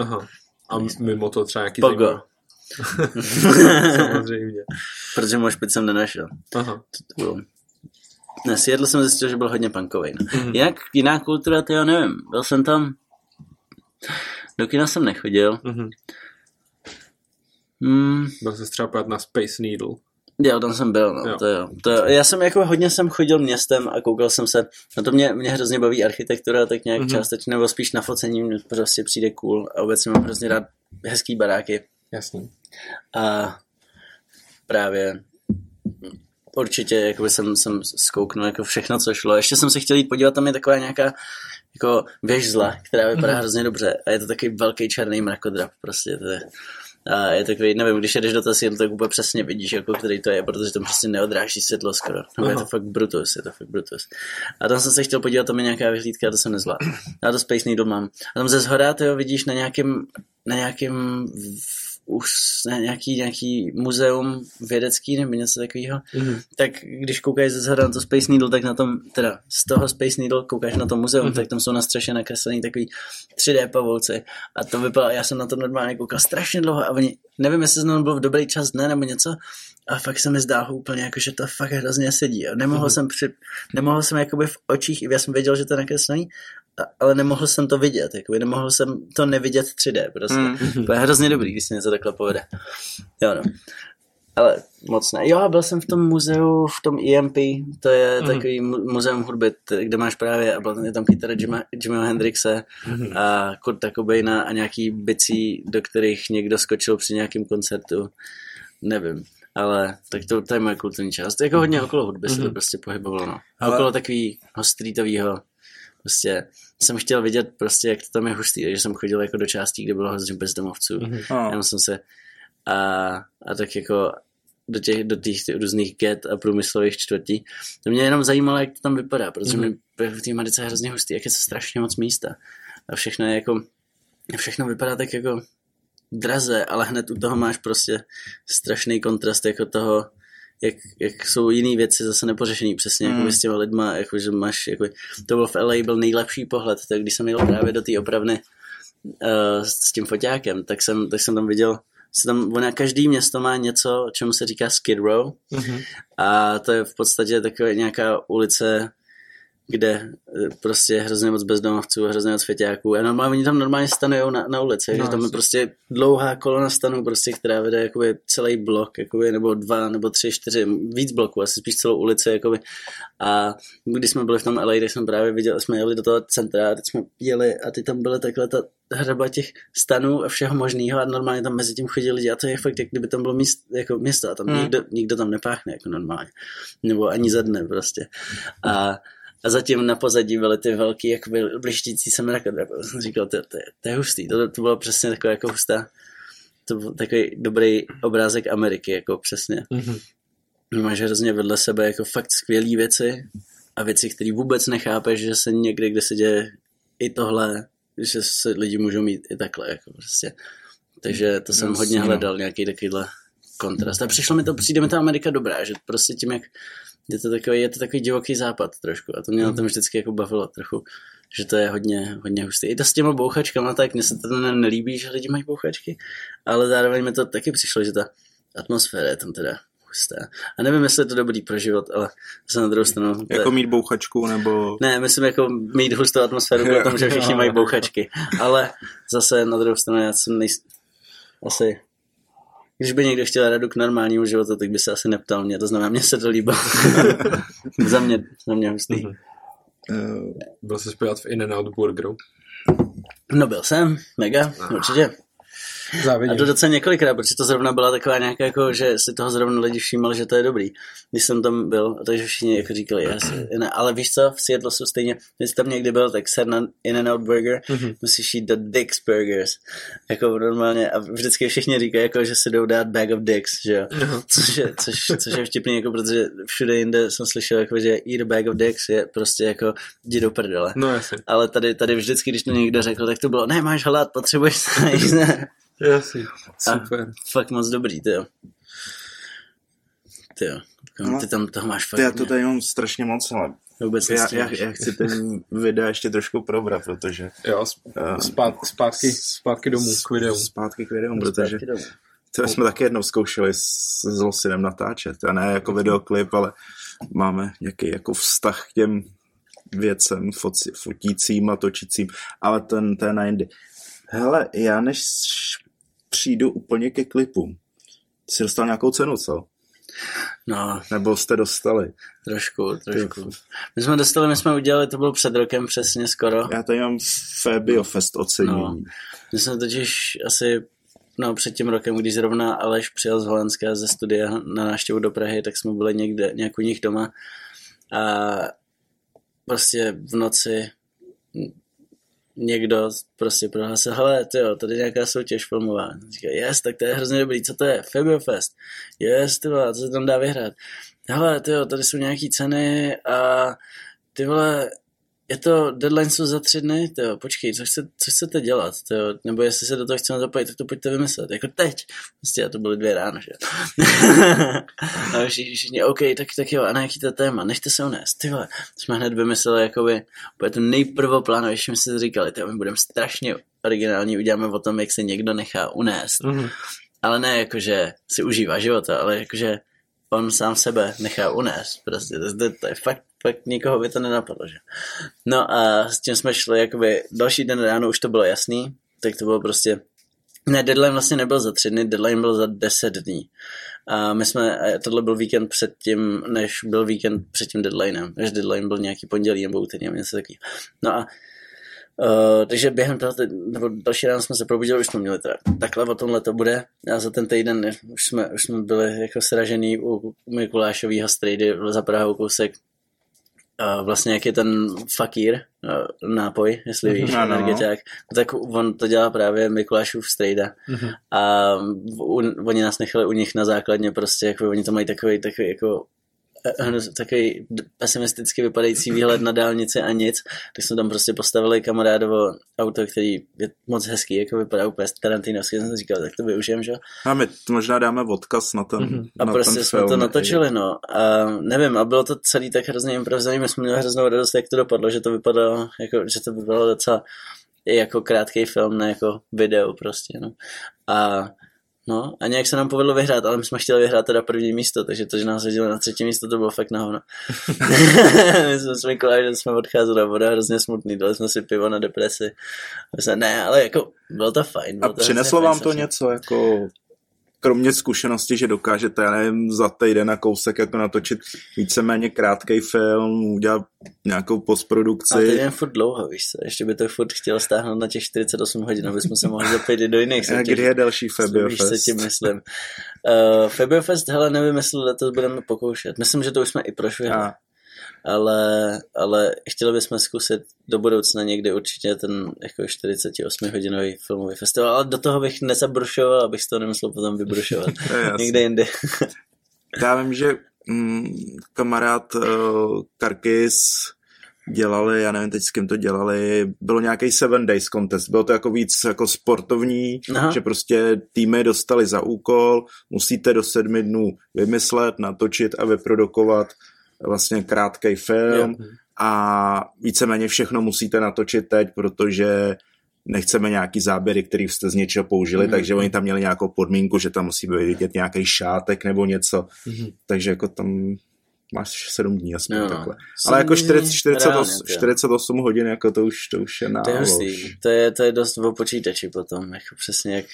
A mimo to třeba nějaký pogo. Samozřejmě. Protože můj špic jsem nenašel. To bylo. Na Seattle jsem zjistil, že byl hodně punkovej. No. Jinak jiná kultura, to já nevím. Byl jsem tam, do kina jsem nechodil. Byl jsi třeba pojít na Space Needle. Jo, tam jsem byl. No. To jo. Já jsem jako hodně jsem chodil městem a koukal jsem se. Na to mě hrozně baví architektura, tak nějak částečně, nebo spíš na focení mě prostě přijde cool. A obecně mám hrozně rád hezký baráky. Jasný. A právě určitě, jakoby jsem zkouknul jako všechno, co šlo. Ještě jsem se chtěl jít podívat, tam je taková nějaká jako věž zla, která vypadá hrozně dobře. A je to takový velký černý mrakodrap prostě. A je takový, nevím, když jdeš do toho světla, tak úplně přesně vidíš, jako který to je, protože tam prostě neodráží světlo skoro. No, je to fakt brutus. A tam jsem se chtěl podívat, tam je nějaká vyhlídka a to jsem nezvládl. Já to Space Needle mám. A tam ze shora, to jo, vidíš na nějakém už nějaký muzeum vědecký nebo něco takového, tak když koukáš ze zhora na to Space Needle, tak na tom, teda z toho Space Needle koukáš na to muzeum, tak tam jsou na střeše nakreslený takový 3D pavouci a to vypadalo, já jsem na to normálně koukal strašně dlouho a oni, nevím, jestli znovu byl v dobrý čas dne nebo něco, a fakt se mi zdálo úplně jako, že to fakt hrozně sedí. Nemohl jsem jakoby v očích, já jsem věděl, že to je nakreslený, ale nemohl jsem to vidět, jakoby, nemohl jsem to nevidět 3D, prostě. To je hrozně dobrý, když se něco takhle povede. Jo, no. Ale moc ne. Jo, byl jsem v tom muzeu, v tom EMP, to je takový muzeum hudby, kde máš právě, a byl tam kytara Jimmyho Hendrixe a Kurta Cobaina a nějaký bicí, do kterých někdo skočil při nějakém koncertu. Nevím. Ale tak to je moje kulturní část. Jako hodně okolo hudby se to prostě pohybovalo, no. Ale okolo takového streetového. Prostě jsem chtěl vidět prostě, jak to tam je hustý, takže jsem chodil jako do částí, kde bylo hodně bezdomovců. Já jsem se a tak jako do těch různých get a průmyslových čtvrtí. To mě jenom zajímalo, jak to tam vypadá, protože mi v té Americe je hrozně hustý, jak je to strašně moc místa. A všechno je jako, všechno vypadá tak jako draze, ale hned u toho máš prostě strašný kontrast jako toho, jak jsou jiné věci zase nepořešený přesně jako s těma lidma, jako že máš jako, to bylo v LA, byl nejlepší pohled, tak když jsem jel právě do té opravny s tím foťákem, tak jsem tam viděl, ona každý město má něco, čemu se říká Skid Row a to je v podstatě taková nějaká ulice, kde prostě je hrozně moc bezdomovců, hrozně moc feťáků a normálně oni tam normálně stanujou na ulici, no, že tam je prostě dlouhá kolona stanů, prostě, která vede jakoby celý blok, jakoby, nebo 2, 3, 4, víc bloků, asi spíš celou ulici. Jakoby. A když jsme byli v tom LA, tak jsme právě viděli, jsme jeli do toho centra a teď jsme jeli a ty tam byly takhle ta hraba těch stanů a všeho možného a normálně tam mezi tím chodili lidi a to je fakt, jak kdyby tam bylo město a tam nikdo tam nepáchne jako normálně, nebo ani za dne prostě. A zatím na pozadí byly ty velký, jak blištící se mrakodrapy. Jsem říkal, to je hustý, to bylo přesně taková jako hustá, to byl takový dobrý obrázek Ameriky, jako přesně. Mm-hmm. Máš hrozně vedle sebe jako fakt skvělý věci a věci, které vůbec nechápeš, že se někde, kde se děje i tohle, že se lidi můžou mít i takhle, jako prostě. Takže to jsem hodně hledal, nějaký takovýhle kontrast. A přijde mi ta Amerika dobrá, že prostě tím, jak je to takový divoký západ trošku a to mě na tom vždycky jako bavilo trochu, že to je hodně, hodně hustý. I to s těma bouchačkama, tak mně se to nelíbí, že lidi mají bouchačky, ale zároveň mi to taky přišlo, že ta atmosféra je tam teda hustá. A nevím, jestli je to dobrý pro život, ale zase na druhou stranu. Jako mít bouchačku nebo... Ne, myslím jako mít hustou atmosféru, protože všichni mají bouchačky, ale zase na druhou stranu já jsem asi... Když by někdo chtěl radu k normálnímu životu, tak by se asi neptal mě, to znamená, mě se to líbilo. za mě hustý. Byl jsi pořád v In-N-Out Burgeru? No byl jsem, mega, určitě. Závidím. A to docela několikrát, protože to zrovna byla taková nějaká, jako, že si toho zrovna lidi všímali, že to je dobrý. Když jsem tam byl, takže všichni jako říkali, ne, ale víš co, v Seattlu jsou stejně, když jsi tam někdy byl, tak ser na In-N-Out Burger, musíš jít do Dick's Burgers. Jako normálně, a vždycky všichni říkají, jako, že si jdou dát bag of dicks, že jo. Což je vtipný, jako, protože všude jinde jsem slyšel, jako, že eat a bag of dicks je prostě jako, jdi do prdele. No, ale tady vždycky, když to někdo řekl, tak to bylo, ne, máš hlad, potřebuješ se najít. Jasně, super. Fakt moc dobrý, tyjo. Ty tam toho máš fakt. Já to tady mám strašně moc, ale vůbec já chci ten video ještě trošku probrat, protože... Jo, zpátky domů k videu. Zpátky k videu. To jsme taky jednou zkoušeli s Zlosynem natáčet. A ne jako videoklip, ale máme nějaký jako vztah k těm věcem, fotícím a točícím. Ale to je na jindy. Hele, já než přijdu úplně ke klipu, jsi dostal nějakou cenu, co? No. Nebo jste dostali? Trošku. My jsme udělali, to bylo před rokem přesně skoro. Já tady mám Fabiofest ocenění. No. My jsme totiž asi před tím rokem, když zrovna Aleš přijel z Holandska ze studia na návštěvu do Prahy, tak jsme byli nějak u nich doma a prostě v noci... Někdo prostě prohlásil, hele, tyjo, tady nějaká soutěž filmová. Říká, tak to je hrozně dobrý, co to je? Fabiofest. Co se tam dá vyhrát? Hele, tyjo, tady jsou nějaký ceny a ty vole, je to, deadline jsou za 3 dny, tyjo, počkej, co chcete dělat, tyjo, nebo jestli se do toho chceme zapojit, tak to pojďte vymyslet, jako teď. Prostě, a to byly 2 ráno, že? A všichni, OK, tak jo, a na jaký to téma, nechte se unést, ty vole. Jsme hned vymysleli, jakoby, úplně to nejprvoplánovější, my si říkali, my budeme strašně originální, uděláme o tom, jak se někdo nechá unést. Mm-hmm. Ale ne, jakože si užívá života, ale jakože on sám sebe nechá unést, prostě, to je fakt. Fakt nikoho by to nenapadlo, že? No a s tím jsme šli, jakoby další den ráno už to bylo jasný, tak to bylo prostě, ne, deadline vlastně nebyl za 3 dny, deadline byl za 10 dní. A tohle byl víkend předtím, než byl víkend před tím deadlinem, než deadline byl nějaký pondělí nebo úterý, nebo něco takový. No a takže během toho, nebo další ráno jsme se probudili, už jsme měli teda, takhle o tomhle to bude a za ten týden už jsme byli jako sražený u Mikulášovýho strejdy za Prahou kousek. Vlastně jak je ten fakír nápoj, jestli víš, energeťák, tak on to dělá právě Mikulášův strejda a oni nás nechali u nich na základně prostě, jako oni to mají takový jako takový pesimisticky vypadající výhled na dálnici a nic, tak jsme tam prostě postavili kamarádovo auto, který je moc hezký, jako vypadá úplně tarantinovský, jsem si říkal, tak to využijem, že? A my možná dáme odkaz na ten A na prostě ten jsme film, to natočili, A nevím, a bylo to celý tak hrozně improvizovaný, my jsme měli hroznou radost, jak to dopadlo, že to vypadalo, jako, že to vypadalo docela jako krátký film, ne jako video prostě, A No a nějak se nám povedlo vyhrát, ale my jsme chtěli vyhrát teda první místo, takže to, že nás hodili na třetí místo, to bylo fakt na hovno. My jsme s Mikulášem odcházeli a voda hrozně smutný, dali jsme si pivo na depresi. Myslím, ne, ale jako bylo to fajn. Bylo a to přineslo vám fajn, to něco jako... Kromě zkušenosti, že dokážete, já nevím, za týden na kousek jako natočit víceméně krátkej film, udělat nějakou postprodukci. A teď jen furt dlouho, víš co? Ještě by to furt chtěl stáhnout na těch 48 hodin, aby jsme se mohli zapojit i do jiných. A kdy je další Fabiofest? Se tím myslím. Fabiofest, hele, nevím, jestli letos budeme pokoušet. Myslím, že to už jsme i prošvihli. Ale chtěli bychom zkusit do budoucna někdy určitě ten jako 48-hodinový filmový festival, ale do toho bych nezabrušoval, abych z toho nemyslel potom vybrušovat. Někde jindy. Já vím, že kamarád Karkis dělali, já nevím teď s kým to dělali, bylo nějaký 7 days contest, bylo to jako víc jako sportovní, aha, že prostě týmy dostali za úkol, musíte do 7 dnů vymyslet, natočit a vyprodukovat vlastně krátkej film a víceméně všechno musíte natočit teď, protože nechceme nějaký záběry, který jste z něčeho použili, takže oni tam měli nějakou podmínku, že tam musí být vidět nějaký šátek nebo něco, takže jako tam máš 7 dní aspoň takhle. Ale jako 48 hodin, jako to už je nálož. To je dost o počítači potom, jako přesně jak...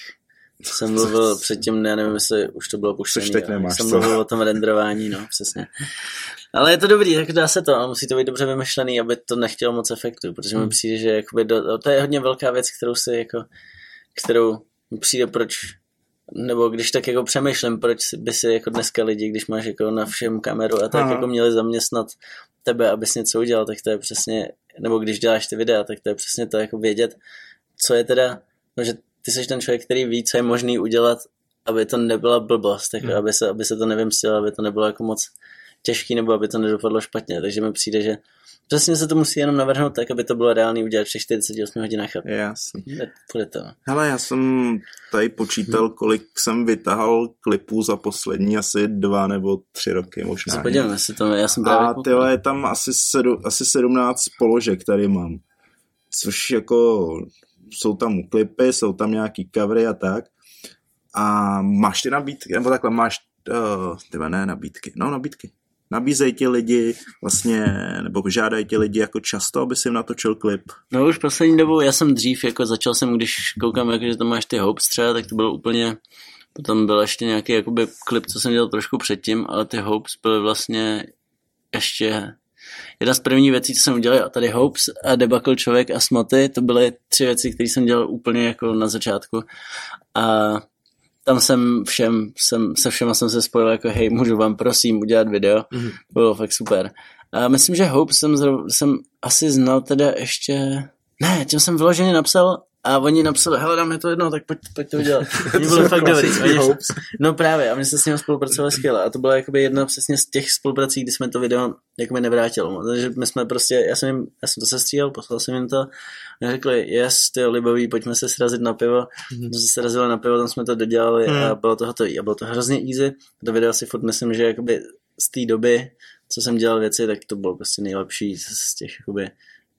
Jsem mluvil předtím, já nevím, jestli už to bylo puštěný, jsem mluvil o tom renderování, no, přesně. Ale je to dobrý, tak dá se to, ale musí to být dobře vymyšlený, aby to nechtělo moc efektu, protože mi přijde, že jakoby to je hodně velká věc, kterou přijde, proč, nebo když tak jako přemýšlím, proč by si jako dneska lidi, když máš jako na všem kameru a tak jako měli zaměstnat tebe, abys něco udělal, tak to je přesně, nebo když děláš ty videa, tak to je přesně to, jako vědět, co je teda, no, že ty jsi ten člověk, který ví, co je možný udělat, aby to nebyla blbost, jako aby se to nevymstilo, aby to nebylo jako moc těžký, nebo aby to nedopadlo špatně. Takže mi přijde, že přesně se to musí jenom navrhnout tak, aby to bylo reálný udělat v 48 hodinách. Jasně. Půjde to. Hele, já jsem tady počítal, kolik jsem vytahal klipů za poslední asi 2 nebo 3 roky možná. Podívejme se to, já jsem právě... A tyhle je tam asi 17 položek tady mám, což jako... Jsou tam klipy, jsou tam nějaký covery a tak. A máš ty nabídky, nebo takhle máš, nabídky. Nabízejí ti lidi vlastně, nebo žádají ti lidi jako často, aby si jim natočil klip. No už poslední dobou, já jsem dřív, jako začal jsem, když koukám, jako, že tam máš ty Hopes třeba, tak to bylo úplně, potom byl ještě nějaký jakoby klip, co jsem dělal trošku předtím, ale ty Hopes byly vlastně ještě... Jedna z prvních věcí, co jsem udělal, tady Hopes a Debakl člověk a Smoty, to byly 3 věci, které jsem dělal úplně jako na začátku. A tam se všema jsem se spojil jako hej, můžu vám prosím udělat video. Bylo fakt super. A myslím, že Hopes jsem asi znal teda ještě... Ne, tím jsem vyloženě napsal a oni napsali, hele, dáme to jedno, tak pojď to udělat. Oni byli fakt dobrý. No právě, a my jsme s ním spolupracovali skvěle. A to byla jakoby jedna přesně z těch spoluprací, kdy jsme to video jakoby nevrátilo. Takže my jsme prostě, já jsem to sestříhal, poslal jsem jim to. Oni řekli, yes, ty libový, pojďme se srazit na pivo. Jsme se srazili na pivo, tam jsme to dodělali a bylo to hotový. A bylo to hrozně easy. To video si furt myslím, že jakoby z té doby, co jsem dělal věci, tak to bylo prostě nejlepší z těch jakoby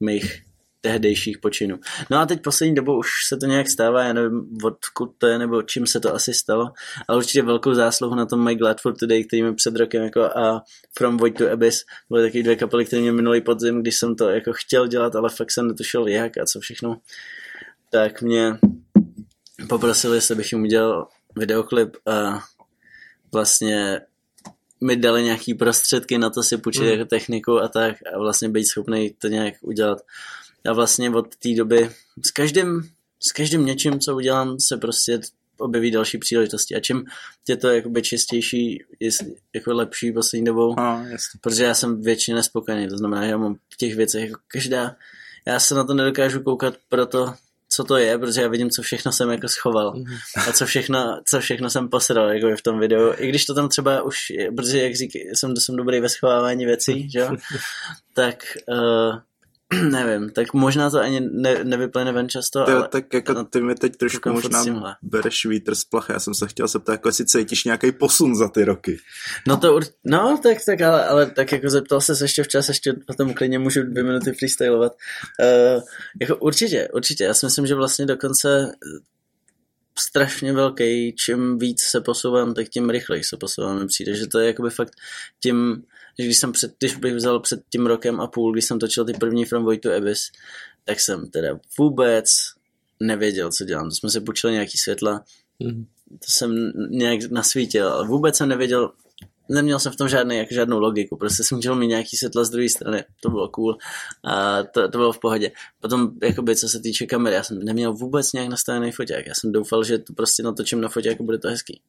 mých tehdejších počinů. No a teď poslední dobou už se to nějak stává, já nevím, odkud to je, nebo čím se to asi stalo, ale určitě velkou zásluhu na tom My Glad for Today, který mi před rokem jako a From Void to Abyss byly taky 2 kapely, které mě minulý podzim, když jsem to jako chtěl dělat, ale fakt jsem netušil jak a co všechno, tak mě poprosili, jestli bych jim udělal videoklip a vlastně mi dali nějaký prostředky na to si půjčit jako techniku a tak a vlastně být schopný to nějak udělat. A vlastně od té doby s každým něčím, co udělám, se prostě objeví další příležitosti. A čím je to jakoby čistější, jako lepší poslední dobou, protože já jsem většině nespokojený. To znamená, že já mám v těch věcech jako každá. Já se na to nedokážu koukat proto, co to je, protože já vidím, co všechno jsem jako schoval a co všechno jsem posral jako v tom videu. I když to tam třeba už, protože jak říkám, jsem dobrý ve schovávání věcí, že? Tak... nevím, tak možná to ani nevyplyne ven často, ale... Tak jako ty mi teď trošku možná bereš vítr z plachy, já jsem se chtěl zeptat, jako jestli cítíš nějaký posun za ty roky. No, tak ale tak jako zeptal ses ještě včas, ještě potom klidně můžu 2 minuty freestylovat. Jako určitě, já si myslím, že vlastně dokonce strašně velký, čím víc se posouvám, tak tím rychleji se posouvám. Přijde, že to je jakoby fakt tím, že když bych vzal před tím rokem a půl, když jsem točil ty první From Void to Abyss, tak jsem teda vůbec nevěděl, co dělám. To jsme se půjčili nějaký světla, to jsem nějak nasvítil, ale vůbec jsem nevěděl, neměl jsem v tom žádnou logiku, prostě jsem dělal mi nějaký světla z druhé strany, to bylo cool a to bylo v pohodě. Potom, jakoby, co se týče kamery, já jsem neměl vůbec nějak nastavený foťák, já jsem doufal, že to prostě natočím na foťák a bude to hezký.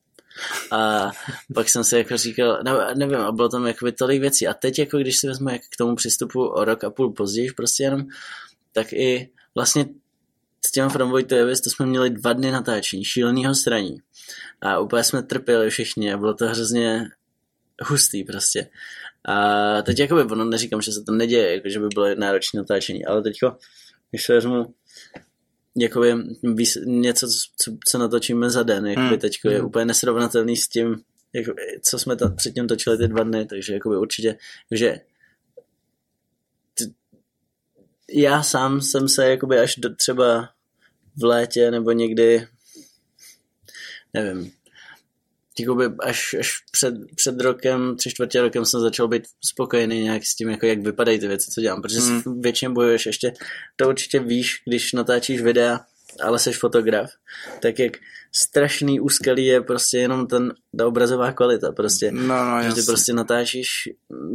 A pak jsem si jako říkal, nevím, a bylo tam jakoby tolik věcí a teď, jako když si vezmu, jak k tomu přistupu o rok a půl později, prostě jenom, tak i vlastně s těma From Void to Abyss, to jsme měli 2 dny natáčení, šílenýho straní a úplně jsme trpěli všichni a bylo to hrozně hustý prostě. A teď jakoby, ono neříkám, že se to neděje, jako že by bylo náročné natáčení, ale teďko, když se vezmu jakoby něco, co natočíme za den, jakoby teďko je úplně nesrovnatelný s tím, jako, co jsme předtím točili ty 2 dny, takže jakoby určitě, že já sám jsem se jakoby až do, třeba v létě nebo někdy, nevím, jakoby až před rokem, 3/4 roku jsem začal být spokojený nějak s tím, jako jak vypadají ty věci, co dělám, protože většině bojuješ ještě, to určitě víš, když natáčíš videa, ale seš fotograf, tak jak strašný úskalí je prostě jenom ta obrazová kvalita, prostě, no, že ty prostě natáčíš,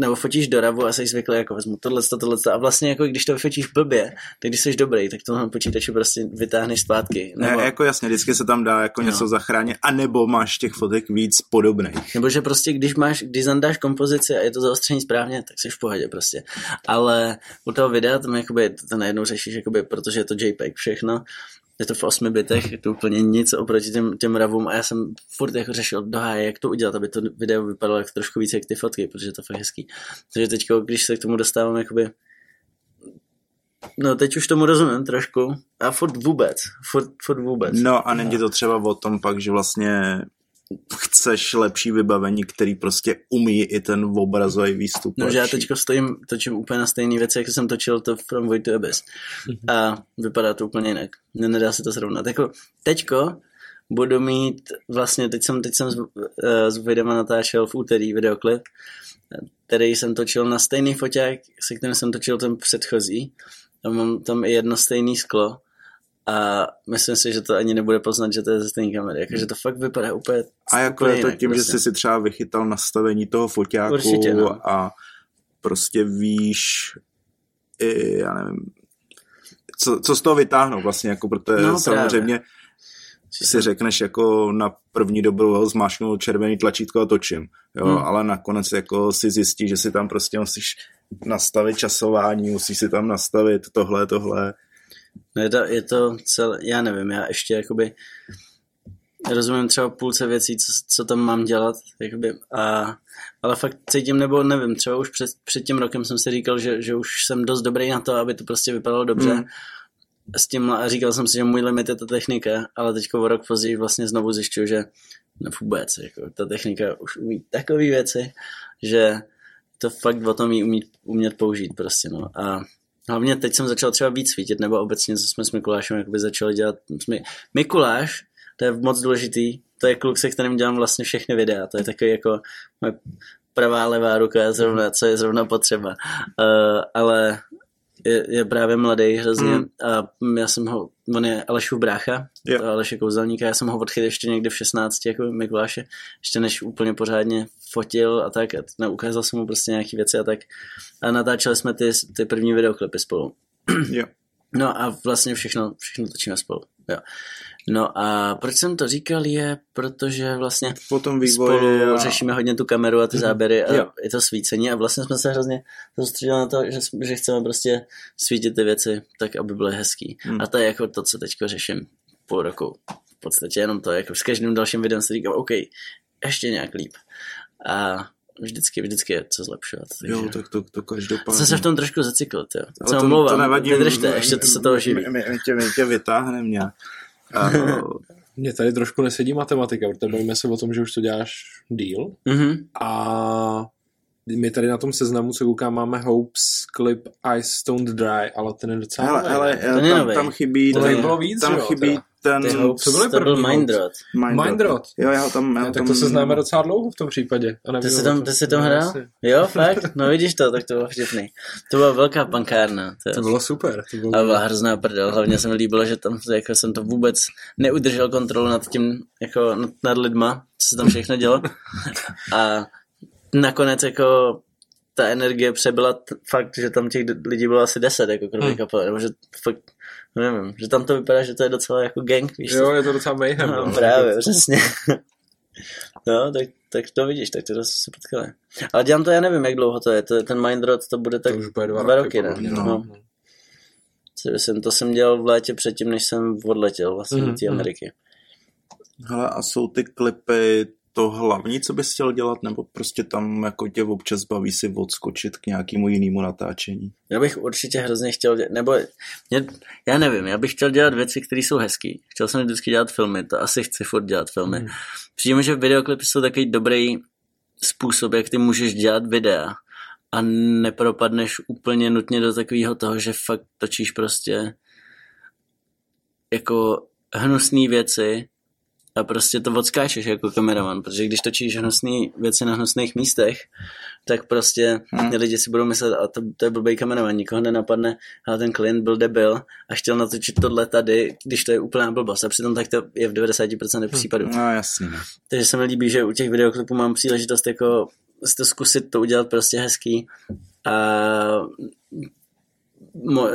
nebo fotíš do RAWu a jsi zvyklý, jako vezmu tohleto a vlastně jako když to vyfotíš blbě, tak když jsi dobrý, tak to na počítači prostě vytáhneš zpátky. Nebo... Ne, jako jasně, vždycky se tam dá jako něco zachránit, anebo máš těch fotek víc podobných. Nebo že prostě když zandáš kompozici a je to zaostření správně, tak jsi v pohodě prostě. Ale u toho videa tam jakoby, to najednou řešíš, jakoby, protože je to JPEG všechno, je to v 8 bitech, je to úplně nic oproti těm ravům a já jsem furt jako řešil jak to udělat, aby to video vypadalo jako trošku víc jak ty fotky, protože to je fakt hezký. Takže teď, když se k tomu dostávám, jakoby... No teď už tomu rozumím trošku a furt vůbec. No a není to třeba o tom pak, že vlastně chceš lepší vybavení, který prostě umí i ten obrazový výstup. No, že já teďko točím úplně na stejné věci, jak jsem točil to From Void to Abyss. A vypadá to úplně jinak. Nedá se to srovnat. Jako teďko budu mít, vlastně teď jsem s videama natáčel v úterý videoklip, který jsem točil na stejný foťák, se kterým jsem točil ten předchozí. Mám tam i jedno stejný sklo. A myslím si, že to ani nebude poznat, že to je ze stejné kamery, jakože to fakt vypadá úplně a jako je to tím, prostě. Že jsi si třeba vychytal nastavení toho foťáku. Určitě, no. A prostě víš i, já nevím, co z toho vytáhnout vlastně, jako protože no, samozřejmě právě. Si řekneš jako na první dobu zmášknout červený tlačítko a točím, jo, ale nakonec jako si zjistí, že si tam prostě musíš nastavit časování, musíš si tam nastavit tohle. No je to celé, já nevím, já ještě jakoby rozumím třeba půlce věcí, co tam mám dělat, jakoby, ale fakt cítím, nebo nevím, třeba už před tím rokem jsem si říkal, že už jsem dost dobrý na to, aby to prostě vypadalo dobře s tím, a říkal jsem si, že můj limit je ta technika, ale teďko o rok později vlastně znovu zjišťuju, že no vůbec, jako, ta technika už umí takové věci, že to fakt o tom jí umět použít prostě, no a hlavně teď jsem začal třeba víc svítit, nebo obecně jsme s Mikulášem jakoby začali dělat. Mikuláš, to je moc důležitý, to je kluk, se kterým dělám vlastně všechny videa, to je takový jako moje pravá levá ruka, zrovna, co je zrovna potřeba. Ale je právě mladý hrozně a on je Alešův brácha, to Aleš je kouzelník a já jsem ho odchytil ještě někde v 16, jako Mikuláše, ještě než úplně pořádně fotil a tak a ukázal jsem mu prostě nějaký věci a tak a natáčeli jsme ty první videoklipy spolu. Jo. No a vlastně všechno točíme spolu. Jo. No a proč jsem to říkal je, protože vlastně spolu řešíme hodně tu kameru a ty záběry a je to svícení a vlastně jsme se hrozně soustředili na to, že chceme prostě svítit ty věci tak, aby byly hezký. A to je jako to, co teďko řeším půl roku. V podstatě jenom to, jako s každým dalším videem si říkám, OK, ještě nějak líp. A vždycky je co zlepšovat. Takže... Jo, tak to každopádně. Jsem se v tom trošku zacikl, jo. Co omlouvám, vydržte, ještě to se toho živí. My tě vytáhneme nějak. Mně tady trošku nesedí matematika, protože bavíme se o tom, že už to děláš díl. Mm-hmm. A my tady na tom seznamu, co koukám, máme Hopes, klip Ice Don't Dry, ale ten je docela nový. Tam chybí, tam chybí ten... To byl Mindrot. Mindrot. Jo, já ho tam... Já tak tam... to se známe docela dlouho v tom případě. Ty jsi tam hrál? Jo, fakt? No vidíš to, tak to bylo vtipný. To byla velká pankárna. To bylo super. A byla hrozná prdel. Hlavně se mi líbilo, že tam jako jsem to vůbec neudržel kontrolu nad tím, jako nad lidma, co se tam všechno dělo. A nakonec jako... ta energie přebyla fakt, že tam těch lidí bylo asi 10 jako kromě kapel, nebo že fakt, nevím, že tam to vypadá, že to je docela jako gang, víš. Jo, je to docela mayhem. No, právě, přesně. No, tak to vidíš, tak to se potkali. Ale dělám to, já nevím, jak dlouho to je, ten Mindrot to bude tak to už bude 2 roky, ne? No. To jsem dělal v létě předtím, než jsem odletěl vlastně do té Ameriky. Hele, a jsou ty klipy to hlavní, co bys chtěl dělat, nebo prostě tam jako tě občas baví si odskočit k nějakému jinému natáčení? Já bych určitě hrozně chtěl dělat, já nevím, já bych chtěl dělat věci, které jsou hezký. Chtěl jsem vždycky dělat filmy, to asi chci furt dělat filmy. Přijde mi, že videoklipy jsou takový dobrý způsob, jak ty můžeš dělat videa a nepropadneš úplně nutně do takového toho, že fakt točíš prostě jako hnusné věci, a prostě to odskáčeš jako kameraman, protože když točíš hnusný věci na hnusných místech, tak prostě lidi si budou myslet, a to je blbej kameraman, nikoho nenapadne, ale ten klient byl debil a chtěl natočit tohle tady, když to je úplná blbost. A přitom tak to je v 90% případů. No jasně. Takže se mi líbí, že u těch videoklipů mám příležitost jako to zkusit to udělat prostě hezký a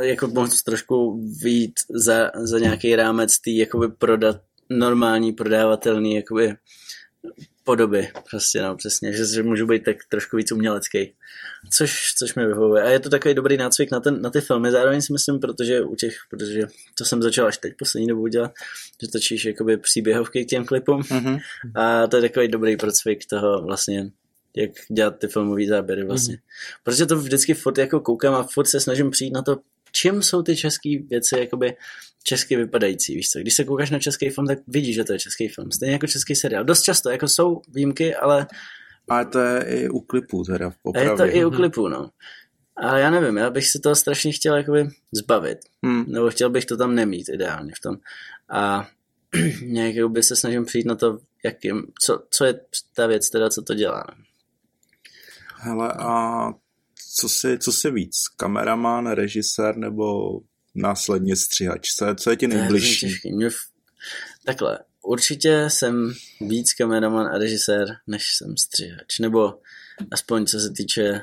jako moc trošku vyjít za nějaký rámec tý jakoby prodat normální, prodávatelný jakoby podoby, prostě no, přesně, že můžu být tak trošku víc umělecký, což mi vyhovuje. A je to takový dobrý nácvik na ty filmy, zároveň si myslím, protože to jsem začal až teď poslední dobou dělat, že točíš jakoby příběhovky k těm klipům a to je takový dobrý procvik toho vlastně, jak dělat ty filmové záběry vlastně. Protože to vždycky furt jako koukám a furt se snažím přijít na to, čím jsou ty české věci jakoby česky vypadající, víš co? Když se koukáš na český film, tak vidíš, že to je český film. Stejně jako český seriál. Dost často, jako jsou výjimky, ale... Ale to je i u klipů teda, opravdu. Je to i u klipů, no. Ale já nevím, já bych se toho strašně chtěl jakoby zbavit. Nebo chtěl bych to tam nemít ideálně v tom. A nějak jakoby se snažím přijít na to, co je ta věc teda, co to dělá. Ne? Hele, a co si víc? Kameraman, režisér nebo... následně stříhač. Co je ti nejbližší? Takhle, určitě jsem víc kameraman a režisér, než jsem stříhač. Nebo aspoň co se týče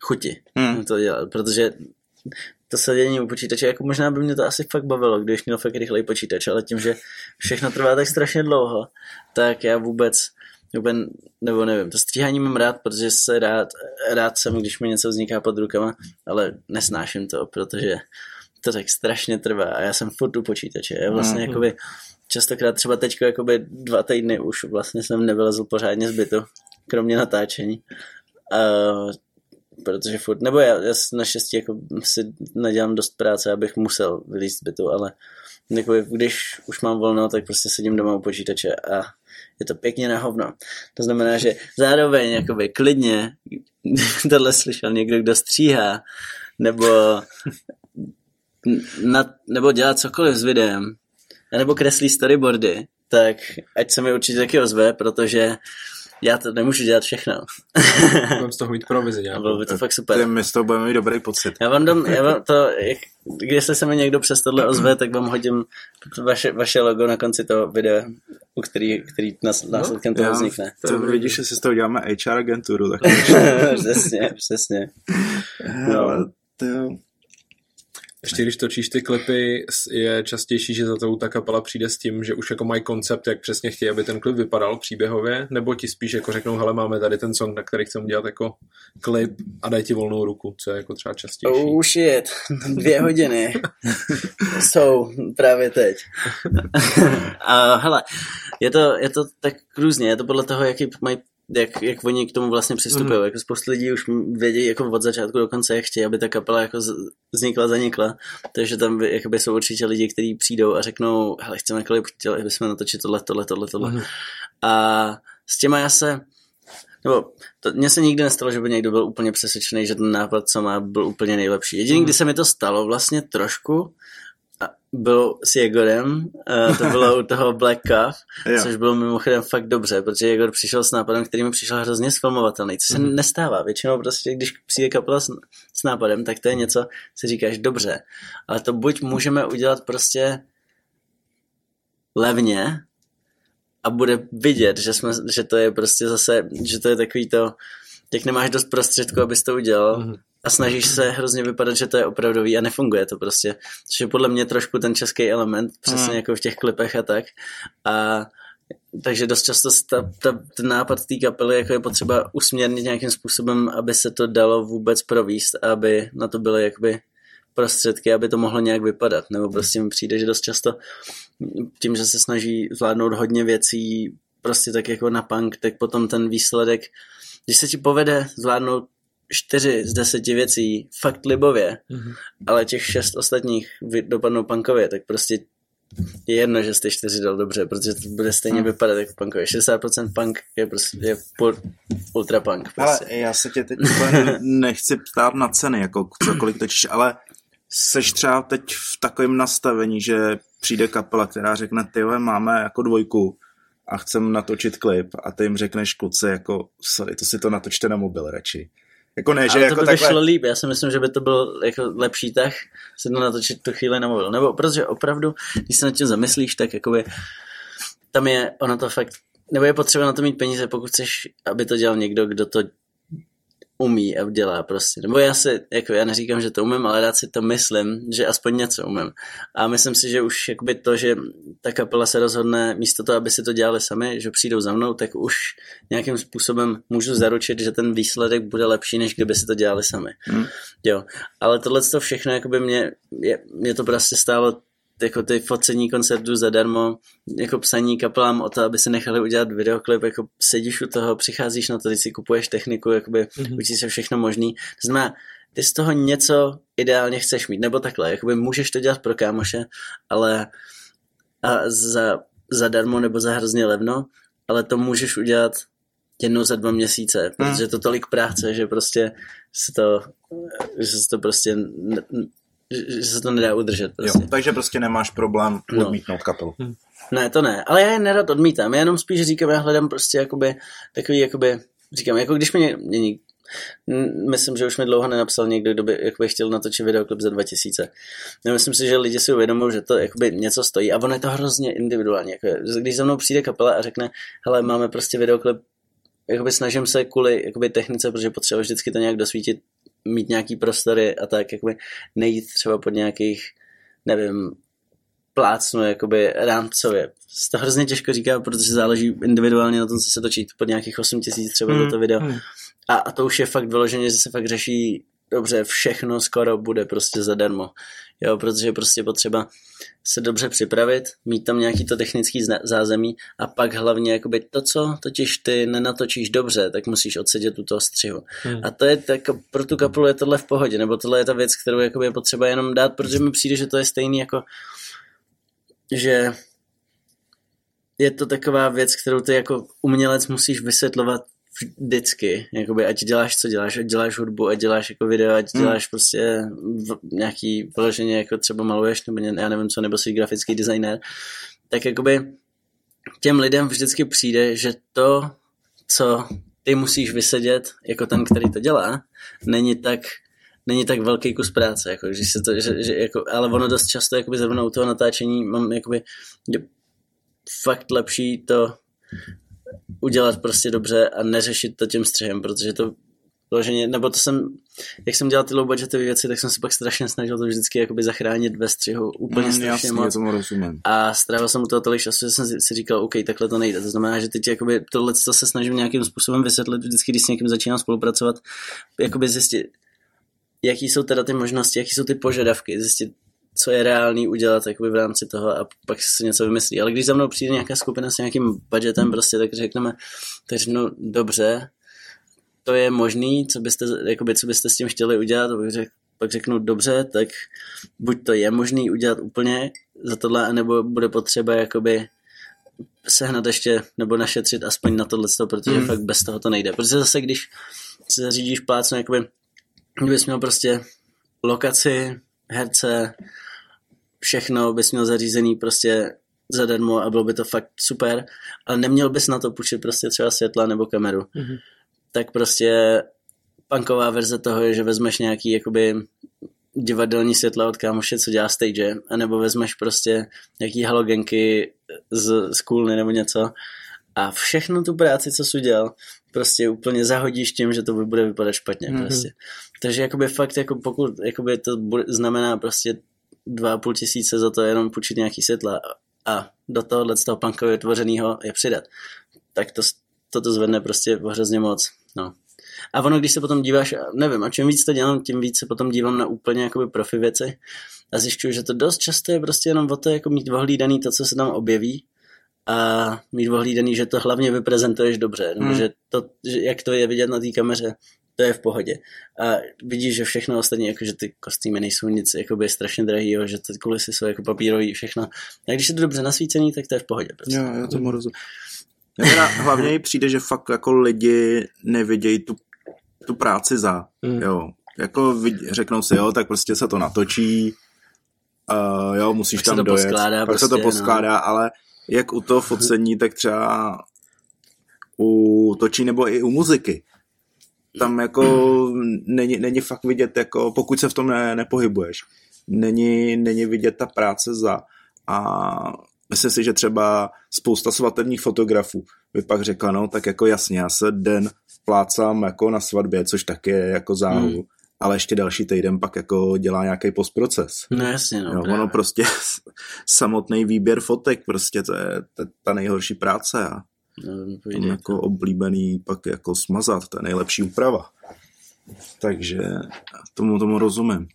chuti to dělat. Protože to sedění u počítače, jako možná by mě to asi fakt bavilo, když měl fakt rychlej počítač, ale tím, že všechno trvá tak strašně dlouho, tak já vůbec nebo nevím, to stříhání mám rád, protože se rád jsem, když mi něco vzniká pod rukama, ale nesnáším to, protože to tak strašně trvá a já jsem furt u počítače. Já vlastně jakoby častokrát třeba teďko jakoby 2 týdny už vlastně jsem nevylezl pořádně z bytu, kromě natáčení. Protože furt, nebo já naštěstí jako si nedělám dost práce, abych musel vylízt z bytu, ale jakoby, když už mám volno, tak prostě sedím doma u počítače a je to pěkně na hovno. To znamená, že zároveň jakoby klidně tohle slyšel někdo, kdo stříhá, nebo dělat cokoliv s videem, nebo kreslí storyboardy, tak ať se mi určitě taky ozve, protože já to nemůžu dělat všechno. Budeme z toho mít provizi. Bylo by to fakt super. My z toho budeme mít dobrý pocit. Já vám dám, jestli se mi někdo přes tohle ozve, tak vám hodím vaše logo na konci toho videa, u který následkem toho vznikne. To vidíš, že si z toho děláme HR agenturu. Tak přesně. No. Ještě když točíš ty klipy, je častější, že za to ta kapela přijde s tím, že už jako mají koncept, jak přesně chtějí, aby ten klip vypadal příběhově, nebo ti spíš jako řeknou, hele, máme tady ten song, na který chceme dělat jako klip a daj ti volnou ruku, co je jako třeba častější. Oh shit, 2 hodiny jsou právě teď. Hele, je to tak různě, je to podle toho, jaký mají jak oni k tomu vlastně přistupují. Jako spoustu lidí už vědí jako od začátku do konce, jak chtějí, aby ta kapela jako zanikla. Takže tam jakoby jsou určitě lidi, kteří přijdou a řeknou, hele, chceme klip, chtěli bychom natočit tohle. A s těma mně se nikdy nestalo, že by někdo byl úplně přesvědčený, že ten nápad, co má, byl úplně nejlepší. Jediný, kdy se mi to stalo vlastně trošku, bylo s Jegorem, to bylo u toho Black Calf, což bylo mimochodem fakt dobře, protože Jegor přišel s nápadem, který mi přišel hrozně sfilmovatelný, což se nestává. Většinou prostě, když přijde kapela s nápadem, tak to je něco, si říkáš dobře. Ale to buď můžeme udělat prostě levně a bude vidět, že to je prostě zase, že to je takový to, jak nemáš dost prostředků, abys to udělal, a snažíš se hrozně vypadat, že to je opravdový a nefunguje to prostě. Což je podle mě trošku ten český element, přesně jako v těch klipech a tak. A takže dost často ten nápad té kapely jako je potřeba usměrnit nějakým způsobem, aby se to dalo vůbec províst, aby na to byly jakoby prostředky, aby to mohlo nějak vypadat. Nebo prostě mi přijde, že dost často tím, že se snaží zvládnout hodně věcí, prostě tak jako na punk, tak potom ten výsledek, když se ti povede zvládnout 4 z 10 věcí fakt libově, ale těch 6 ostatních dopadnou punkově, tak prostě je jedno, že jste 4 dal dobře, protože to bude stejně vypadat jako punkově. 60% punk je prostě je ultra punk. Prostě. Ale já se tě teď nechci ptát na ceny, jako cokoliv točíš, ale seš třeba teď v takovém nastavení, že přijde kapela, která řekne, tyhle máme jako 2 a chcem natočit klip a ty jim řekneš, kluci, jako sorry, to si to natočte na mobil radši. Jako ne, že ale jako to by takhle... šlo líp, já si myslím, že by to byl jako lepší tah se to natočit tu chvíli na mobil, nebo protože opravdu, když se nad tím zamyslíš, tak jakoby tam je ono to fakt, nebo je potřeba na to mít peníze, pokud chceš, aby to dělal někdo, kdo to umí a dělá prostě, nebo já si, jako já neříkám, že to umím, ale rád si to myslím, že aspoň něco umím a myslím si, že už jakoby to, že ta kapela se rozhodne místo toho, aby si to dělali sami, že přijdou za mnou, tak už nějakým způsobem můžu zaručit, že ten výsledek bude lepší, než kdyby si to dělali sami. Jo, ale tohle to všechno jakoby mě to prostě stálo jako ty focení koncertů zadarmo, jako psaní kapelám o to, aby si nechali udělat videoklip, jako sedíš u toho, přicházíš na to, ty si kupuješ techniku, jakoby učíš se všechno možný. To znamená, ty z toho něco ideálně chceš mít, nebo takhle, jakoby můžeš to dělat pro kámoše, ale a zadarmo nebo za hrozně levno, ale to můžeš udělat 1 za 2 měsíce, protože je to tolik práce, že prostě se to nedá udržet. Prostě. Jo, takže prostě nemáš problém odmítnout kapelu. Ne, to ne, ale já je nerad odmítám, já jenom spíš říkám, já hledám prostě jakoby takový, jakoby, říkám, jako když mě myslím, že už mi dlouho nenapsal někdo, kdo by jakoby chtěl natočit videoklip za 2000. Myslím si, že lidi si uvědomují, že to jakoby něco stojí a ono je to hrozně individuální. Jakoby, když za mnou přijde kapela a řekne, hele, máme prostě videoklip, jakoby snažím se kvůli jakoby technice, protože potřeba vždycky to nějak dosvítit, mít nějaký prostory a tak, jakoby nejít třeba pod nějakých, nevím, plácnu, jakoby rámcově. To hrozně těžko říká, protože záleží individuálně na tom, co se točí, pod nějakých 8 000 třeba toto video. A to už je fakt vyloženě, že se fakt řeší dobře, všechno skoro bude prostě zadarmo. Jo, protože je prostě potřeba se dobře připravit, mít tam nějaký to technický zázemí a pak hlavně jakoby to, co totiž ty nenatočíš dobře, tak musíš odsedět u toho střihu. A to je tak, pro tu kapelu je tohle v pohodě, nebo tohle je ta věc, kterou jakoby je potřeba jenom dát, protože mi přijde, že to je stejný jako, že je to taková věc, kterou ty jako umělec musíš vysvětlovat vždycky, jakoby, ať děláš, co děláš, ať děláš hudbu, ať děláš jako video, ať děláš prostě nějaký vyloženě, jako třeba maluješ, nebo já nevím co, nebo jsi grafický designér, tak jakoby těm lidem vždycky přijde, že to, co ty musíš vysedět, jako ten, který to dělá, není tak velký kus práce, jako, že se to, že jako, ale ono dost často, jakoby zrovna u toho natáčení mám, jakoby, fakt lepší to udělat prostě dobře a neřešit to tím střihem, protože to vloženě, nebo to jsem, jak jsem dělal ty low budgetové věci, tak jsem se pak strašně snažil to vždycky jakoby zachránit ve střihu úplně strašně moc. A strávil jsem u toho tolik času, že jsem si říkal, OK, takhle to nejde. To znamená, že teď jakoby tohleto se snažím nějakým způsobem vysvětlit vždycky, když s někým začínám spolupracovat, jakoby zjistit, jaký jsou teda ty možnosti, jaký jsou ty požadavky, zjistit, co je reálný udělat jakoby v rámci toho a pak se něco vymyslí. Ale když za mnou přijde nějaká skupina s nějakým budgetem prostě, tak řeknu, dobře, to je možný, co byste s tím chtěli udělat, pak řeknu, dobře, tak buď to je možný udělat úplně za tohle, anebo bude potřeba jakoby sehnat ještě, nebo našetřit aspoň na tohleto, protože fakt bez toho to nejde. Protože zase, když se zařídíš plácnu, jakoby bys měl prostě lokaci, herce, všechno bys měl zařízený prostě zadarmo a bylo by to fakt super, ale neměl bys na to půjčit prostě třeba světla nebo kameru. Mm-hmm. Tak prostě punková verze toho je, že vezmeš nějaký jakoby divadelní světla od kámoše, co dělá stage, anebo vezmeš prostě nějaký halogenky z kůlny nebo něco a všechno tu práci, co jsi udělal, prostě úplně zahodíš tím, že to bude vypadat špatně. Mm-hmm. Prostě. Takže jakoby fakt, jako pokud jakoby to znamená prostě 2,5 tisíce za to jenom půjčit nějaký světla a do tohohle z toho punkově tvořenýho je přidat, tak to zvedne prostě hrozně moc. No. A ono, když se potom díváš, nevím, a čím víc to dělám, tím víc se potom dívám na úplně jakoby profi věci a zjišťuju, že to dost často je prostě jenom o to, jako mít ohlídaný to, co se tam objeví a mít ohlídaný, že to hlavně vyprezentuješ dobře, nebo že to, jak to je vidět na té kameře, to je v pohodě. A vidíš, že všechno ostatní, jakože ty kostýmy nejsou nic jakoby strašně drahýho, že ty kulisy jsou jako papírový, všechno. A když je to dobře nasvícený, tak to je v pohodě. Prostě. Jo, já tomu rozumím. Hlavně jí přijde, že fakt jako lidi nevidějí tu práci za. Jo. Jako řeknou si, jo, tak prostě se to natočí, jo, musíš pak tam dojet. Pak prostě, se to poskládá, no. Ale jak u toho focení, tak třeba u točí nebo i u muziky. Tam jako není fakt vidět, jako, pokud se v tom nepohybuješ, není vidět ta práce za. A myslím si, že třeba spousta svatebních fotografů by pak řekla, no tak jako jasně, já se den plácám jako na svatbě, což taky je jako záhu, ale ještě další týden pak jako dělá nějaký postproces. No jasně, no. Jo, ono prostě samotný výběr fotek, prostě to je ta nejhorší práce a no, jako oblíbený pak jako smazat, to je nejlepší úprava. Takže tomu rozumím.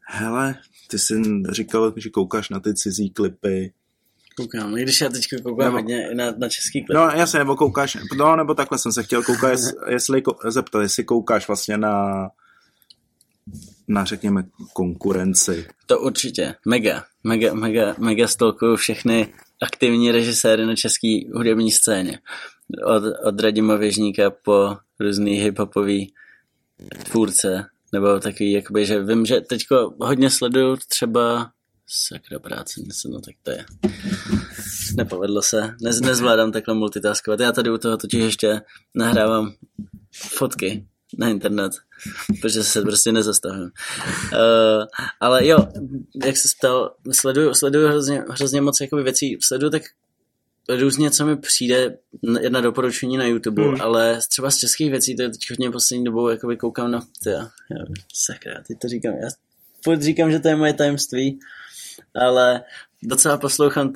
Hele, ty jsi říkal, že koukáš na ty cizí klipy. Koukám, i když já teď koukám hodně na český klip. No jasně, nebo koukáš, no nebo takhle jsem se chtěl koukat, jestli koukáš vlastně na řekněme konkurenci. To určitě, mega stalkuju všechny aktivní režiséry na české hudební scéně. Od Radima Věžníka po různý hiphopový tvůrce, nebo takový, jakoby, že vím, že teďko hodně sleduju třeba sakra práce, no tak to je. Nepovedlo se, nezvládám takhle multitaskovat. Já tady u toho totiž ještě nahrávám fotky na internet, protože se prostě nezastavím. Ale jo, jak se ptal, sleduju hrozně moc jakoby věcí, sleduju tak různě, co mi přijde jedna doporučení na YouTube, ale třeba z českých věcí, to je teď hodně poslední dobou, jakoby koukám na sakra, teď to říkám, já furt říkám, že to je moje tajemství, ale docela poslouchám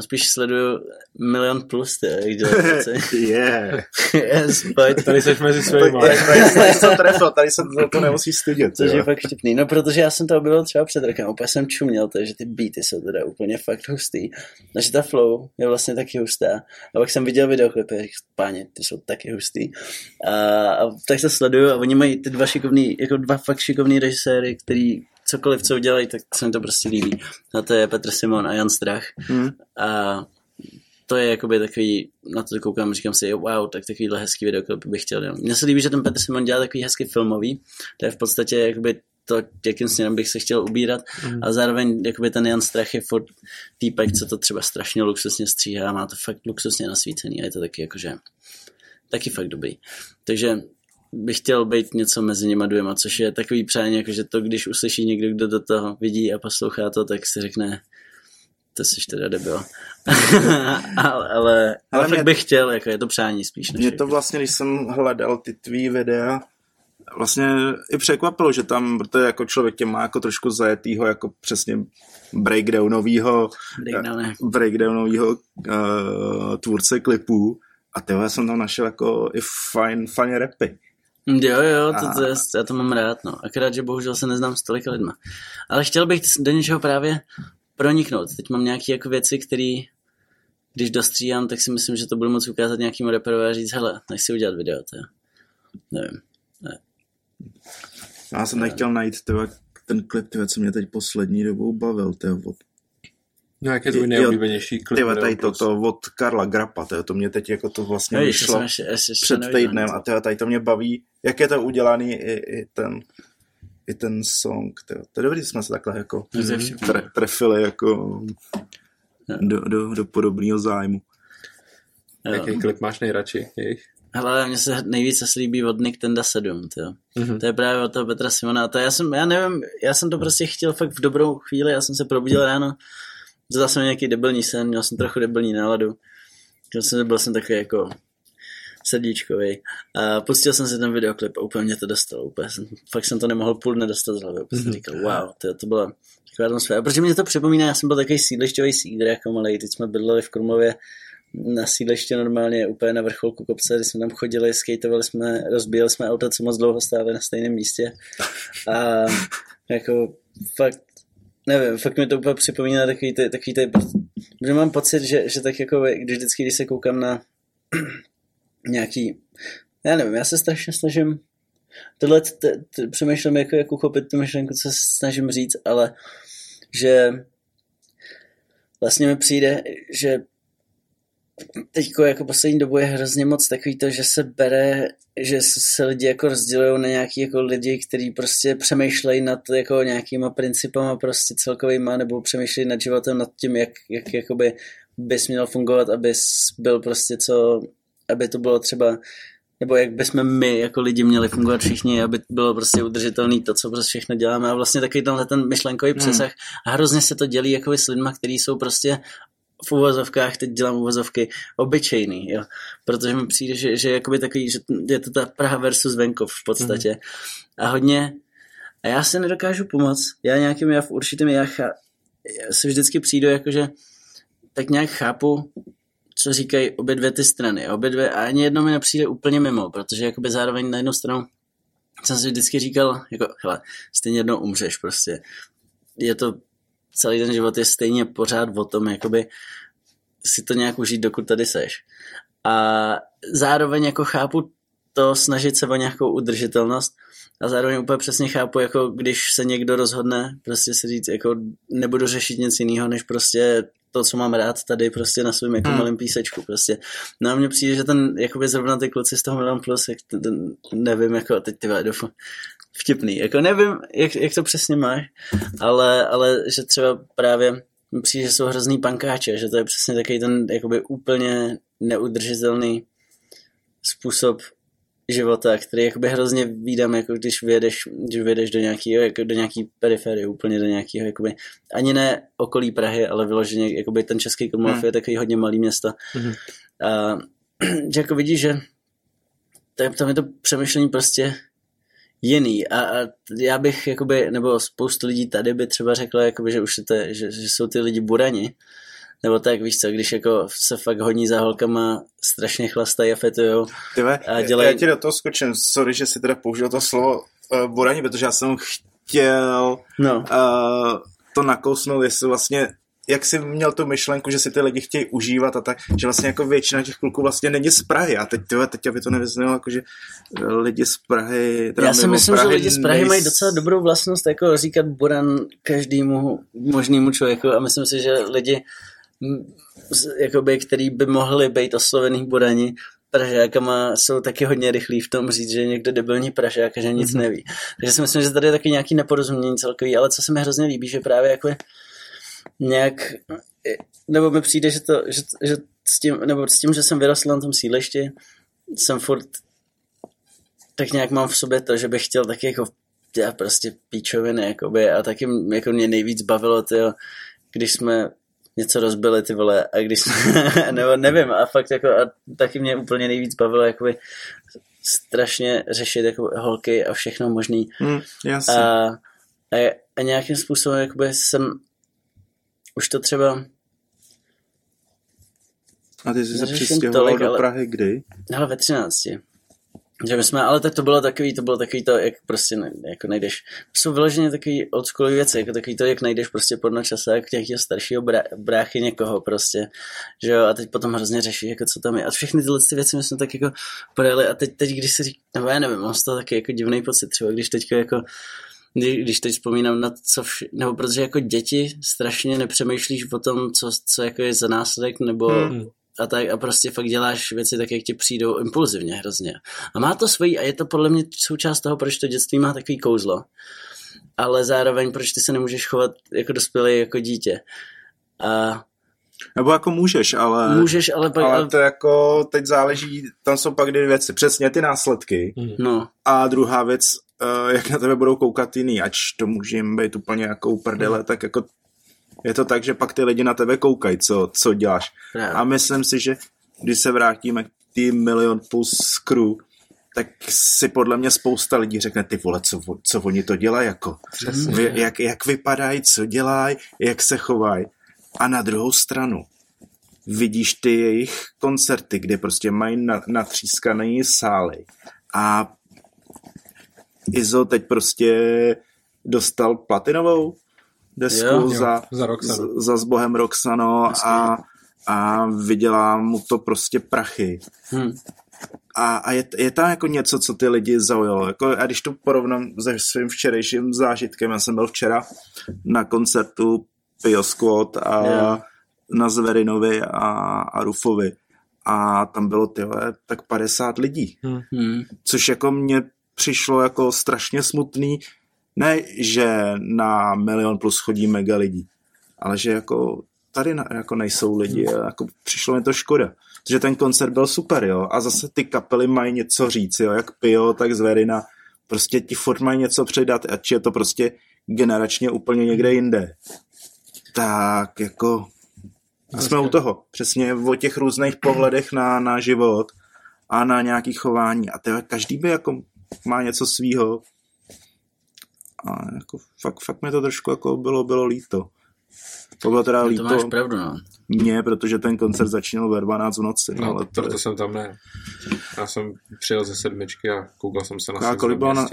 spíš sleduju Milion Plus, jak dělat věci. Yeah. Yes, but... Tady jsi mezi svýma. Tady se to nemusíš studět. Což je fakt štipný. No, protože já jsem to objevil třeba před rokem. Úplně jsem čuměl, takže ty beaty jsou teda úplně fakt hustý. Takže ta flow je vlastně taky hustá. A pak jsem viděl videoklipy, jak páně, ty jsou taky hustý. A tak to sleduju a oni mají ty dva fakt šikovný režiséry, který cokoliv, co udělají, tak se mi to prostě líbí. A to je Petr Simon a Jan Strach. A to je jakoby takový, na to koukám, říkám si, wow, tak takovýhle hezký videoklip bych chtěl. Jo. Mně se líbí, že ten Petr Simon dělá takový hezký filmový. To je v podstatě jakoby to, jakým směrem bych se chtěl ubírat. A zároveň jakoby ten Jan Strach je furt týpek, co to třeba strašně luxusně stříhá, má to fakt luxusně nasvícený a je to taky jakože taky fakt dobrý. Takže bych chtěl být něco mezi nima dvěma, což je takový přání, jakože to, když uslyší někdo, kdo do toho vidí a poslouchá to, tak si řekne, to jsi teda debil. ale fakt bych chtěl, jako je to přání spíš. Mě to vlastně, když jsem hledal ty tvý videa, vlastně i překvapilo, že tam, protože jako člověk tě má jako trošku zajetýho, jako přesně breakdownovýho tvůrce klipů a tyhle jsem tam našel jako i fajn rapy. Jo, já to mám rád, no. Akorát, že bohužel se neznám s tolika lidma. Ale chtěl bych do něčeho právě proniknout. Teď mám nějaké jako věci, které, když dostříhám, tak si myslím, že to budu moc ukázat nějakému raperovi a říct, hele, nech si udělat video, to je. Nevím. Ne. Já jsem nechtěl najít ten klip, co mě teď poslední dobou bavil, to je od... No, jak je tvůj nejoblíbenější klip? Tyhle, tady toto od Karla Grappa, to mě teď jako to vlastně vyšlo před týdnem a tady to mě baví, jak je to udělaný i ten i ten song. Tyjo. To je dobrý, že jsme se takhle jako trefili jako do podobného zájmu. Jo. Jaký klip máš nejradši? Hele, mně se nejvíce slíbí od Nick Tenda 7, tyjo. Mm-hmm. To je právě od toho Petra Simona. To já jsem to prostě chtěl fakt v dobrou chvíli, já jsem se probudil ráno, vzal jsem nějaký debilní sen, měl jsem trochu debilní náladu, byl jsem takový jako srdíčkový a pustil jsem si ten videoklip a úplně mě to dostalo, fakt jsem to nemohl půl dne dostat z hlavy, jsem říkal wow, tyjo, to bylo taková atmosféra, protože mě to připomíná, já jsem byl takový sídlišťový sídr jako malej, teď jsme bydleli v Krumlově na sídliště normálně úplně na vrcholku kopce, když jsme tam chodili, skateovali jsme, rozbíjeli jsme auta, co moc dlouho stáli na stejném místě a jako fakt, nevím, fakt mi to úplně připomíná takový, protože mám pocit, že tak jako když se koukám na nějaký, já nevím, já se strašně snažím tohle přemýšlím, jak uchopit tu myšlenku, co se snažím říct, ale že vlastně mi přijde, že teďko jako poslední dobu je hrozně moc takový to, že se bere, že se lidi jako rozdělují na nějaký jako lidi, kteří prostě přemýšlejí nad jako nějakýma principama prostě celkovýma, nebo přemýšlejí nad životem, nad tím, jak jakoby bys měl fungovat, abys byl prostě co, aby to bylo třeba, nebo jak bychom my jako lidi měli fungovat všichni, aby bylo prostě udržitelný to, co prostě všechno děláme a vlastně takový tenhle ten myšlenkový přesah a hrozně se to dělí jakoby s lidma, kteří jsou prostě v uvozovkách, teď dělám uvozovky, obyčejný, jo, protože mi přijde, že jakoby takový, že je to ta Praha versus venkov v podstatě a hodně, a já si nedokážu pomoct, já se vždycky přijdu, jakože tak nějak chápu, co říkají obě dvě ty strany, a ani jedno mi nepřijde úplně mimo, protože jakoby zároveň na jednu stranu jsem si vždycky říkal, jako, hele, stejně jednou umřeš prostě, je to celý ten život je stejně pořád o tom, jakoby si to nějak užít, dokud tady seš. A zároveň jako chápu to snažit se o nějakou udržitelnost a zároveň úplně přesně chápu, jako když se někdo rozhodne prostě si říct, jako nebudu řešit nic jiného, než prostě to, co mám rád tady prostě na svém jako malém písečku prostě. No a mně přijde, že ten, jakoby zrovna ty kluci z toho Milion Plus, jak nevím, jako teď ty vádofu, vtipný, jako nevím, jak to přesně máš, ale že třeba právě přijde, že jsou hrozný pankáče, že to je přesně takový ten jakoby úplně neudržitelný způsob života, který jakoby hrozně vídám, jako když vyjedeš do nějaký periferie, úplně do nějakého, jakoby, ani ne okolí Prahy, ale vyloženě, jakoby ten Český Krumlov je takový hodně malý města. A že jako vidíš, že tam je to přemýšlení prostě jiný a já bych jakoby, nebo spoustu lidí tady by třeba řekla, jakoby, že už je to, že jsou ty lidi burani, nebo tak víš co, když jako se fakt hodní za holkama, strašně chlastají a fetujou. Já ti do toho skočím, sorry, že si teda použil to slovo burani, protože já jsem chtěl to nakousnout, jestli vlastně jak jsi měl tu myšlenku, že si ty lidi chtějí užívat a tak, že vlastně jako většina těch kluků vlastně není z Prahy. A teď aby to nevyznělo, jakože lidi z Prahy... Já si myslím, že lidi z Prahy mají docela dobrou vlastnost jako říkat buran každému možnému člověku a myslím si, že lidi, jakoby, který by mohli být oslovený burani, Pražákama jsou taky hodně rychlí v tom říct, že je někdo debilní Pražák a že nic neví. Takže si myslím, že tady je taky nějaký neporozumění celkový, ale co se mi hrozně líbí, že právě jako nějak, nebo mi přijde, že s tím, že jsem vyrostl na tom sídlišti, jsem furt tak nějak mám v sobě to, že bych chtěl taky jako dělat prostě píčoviny, jakoby, a taky jako mě nejvíc bavilo, tyjo, když jsme něco rozbili, ty vole, a když jsme, nebo nevím, a fakt jako, a taky mě úplně nejvíc bavilo, jakoby strašně řešit jako holky a všechno možný. A nějakým způsobem, jakoby jsem už to třeba... A ty jsi se přistěhoval do Prahy kdy? Hele, ve 13. Že my jsme, ale tak to bylo takový to, jak prostě jako najdeš. Jsou vyloženě takový oldschoolový věci, jako takový to, jak najdeš prostě podnočasák nějakého staršího bráchy někoho prostě, že jo, a teď potom hrozně řeší, jako co tam je. A všechny tyhle věci my jsme tak jako podali a teď když se říká, nebo já nevím, mám z toho taky jako divnej pocit, třeba když teďka jako když teď vzpomínám na co nebo protože jako děti strašně nepřemýšlíš o tom, co jako je za následek, nebo a tak a prostě fakt děláš věci tak, jak ti přijdou impulzivně hrozně. A má to svojí a je to podle mě součást toho, proč to dětství má takový kouzlo. ale zároveň proč ty se nemůžeš chovat jako dospělý, jako dítě. A nebo jako můžeš, ale... Můžeš, ale pak... Ale to jako teď záleží, tam jsou pak dvě věci. Přesně ty následky. No. A druhá věc, jak na tebe budou koukat jiný, ač to může jim být úplně jako uprdele, tak jako je to tak, že pak ty lidi na tebe koukají, co děláš. Právě. A myslím si, že když se vrátíme k tý Milion Plus crew, tak si podle mě spousta lidí řekne, ty vole, co oni to dělají, jako. Jak vypadají, co dělají, jak se chovají. A na druhou stranu vidíš ty jejich koncerty, kde prostě mají natřískané sály. A Izo teď prostě dostal platinovou desku za Zbohem Roxano a vydělá mu to prostě prachy. A je tam jako něco, co ty lidi zaujalo. Jako, a když to porovnám se svým včerejším zážitkem, já jsem byl včera na koncertu Pio Squad a na Zverinovi a Rufovi. A tam bylo tyhle tak 50 lidí. Což jako mně přišlo jako strašně smutný. Ne, že na Milion Plus chodí mega lidí, ale že jako tady jako nejsou lidi. Jako přišlo mi to škoda. Protože ten koncert byl super, jo. A zase ty kapely mají něco říct, jo. Jak Pio, tak Zverina. Prostě ti furt mají něco předat, ať je to prostě generačně úplně někde jinde. Tak, jako... A jsme u toho. Přesně o těch různých pohledech na život a na nějaký chování. A teda každý by jako má něco svýho. A jako fakt mi to trošku jako bylo líto. To bylo teda líto. To máš pravdu, no. Mně, protože ten koncert začínal ve 12 v noci. No, ale to jsem tam ne. Já jsem přijel ze 7 a koukal jsem se na svět. A kolik bylo na...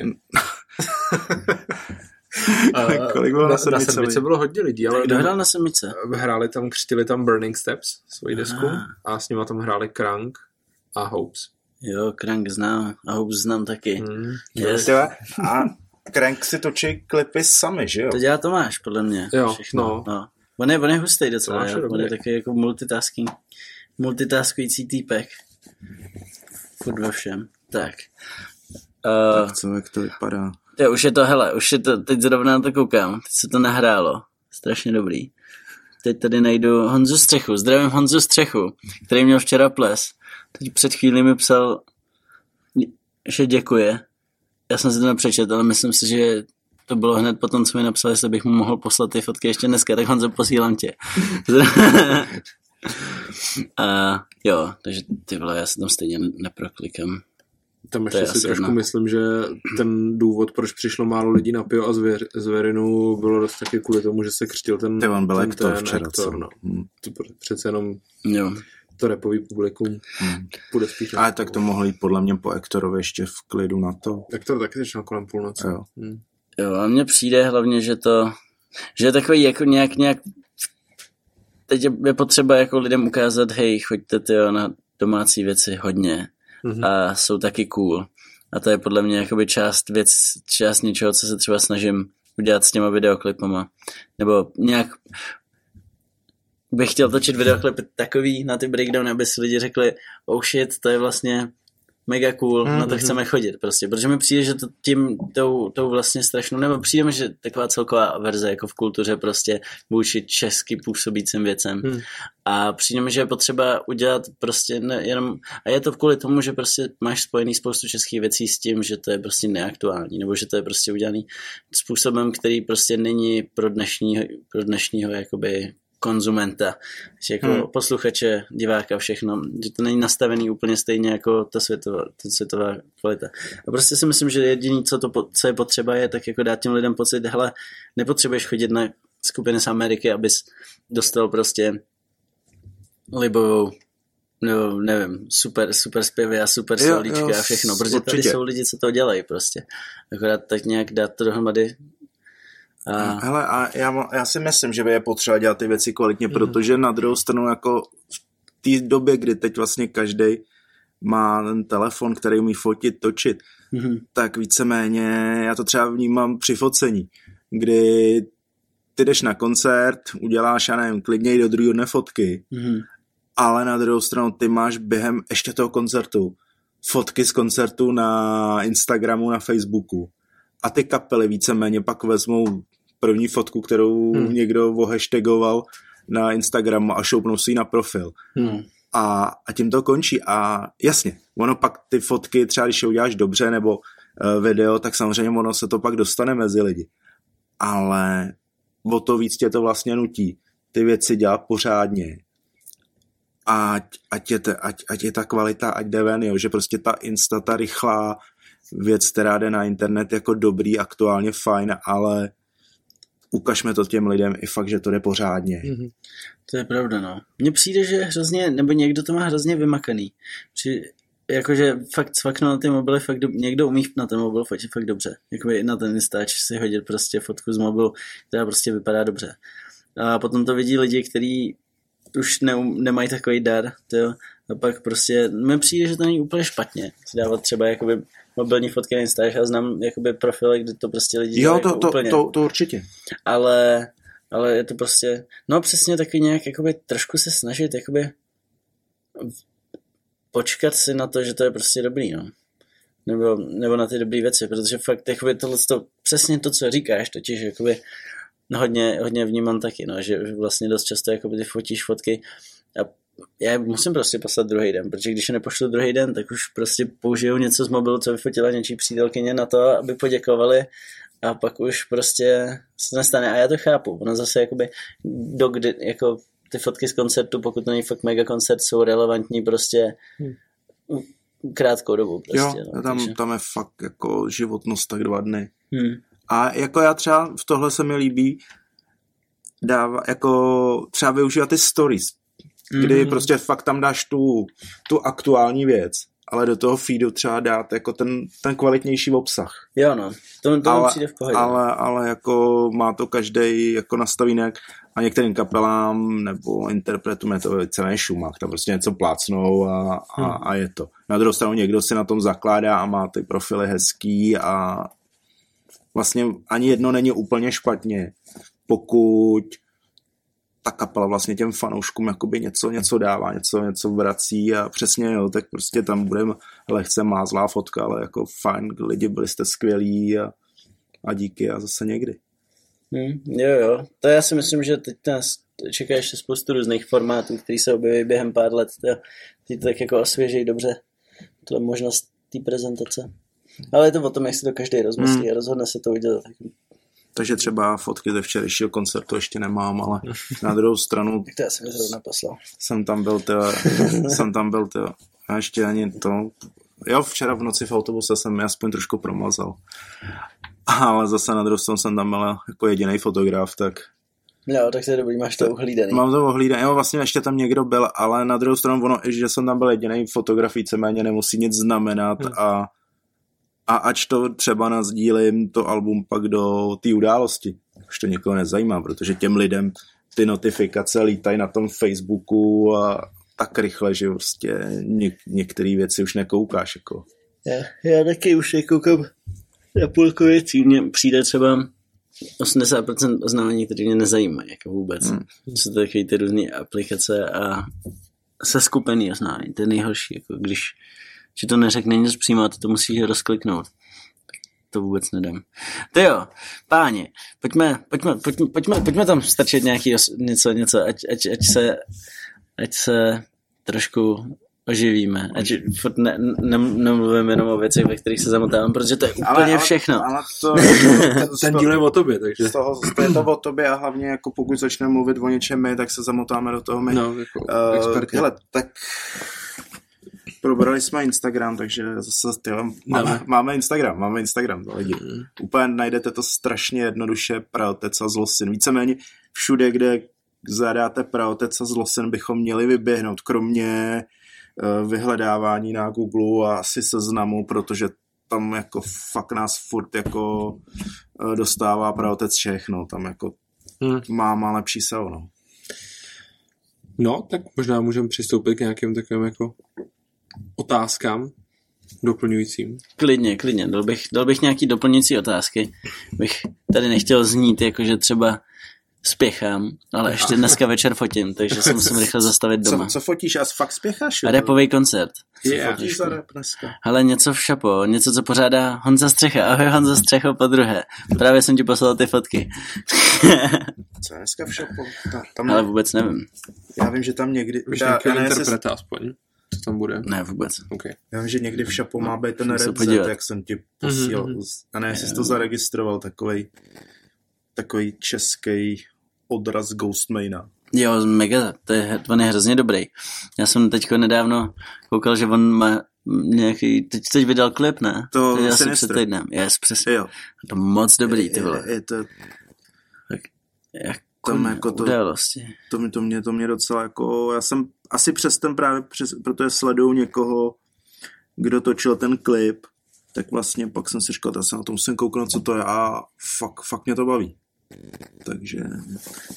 Kolik bylo na sedmice bylo hodně lidí, ale kdo hrál na sedmice? Hráli tam, křtili tam Burning Steps, svoji desku, a s nima tam hráli Crank a Hopes. Jo, Crank znám a Hopes znám taky. Yes. A Crank si točí klipy sami, že jo? To dělá Tomáš, podle mě. Jo, všechno. No. On je hustej docela, on je taky jako multitaskující týpek. Furt ve všem. Tak co, jak to vypadá? Jo, už je to, teď zrovna na to koukám, teď se to nahrálo, strašně dobrý. Teď tady najdu Honzu Střechu, zdravím Honzu Střechu, který měl včera ples. Teď před chvílí mi psal, že děkuje. Já jsem si to nepřečet, ale myslím si, že to bylo hned potom, co mi napsal, jestli bych mu mohl poslat ty fotky ještě dneska, tak Honzo, posílám tě. A jo, takže ty vole, já se tam stejně neproklikám. Tam ještě si trošku myslím, že ten důvod, proč přišlo málo lidí na Pio a Zverinu, bylo dost taky kvůli tomu, že se křtil ten aktor. No. To přece jenom to repový publikum půjde spíš. Ale tak to mohlo jít podle mě po Ektorovi ještě v klidu na to. Ektor taky začal kolem půlnoci. Jo, a mně přijde hlavně, že je takový jako nějak teď je potřeba jako lidem ukázat, hej, choďte na domácí věci hodně. A jsou taky cool. A to je podle mě jakoby část něčeho, co se třeba snažím udělat s těma videoklipama. Nebo nějak bych chtěl točit videoklipy takový na ty breakdowny, aby si lidi řekli, oh shit, to je vlastně mega cool, na to chceme chodit prostě. Protože mi přijde, že to tím tou vlastně strašnou, nebo přijde mi, že taková celková verze jako v kultuře prostě vůči česky působícím věcem. A přijde mi, že je potřeba udělat prostě nejenom, a je to kvůli tomu, že prostě máš spojený spoustu českých věcí s tím, že to je prostě neaktuální, nebo že to je prostě udělaný způsobem, který prostě není pro dnešního jakoby konzumenta, že jako posluchače, diváka, všechno, že to není nastavený úplně stejně jako ta světová kvalita. A prostě si myslím, že jediný, co je potřeba, je tak jako dát těm lidem pocit, hele, nepotřebuješ chodit na skupiny z Ameriky, abys dostal prostě libovou, nebo nevím, super zpěvy a super solíčky a všechno, protože určitě. Tady jsou lidi, co to dělají prostě. Akorát tak nějak dát to dohromady. Hele, a já si myslím, že je potřeba dělat ty věci kvalitně, protože na druhou stranu jako v té době, kdy teď vlastně každej má ten telefon, který umí fotit, točit, tak víceméně já to třeba vnímám při focení, kdy ty jdeš na koncert, uděláš, já nevím, klidně i do druhého dne fotky, ale na druhou stranu ty máš během ještě toho koncertu fotky z koncertu na Instagramu, na Facebooku. a ty kapely víceméně pak vezmou první fotku, kterou někdo ohashtagoval na Instagramu a šoupnou si ji na profil. A tím to končí. A jasně, ono pak ty fotky, třeba když je uděláš dobře nebo video, tak samozřejmě ono se to pak dostane mezi lidi. Ale o to víc tě to vlastně nutí ty věci dělat pořádně. Ať je ta kvalita, ať jde ven, jo? Že prostě ta Insta, ta rychlá věc, která jde na internet, jako dobrý, aktuálně fajn, ale ukažme to těm lidem i fakt, že to jde pořádně. Mm-hmm. To je pravda, no. Mně přijde, že hrozně, nebo někdo to má hrozně vymakaný. Jakože fakt cvaknout na ty mobily, fakt někdo umí na ten mobil fakt dobře. Jakoby na ten Instač si hodit prostě fotku z mobilu, která prostě vypadá dobře. A potom to vidí lidi, kteří už nemají takový dar, tyjo. A pak prostě, mi přijde, že to není úplně špatně. Dávat třeba jakoby mobilní fotky na Instač, a znám jakoby profily, kde to prostě lidi dělají úplně. Jo, to určitě. Ale je to prostě, no přesně taky nějak jakoby trošku se snažit jakoby počkat si na to, že to je prostě dobrý, no. Nebo na ty dobrý věci, protože fakt jakoby tohleto, přesně to, co říkáš, totiž jakoby hodně vnímám taky, no, že vlastně dost často jakoby ty fotíš fotky a já musím prostě poslat druhý den, protože když je nepošlu druhý den, tak už prostě použiju něco z mobilu, co vyfotila něčí přítelkyně na to, aby poděkovali a pak už prostě se to nestane a já to chápu, ono zase jakoby dokdy, jako ty fotky z koncertu, pokud to není fakt mega koncert, jsou relevantní prostě krátkou dobu prostě. Jo, no, tam je fakt jako životnost tak 2 dny. A jako já třeba, v tohle se mi líbí jako třeba využívat ty stories, kdy prostě fakt tam dáš tu aktuální věc, ale do toho feedu třeba dát jako ten kvalitnější obsah. Jo no, to přijde v pohodě. Ale jako má to každej jako nastavínek a některým kapelám nebo interpretům je to celý šumák, tam prostě něco plácnou a je to. Na druhou stranu někdo si na tom zakládá a má ty profily hezký a vlastně ani jedno není úplně špatně, pokud ta kapela vlastně těm fanouškům jakoby něco dává, něco vrací a přesně jo, tak prostě tam budeme lehce mázlá fotka, ale jako fajn, lidi, byli jste skvělí a díky a zase někdy. Jo, to já si myslím, že teď nás čeká ještě spoustu různých formátů, který se objeví během pár let, ty tak jako osvěžejí dobře tu možnost té prezentace. Ale je to o tom, jak si to každý rozmyslí a rozhodne se to udělat. Takže třeba fotky ze včerejšího koncertu ještě nemám, ale na druhou stranu tak to já jsem zrovna poslal. Jsem tam byl a ještě ani to. Jo, včera v noci v autobuse jsem aspoň trošku promazal. Ale zase na druhou stranu jsem tam byl jako jediný fotograf, tak jo, tak to je dobrý, máš to ohlídaný. Mám to ohlídaný, jo, vlastně ještě tam někdo byl, ale na druhou stranu ono, že jsem tam byl jediný fotograf, víceméně nemusí nic znamenat a ač to třeba nasdílím to album pak do té události, už to někoho nezajímá, protože těm lidem ty notifikace lítají na tom Facebooku a tak rychle, že prostě některé věci už nekoukáš. Jako. Já taky už nekoukám na půlku věcí. Mně přijde třeba 80% oznámení, které mě nezajímají jako vůbec. Jsou to takové ty různé aplikace a seskupený oznámení, to je nejhorší, jako když že to neřekne nic přímo a ty to musíš rozkliknout. To vůbec nedám. To jo, páni, pojďme tam strčit nějaký něco, ať se trošku oživíme. Ať furt nemluvím jenom o věcech, ve kterých se zamotávám, protože to je úplně všechno. Ale ten díl je o tobě, takže. To je to o tobě a hlavně jako pokud začneme mluvit o něčem my, tak se zamotáme do toho my. No, jako expertně. Hele, tak probrali jsme Instagram, takže zase máme Instagram. Úplně najdete to strašně jednoduše, Praotec a Zlosyn. Víceméně všude, kde zadáte Praotec a Zlosyn, bychom měli vyběhnout, kromě vyhledávání na Google a asi Seznamu, protože tam jako fakt nás furt jako dostává Praotec všechno, tam jako má lepší SEO, no. No, tak možná můžeme přistoupit k nějakým takovým jako otázkám doplňujícím. Klidně. Dal bych nějaký doplňující otázky. Bych tady nechtěl znít, jakože třeba Spěchám, ale ještě dneska večer fotím, takže se musím rychle zastavit doma. Co fotíš? A fakt spěcháš? Repovej koncert. Fotíš za rap dneska? Hele, něco v šapo, něco, co pořádá Honza Střecha. Ahoj Honza Střecho, podruhé. Právě jsem ti poslal ty fotky. Co je dneska v šapo? Ale vůbec nevím. Já vím, že tam někdy... Víš nějakého interpreta aspoň? Co tam bude? Ne, vůbec. Okay. Já vím, že někdy v šapo má být ten recept, jak jsem ti posílal. A ne, jestli jsi to zaregistroval, takový český odraz Ghostmana. Jo, mega, on je hrozně dobrý. Já jsem teďko nedávno koukal, že on má nějaký, teď vydal klip, ne? To já jsem před týdnem. Yes, přesně. Jo. To moc dobrý, ty vole. Je to... Tak, jako události. To mě docela jako, já jsem asi přes ten právě, protože sleduju někoho, kdo točil ten klip, tak vlastně pak jsem si říkal, já se na to musím kouknout, co to je a fakt mě to baví. Takže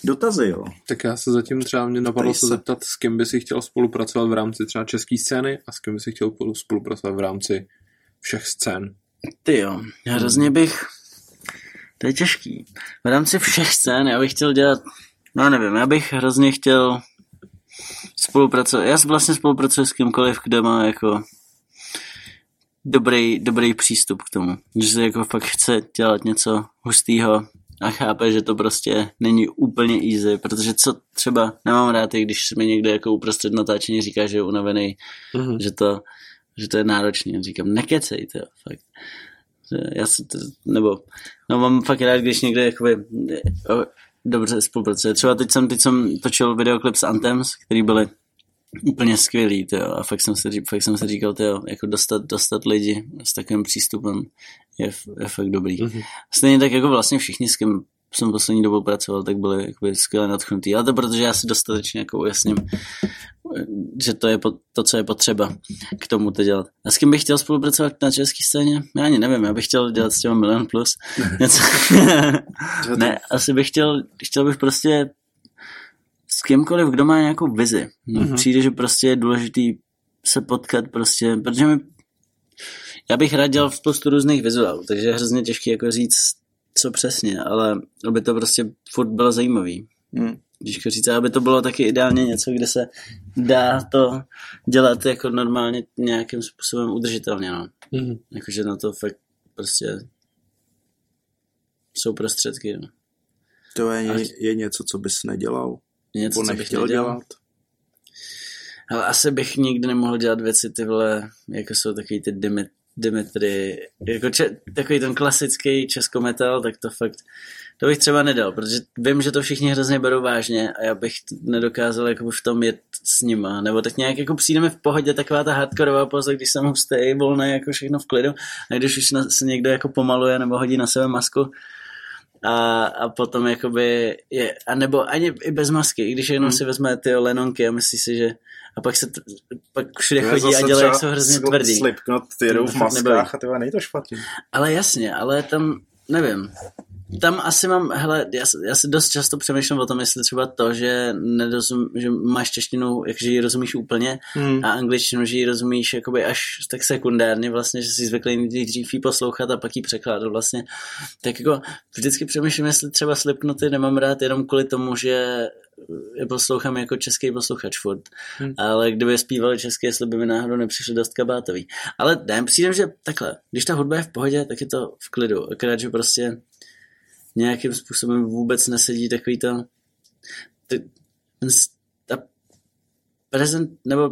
dotazy, jo. Tak já se zatím třeba mě napadlo se zeptat, s kým by si chtěl spolupracovat v rámci třeba české scény a s kým by si chtěl spolupracovat v rámci všech scén. Ty jo, hrozně bych... To je těžký. V rámci všech scén já bych chtěl dělat... No nevím, já bych hrozně chtěl spolupracovat... Já vlastně spolupracuji s kýmkoliv, kdo má jako... Dobrý přístup k tomu. Že se jako fakt chce dělat něco hustýho a chápe, že to prostě není úplně easy, protože co třeba nemám rád, i když mi někdo jako uprostřed natáčení říká, že je unavený, že to je náročný. Říkám, nekecej, to fakt. Mám fakt rád, když někdo jakoby dobře spolupracuje. Třeba teď jsem točil videoklip s Anthems, který byly úplně skvělý, tyjo. A fakt jsem si říkal, tyjo, jako dostat lidi s takovým přístupem je fakt dobrý. Stejně tak jako vlastně všichni, s kým jsem poslední dobou pracoval, tak byli jakoby skvěle nadchnutý. Ale to protože já si dostatečně jako ujasním, že to je to, co je potřeba k tomu to dělat. A s kým bych chtěl spolupracovat na české scéně? Já ani nevím, já bych chtěl dělat s těma Milion Plus. Ne, asi bych chtěl bych prostě s kýmkoliv, kdo má nějakou vizi. Přijde, že prostě je důležitý se potkat prostě, protože já bych rád dělal spoustu různých vizuálů, takže je hrozně těžké jako říct, co přesně, ale aby to prostě furt bylo zajímavý. Když říct, aby to bylo taky ideálně něco, kde se dá to dělat jako normálně nějakým způsobem udržitelně. No. Jakože na to fakt prostě jsou prostředky. No. To je něco, co bys nedělal. Něco, co bych chtěl dělat. Ale asi bych nikdy nemohl dělat věci tyhle, jako jsou takový ty Dimitry, jako takový ten klasický českometal, tak to fakt, to bych třeba nedal, protože vím, že to všichni hrozně berou vážně a já bych nedokázal jako v tom jet s nima, nebo tak nějak jako přijdeme v pohodě, taková ta hardkorová poza, když jsem hustej, volnej, jako všechno v klidu, a když už se někdo jako pomaluje nebo hodí na sebe masku, a potom jakoby je, anebo ani i bez masky, i když jenom si vezme ty lenonky a myslí si, že a pak všude chodí a dělají, jak jsou hrozně tvrdý. Slipknot, ty jedou v maskách a tyhle, nejde to špatně. Ale jasně, ale tam, nevím, tam asi mám, hele, já si dost často přemýšlím o tom, jestli třeba to, že máš češtinu, že ji rozumíš úplně a angličtinu, že ji rozumíš jakoby až tak sekundárně vlastně, že jsi zvyklý dřív ji poslouchat a pak ji překládat vlastně. Tak jako vždycky přemýšlím, jestli třeba Slipknoty nemám rád jenom kvůli tomu, že je poslouchám jako český posluchač furt, ale kdyby zpívali česky, jestli by mi náhodou nepřišli dost kabátový. Ale ne, přijde, že takhle, když ta hudba je v pohodě, tak je to v klidu, akorát, že prostě nějakým způsobem vůbec nesedí takový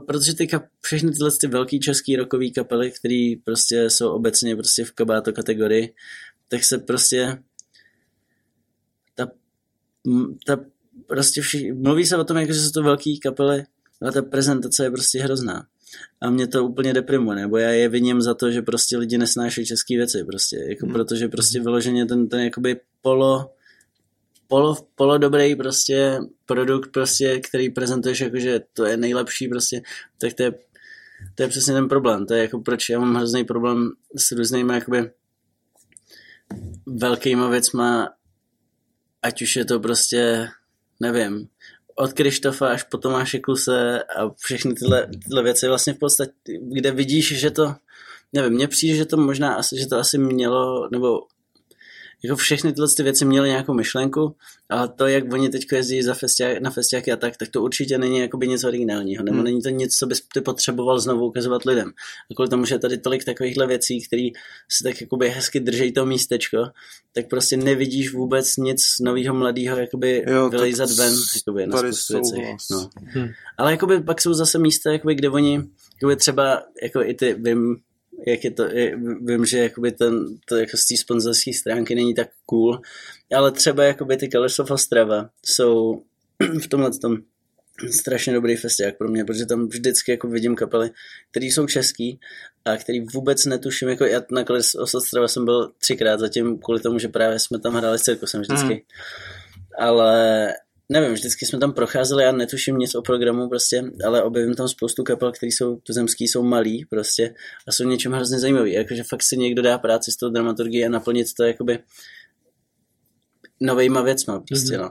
protože teďka všechny tyhle ty velký český rockový kapely, které prostě jsou obecně prostě v kabáto kategorii, tak se prostě mluví se o tom, jako že jsou to velký kapely, ale ta prezentace je prostě hrozná. A mě to úplně deprimuje, nebo já je viním za to, že prostě lidi nesnáší české věci, prostě, jako protože prostě vyloženě ten jakoby polo dobrý prostě produkt prostě, který prezentuješ jako, že to je nejlepší prostě, tak to je přesně ten problém, to je jako proč já mám hrozný problém s různými jakoby velkýma věcma, ať už je to prostě, nevím, od Krištofa až po Tomáše Kluse a všechny tyhle věci vlastně v podstatě, kde vidíš, že to, nevím, mně přijde, že to možná, že to asi mělo, nebo jako všechny tyhle ty věci měly nějakou myšlenku a to, jak oni teď jezdí na festiáky a tak to určitě není jakoby nic originálního, nebo není to nic, co bys ty potřeboval znovu ukazovat lidem. A kvůli tomu, že tady tolik takovýchhle věcí, které se tak jakoby hezky držejí to místečko, tak prostě nevidíš vůbec nic nového mladého jakoby vylejzat ven jakoby na spoustu věcí. No. Ale jakoby pak jsou zase místa, jakoby, kde oni jakoby třeba jako i ty jak je to, vím, že jakoby to jako z té sponzorské stránky není tak cool, ale třeba jakoby ty Colours of Ostrava jsou v tomhle tom strašně dobrý festiák pro mě, protože tam vždycky jako vidím kapely, které jsou český a který vůbec netuším, jako já na Colours of Ostrava jsem byl 3krát zatím kvůli tomu, že právě jsme tam hráli s Cirkusem vždycky, ale nevím, vždycky jsme tam procházeli, já netuším nic o programu prostě, ale objevím tam spoustu kapel, který jsou tuzemský, jsou malý prostě a jsou něčím hrozně zajímavý. Jakože fakt si někdo dá práci s tou dramaturgií a naplnit to jakoby novejma věcma prostě, no.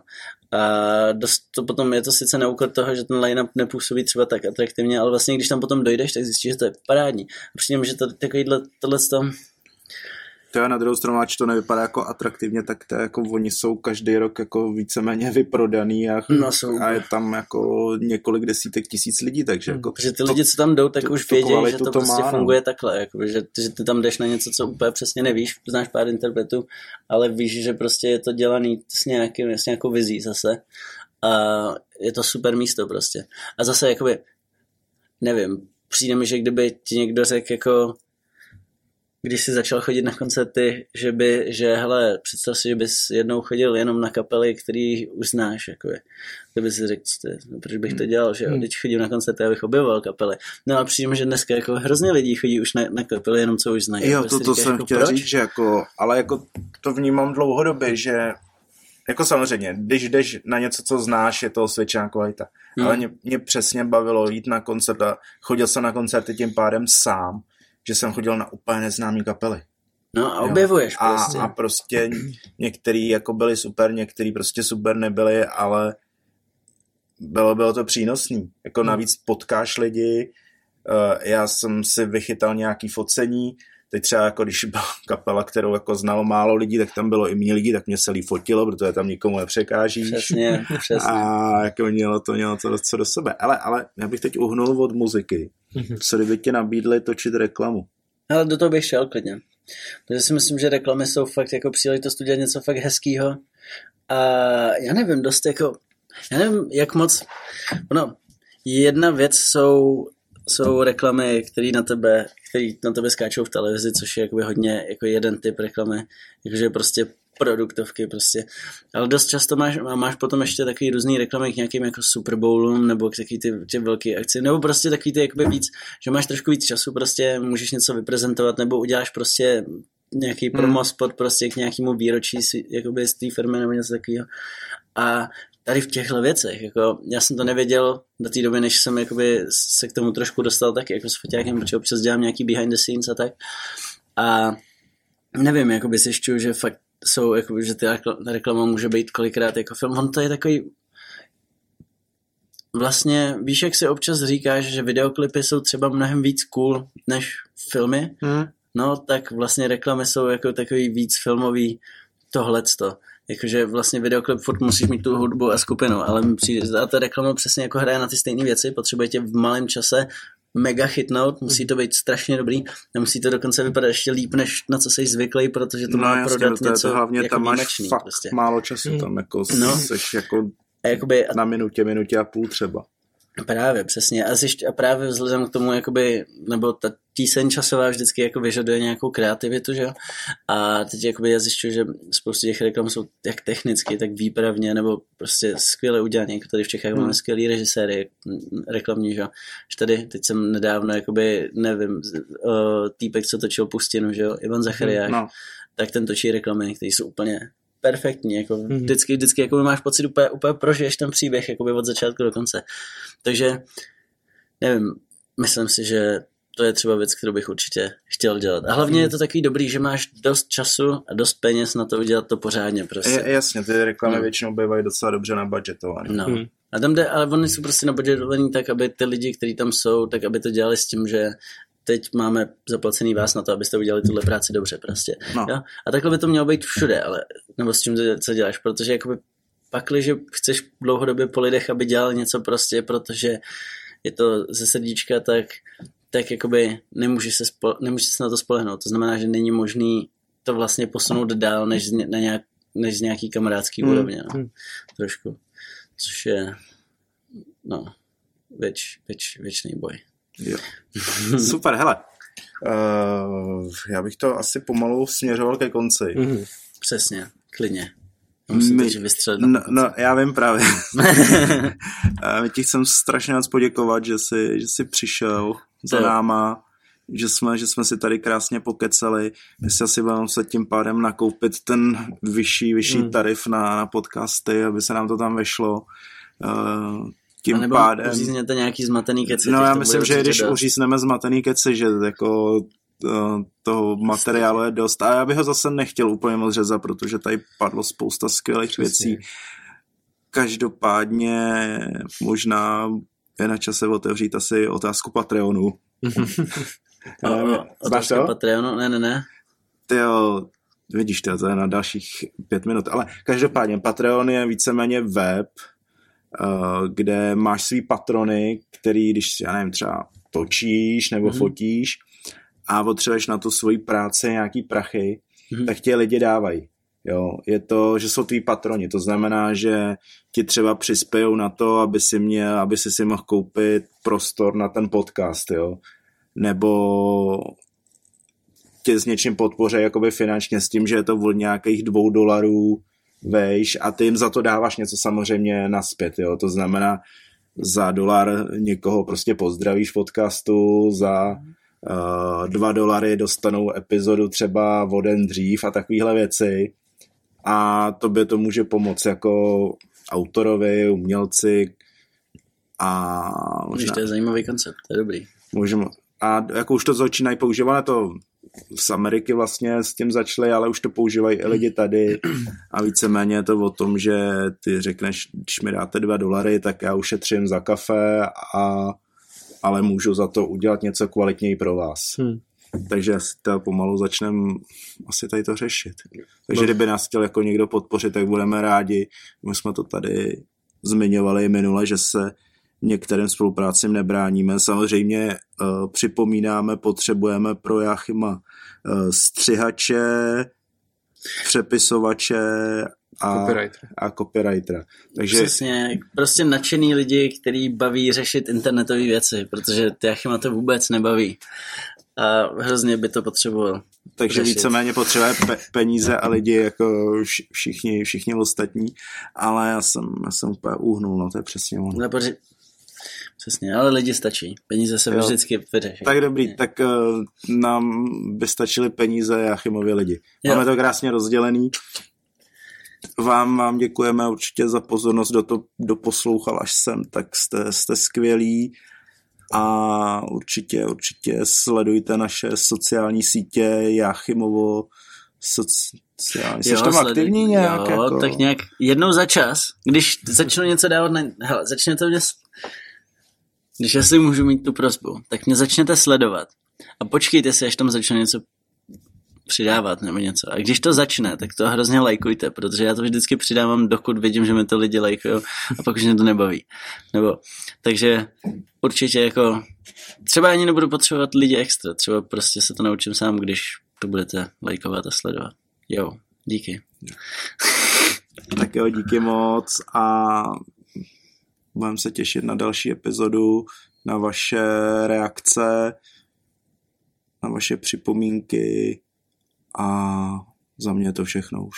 A dost to potom je to sice na úkor toho, že ten line-up nepůsobí třeba tak atraktivně, ale vlastně když tam potom dojdeš, tak zjistíš, že to je parádní. A přijde, že to takovýhle tohleto... To na druhou stranu, ač to nevypadá jako atraktivně, tak to jako oni jsou každý rok jako víceméně vyprodaný a je tam jako několik desítek tisíc lidí, takže jako... Protože ty lidi, co tam jdou, tak už vědějí, že to prostě funguje takhle, jako, že ty tam jdeš na něco, co úplně přesně nevíš, znáš pár interpretů, ale víš, že prostě je to dělaný s nějakou vizí zase a je to super místo prostě. A zase jakoby, nevím, přijde mi, že kdyby ti někdo řekl jako... Když jsi začal chodit na koncerty, hele, představ si, že bys jednou chodil jenom na kapely, který už znáš, jako je. To bys si řekl, proč bych to dělal, že jo, teď chodím na koncerty, abych objevoval kapely. No a přijím, že dneska jako hrozně lidí chodí už na kapely, jenom co už znají. Jo, prostě to jsem jako chtěl říct, že jako, ale jako to vnímám dlouhodobě, že jako samozřejmě, když jdeš na něco, co znáš, je to osvědčená kvalita. Ale mě přesně bavilo jít na koncert a chodil jsem na koncerty tím pádem sám, že jsem chodil na úplně neznámý kapely. No a objevuješ prostě. A prostě některý jako byli super, některý prostě super nebyli, ale bylo to přínosný. Jako navíc potkáš lidi, já jsem si vychytal nějaký focení, teď třeba jako když byla kapela, kterou jako znalo málo lidí, tak tam bylo i méně lidí, tak mě se líp fotilo, protože tam nikomu nepřekážíš. Přesně. A jako mělo to docela do sebe. Ale já bych teď uhnul od muziky. Co kdyby tě nabídli točit reklamu? Ale do toho bych šel klidně. Protože si myslím, že reklamy jsou fakt jako příležitost udělat něco fakt hezkýho. A já nevím, dost jako... Já nevím, jak moc... No, jedna věc jsou reklamy, které na tebe skáčou v televizi, což je jakoby hodně jako jeden typ reklamy, jakože prostě produktovky prostě. Ale dost často máš potom ještě takový různý reklamy k nějakým jako Super Bowlům nebo k takový ty velký akci, nebo prostě takový ty jakoby víc, že máš trošku víc času, prostě můžeš něco vyprezentovat nebo uděláš prostě nějaký promo spot prostě k nějakému výročí jakoby z té firmy nebo něco takového. A tady v těchto věcech, jako já jsem to nevěděl do té doby, než jsem jakoby se k tomu trošku dostal tak jako s foťákem, protože občas dělám nějaký behind the scenes a tak. A nevím, jakoby zjišťuju, že fakt jsou, jakoby, že ta reklama může být kolikrát jako film. On to je takový vlastně, víš, jak si občas říkáš, že videoklipy jsou třeba mnohem víc cool než filmy, no tak vlastně reklamy jsou jako takový víc filmový tohleto. Jakože vlastně videoklip furt musíš mít tu hudbu a skupinu, ale a ta reklama přesně jako hraje na ty stejné věci, potřebuje tě v malém čase mega chytnout, musí to být strašně dobrý a musí to dokonce vypadat ještě líp, než na co jsi zvyklý, protože to má prodat něco hlavně jako tam máš fakt prostě. Málo času tam, jako seš jako na minutě a půl třeba. Právě, přesně. A právě vzhledem k tomu, jakoby, nebo ta tíseň časová vždycky jako vyžaduje nějakou kreativitu, že jo? A teď jakoby já zjišťuju, že spoustu těch reklam jsou jak technicky, tak výpravně, nebo prostě skvěle udělané. Jako tady v Čechách máme skvělý režiséry reklamní, že jo? Tady, teď jsem nedávno, jakoby, nevím, týpek, co točil Pustinu, že jo? Ivan Zachariáš, tak ten točí reklamy, které jsou úplně... perfektní, jako vždycky jako máš pocit úplně prožiješ ten příběh jako od začátku do konce. Takže nevím, myslím si, že to je třeba věc, kterou bych určitě chtěl dělat. A hlavně je to takový dobrý, že máš dost času a dost peněz na to udělat to pořádně prostě. Jasně, ty reklamy většinou bývají docela dobře nabudžetované. No. A tam jde, ale oni jsou prostě nabudžetovaní tak, aby ty lidi, kteří tam jsou, tak aby to dělali s tím, že teď máme zaplacený vás na to, abyste udělali tuhle práci dobře prostě. No. Jo? A takhle by to mělo být všude, ale nebo s čím co děláš, protože jakoby pakliže chceš dlouhodobě po lidech, aby dělali něco prostě, protože je to ze srdíčka, tak jakoby nemůžeš se na to spolehnout. To znamená, že není možný to vlastně posunout dál, než z nějaký kamarádský úrovně. No. Trošku. Což je věčný boj. Jo. Super, hele. Já bych to asi pomalu směřoval ke konci. Mm-hmm. Přesně, klidně. Já vím právě. My ti chcem strašně moc poděkovat, že jsi přišel za náma, že jsme si tady krásně pokeceli. My si asi budeme se tím pádem nakoupit ten vyšší tarif na podcasty, aby se nám to tam vešlo. Tím nebo pádem... uříznete nějaký zmatený keci. No já myslím, že když uřízneme zmatený keci, že jako... toho materiálu je dost a já bych ho zase nechtěl úplně moc řezat, protože tady padlo spousta skvělých věcí. Každopádně možná je na čase otevřít asi otázku Patreonu. Otázka Patreonu? Ne. Tyjo, vidíš, to je na dalších 5 minut, ale každopádně Patreon je víceméně web, kde máš svý patrony, který když, já nevím, třeba točíš nebo fotíš a potřebuješ na tu svoji práci nějaký prachy, tak ti lidi dávají. Jo, je to, že jsou tví patroni, to znamená, že ti třeba přispějou na to, aby si mohl koupit prostor na ten podcast, jo. Nebo tě s něčím podpoří jakoby finančně s tím, že je to od nějakých $2 vejš a ty jim za to dáváš něco samozřejmě nazpět, jo. To znamená, za $1 někoho prostě pozdravíš v podcastu, za $2 dostanou epizodu třeba o den dřív a takovýhle věci a tobě to může pomoct jako autorovi, umělci a možná... To je zajímavý koncept, to je dobrý. Můžeme. A jako už to začínají používat, to z Ameriky vlastně s tím začali, ale už to používají i lidi tady a víceméně je to o tom, že ty řekneš, když mi dáte $2, tak já ušetřím za kafe ale můžu za to udělat něco kvalitněji pro vás. Takže asi to pomalu začneme asi tady to řešit. Takže kdyby nás chtěl jako někdo podpořit, tak budeme rádi. My jsme to tady zmiňovali minule, že se některým spoluprácím nebráníme. Samozřejmě připomínáme, potřebujeme pro Jáchyma střihače, přepisovače a copywritera. Takže... Přesně, prostě nadšený lidi, který baví řešit internetové věci, protože Jáchyma to vůbec nebaví. A hrozně by to potřeboval. Takže řešit. Víceméně potřebuje peníze a lidi jako všichni ostatní, ale já jsem úplně uhnul, to je přesně ono. Přesně, ale lidi stačí. Peníze se vždycky vyřeší. Tak dobrý, tak nám by stačily peníze Jáchymově lidi. Máme to krásně rozdělený. Vám děkujeme určitě za pozornost, kdo to doposlouchal až sem, tak jste skvělí a určitě sledujte naše sociální sítě, Jáchymovo sociální. Jsi tam aktivní nějak? Jo, jako... tak nějak jednou za čas, když začnu něco dávat, když já si můžu mít tu prosbu, tak mě začněte sledovat a počkejte si, až tam začne něco přidávat nebo něco. A když to začne, tak to hrozně lajkujte, protože já to vždycky přidávám, dokud vidím, že mi to lidi lajkujou a pak už mě to nebaví. Takže určitě jako třeba ani nebudu potřebovat lidi extra, třeba prostě se to naučím sám, když to budete lajkovat a sledovat. Jo, díky. Tak jo, díky moc a budeme se těšit na další epizodu, na vaše reakce, na vaše připomínky. A za mě to všechno už.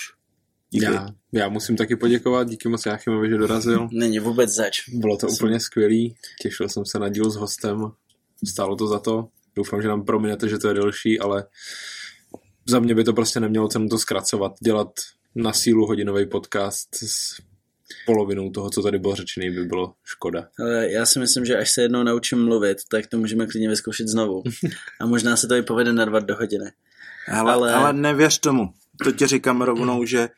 Díky. Já musím taky poděkovat, díky moc Jáchymovi, že dorazil. Není vůbec zač. Bylo to úplně skvělý, těšil jsem se na díl s hostem, stálo to za to. Doufám, že nám prominete, že to je delší, ale za mě by to prostě nemělo cenu to zkracovat, dělat na sílu hodinový podcast s polovinou toho, co tady bylo řečený, by bylo škoda. Ale já si myslím, že až se jednou naučím mluvit, tak to můžeme klidně vyzkoušet znovu. A možná se to i povede narvat do hodiny. Ale nevěř tomu, to ti říkám rovnou, že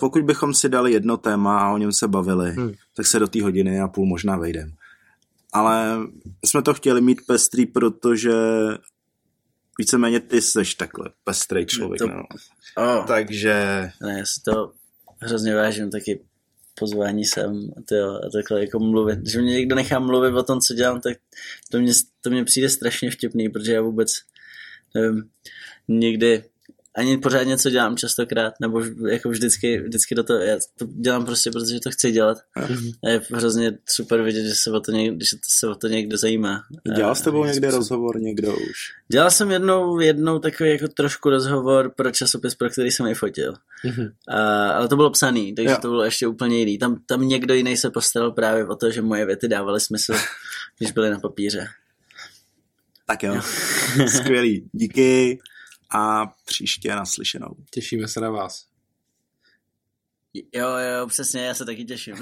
pokud bychom si dali jedno téma a o něm se bavili, tak se do té hodiny a půl možná vejdem. ale jsme to chtěli mít pestrý, protože víceméně ty seš takhle pestrý člověk. To... No. Oh. Takže... Ne, já si to hrozně vážím, taky pozvání sem a takhle jako mluvit. Že mě někdo nechá mluvit o tom, co dělám, tak to mě přijde strašně vtipný, protože já vůbec nevím, nikdy ani pořád něco dělám častokrát, nebo jako vždycky do toho, já to dělám prostě, protože to chci dělat. A je hrozně super vidět, že se o to někdo zajímá. Dělal s tebou někde rozhovor někdo už? Dělal jsem jednou takový jako trošku rozhovor pro časopis, pro který jsem jej fotil. Ale to bylo psaný, takže to bylo ještě úplně jiný. Tam někdo jiný se postaral právě o to, že moje věty dávaly smysl, když byly na papíře. Tak jo. Skvělý. Díky. A příště naslyšenou. Těšíme se na vás. Jo, přesně, já se taky těším.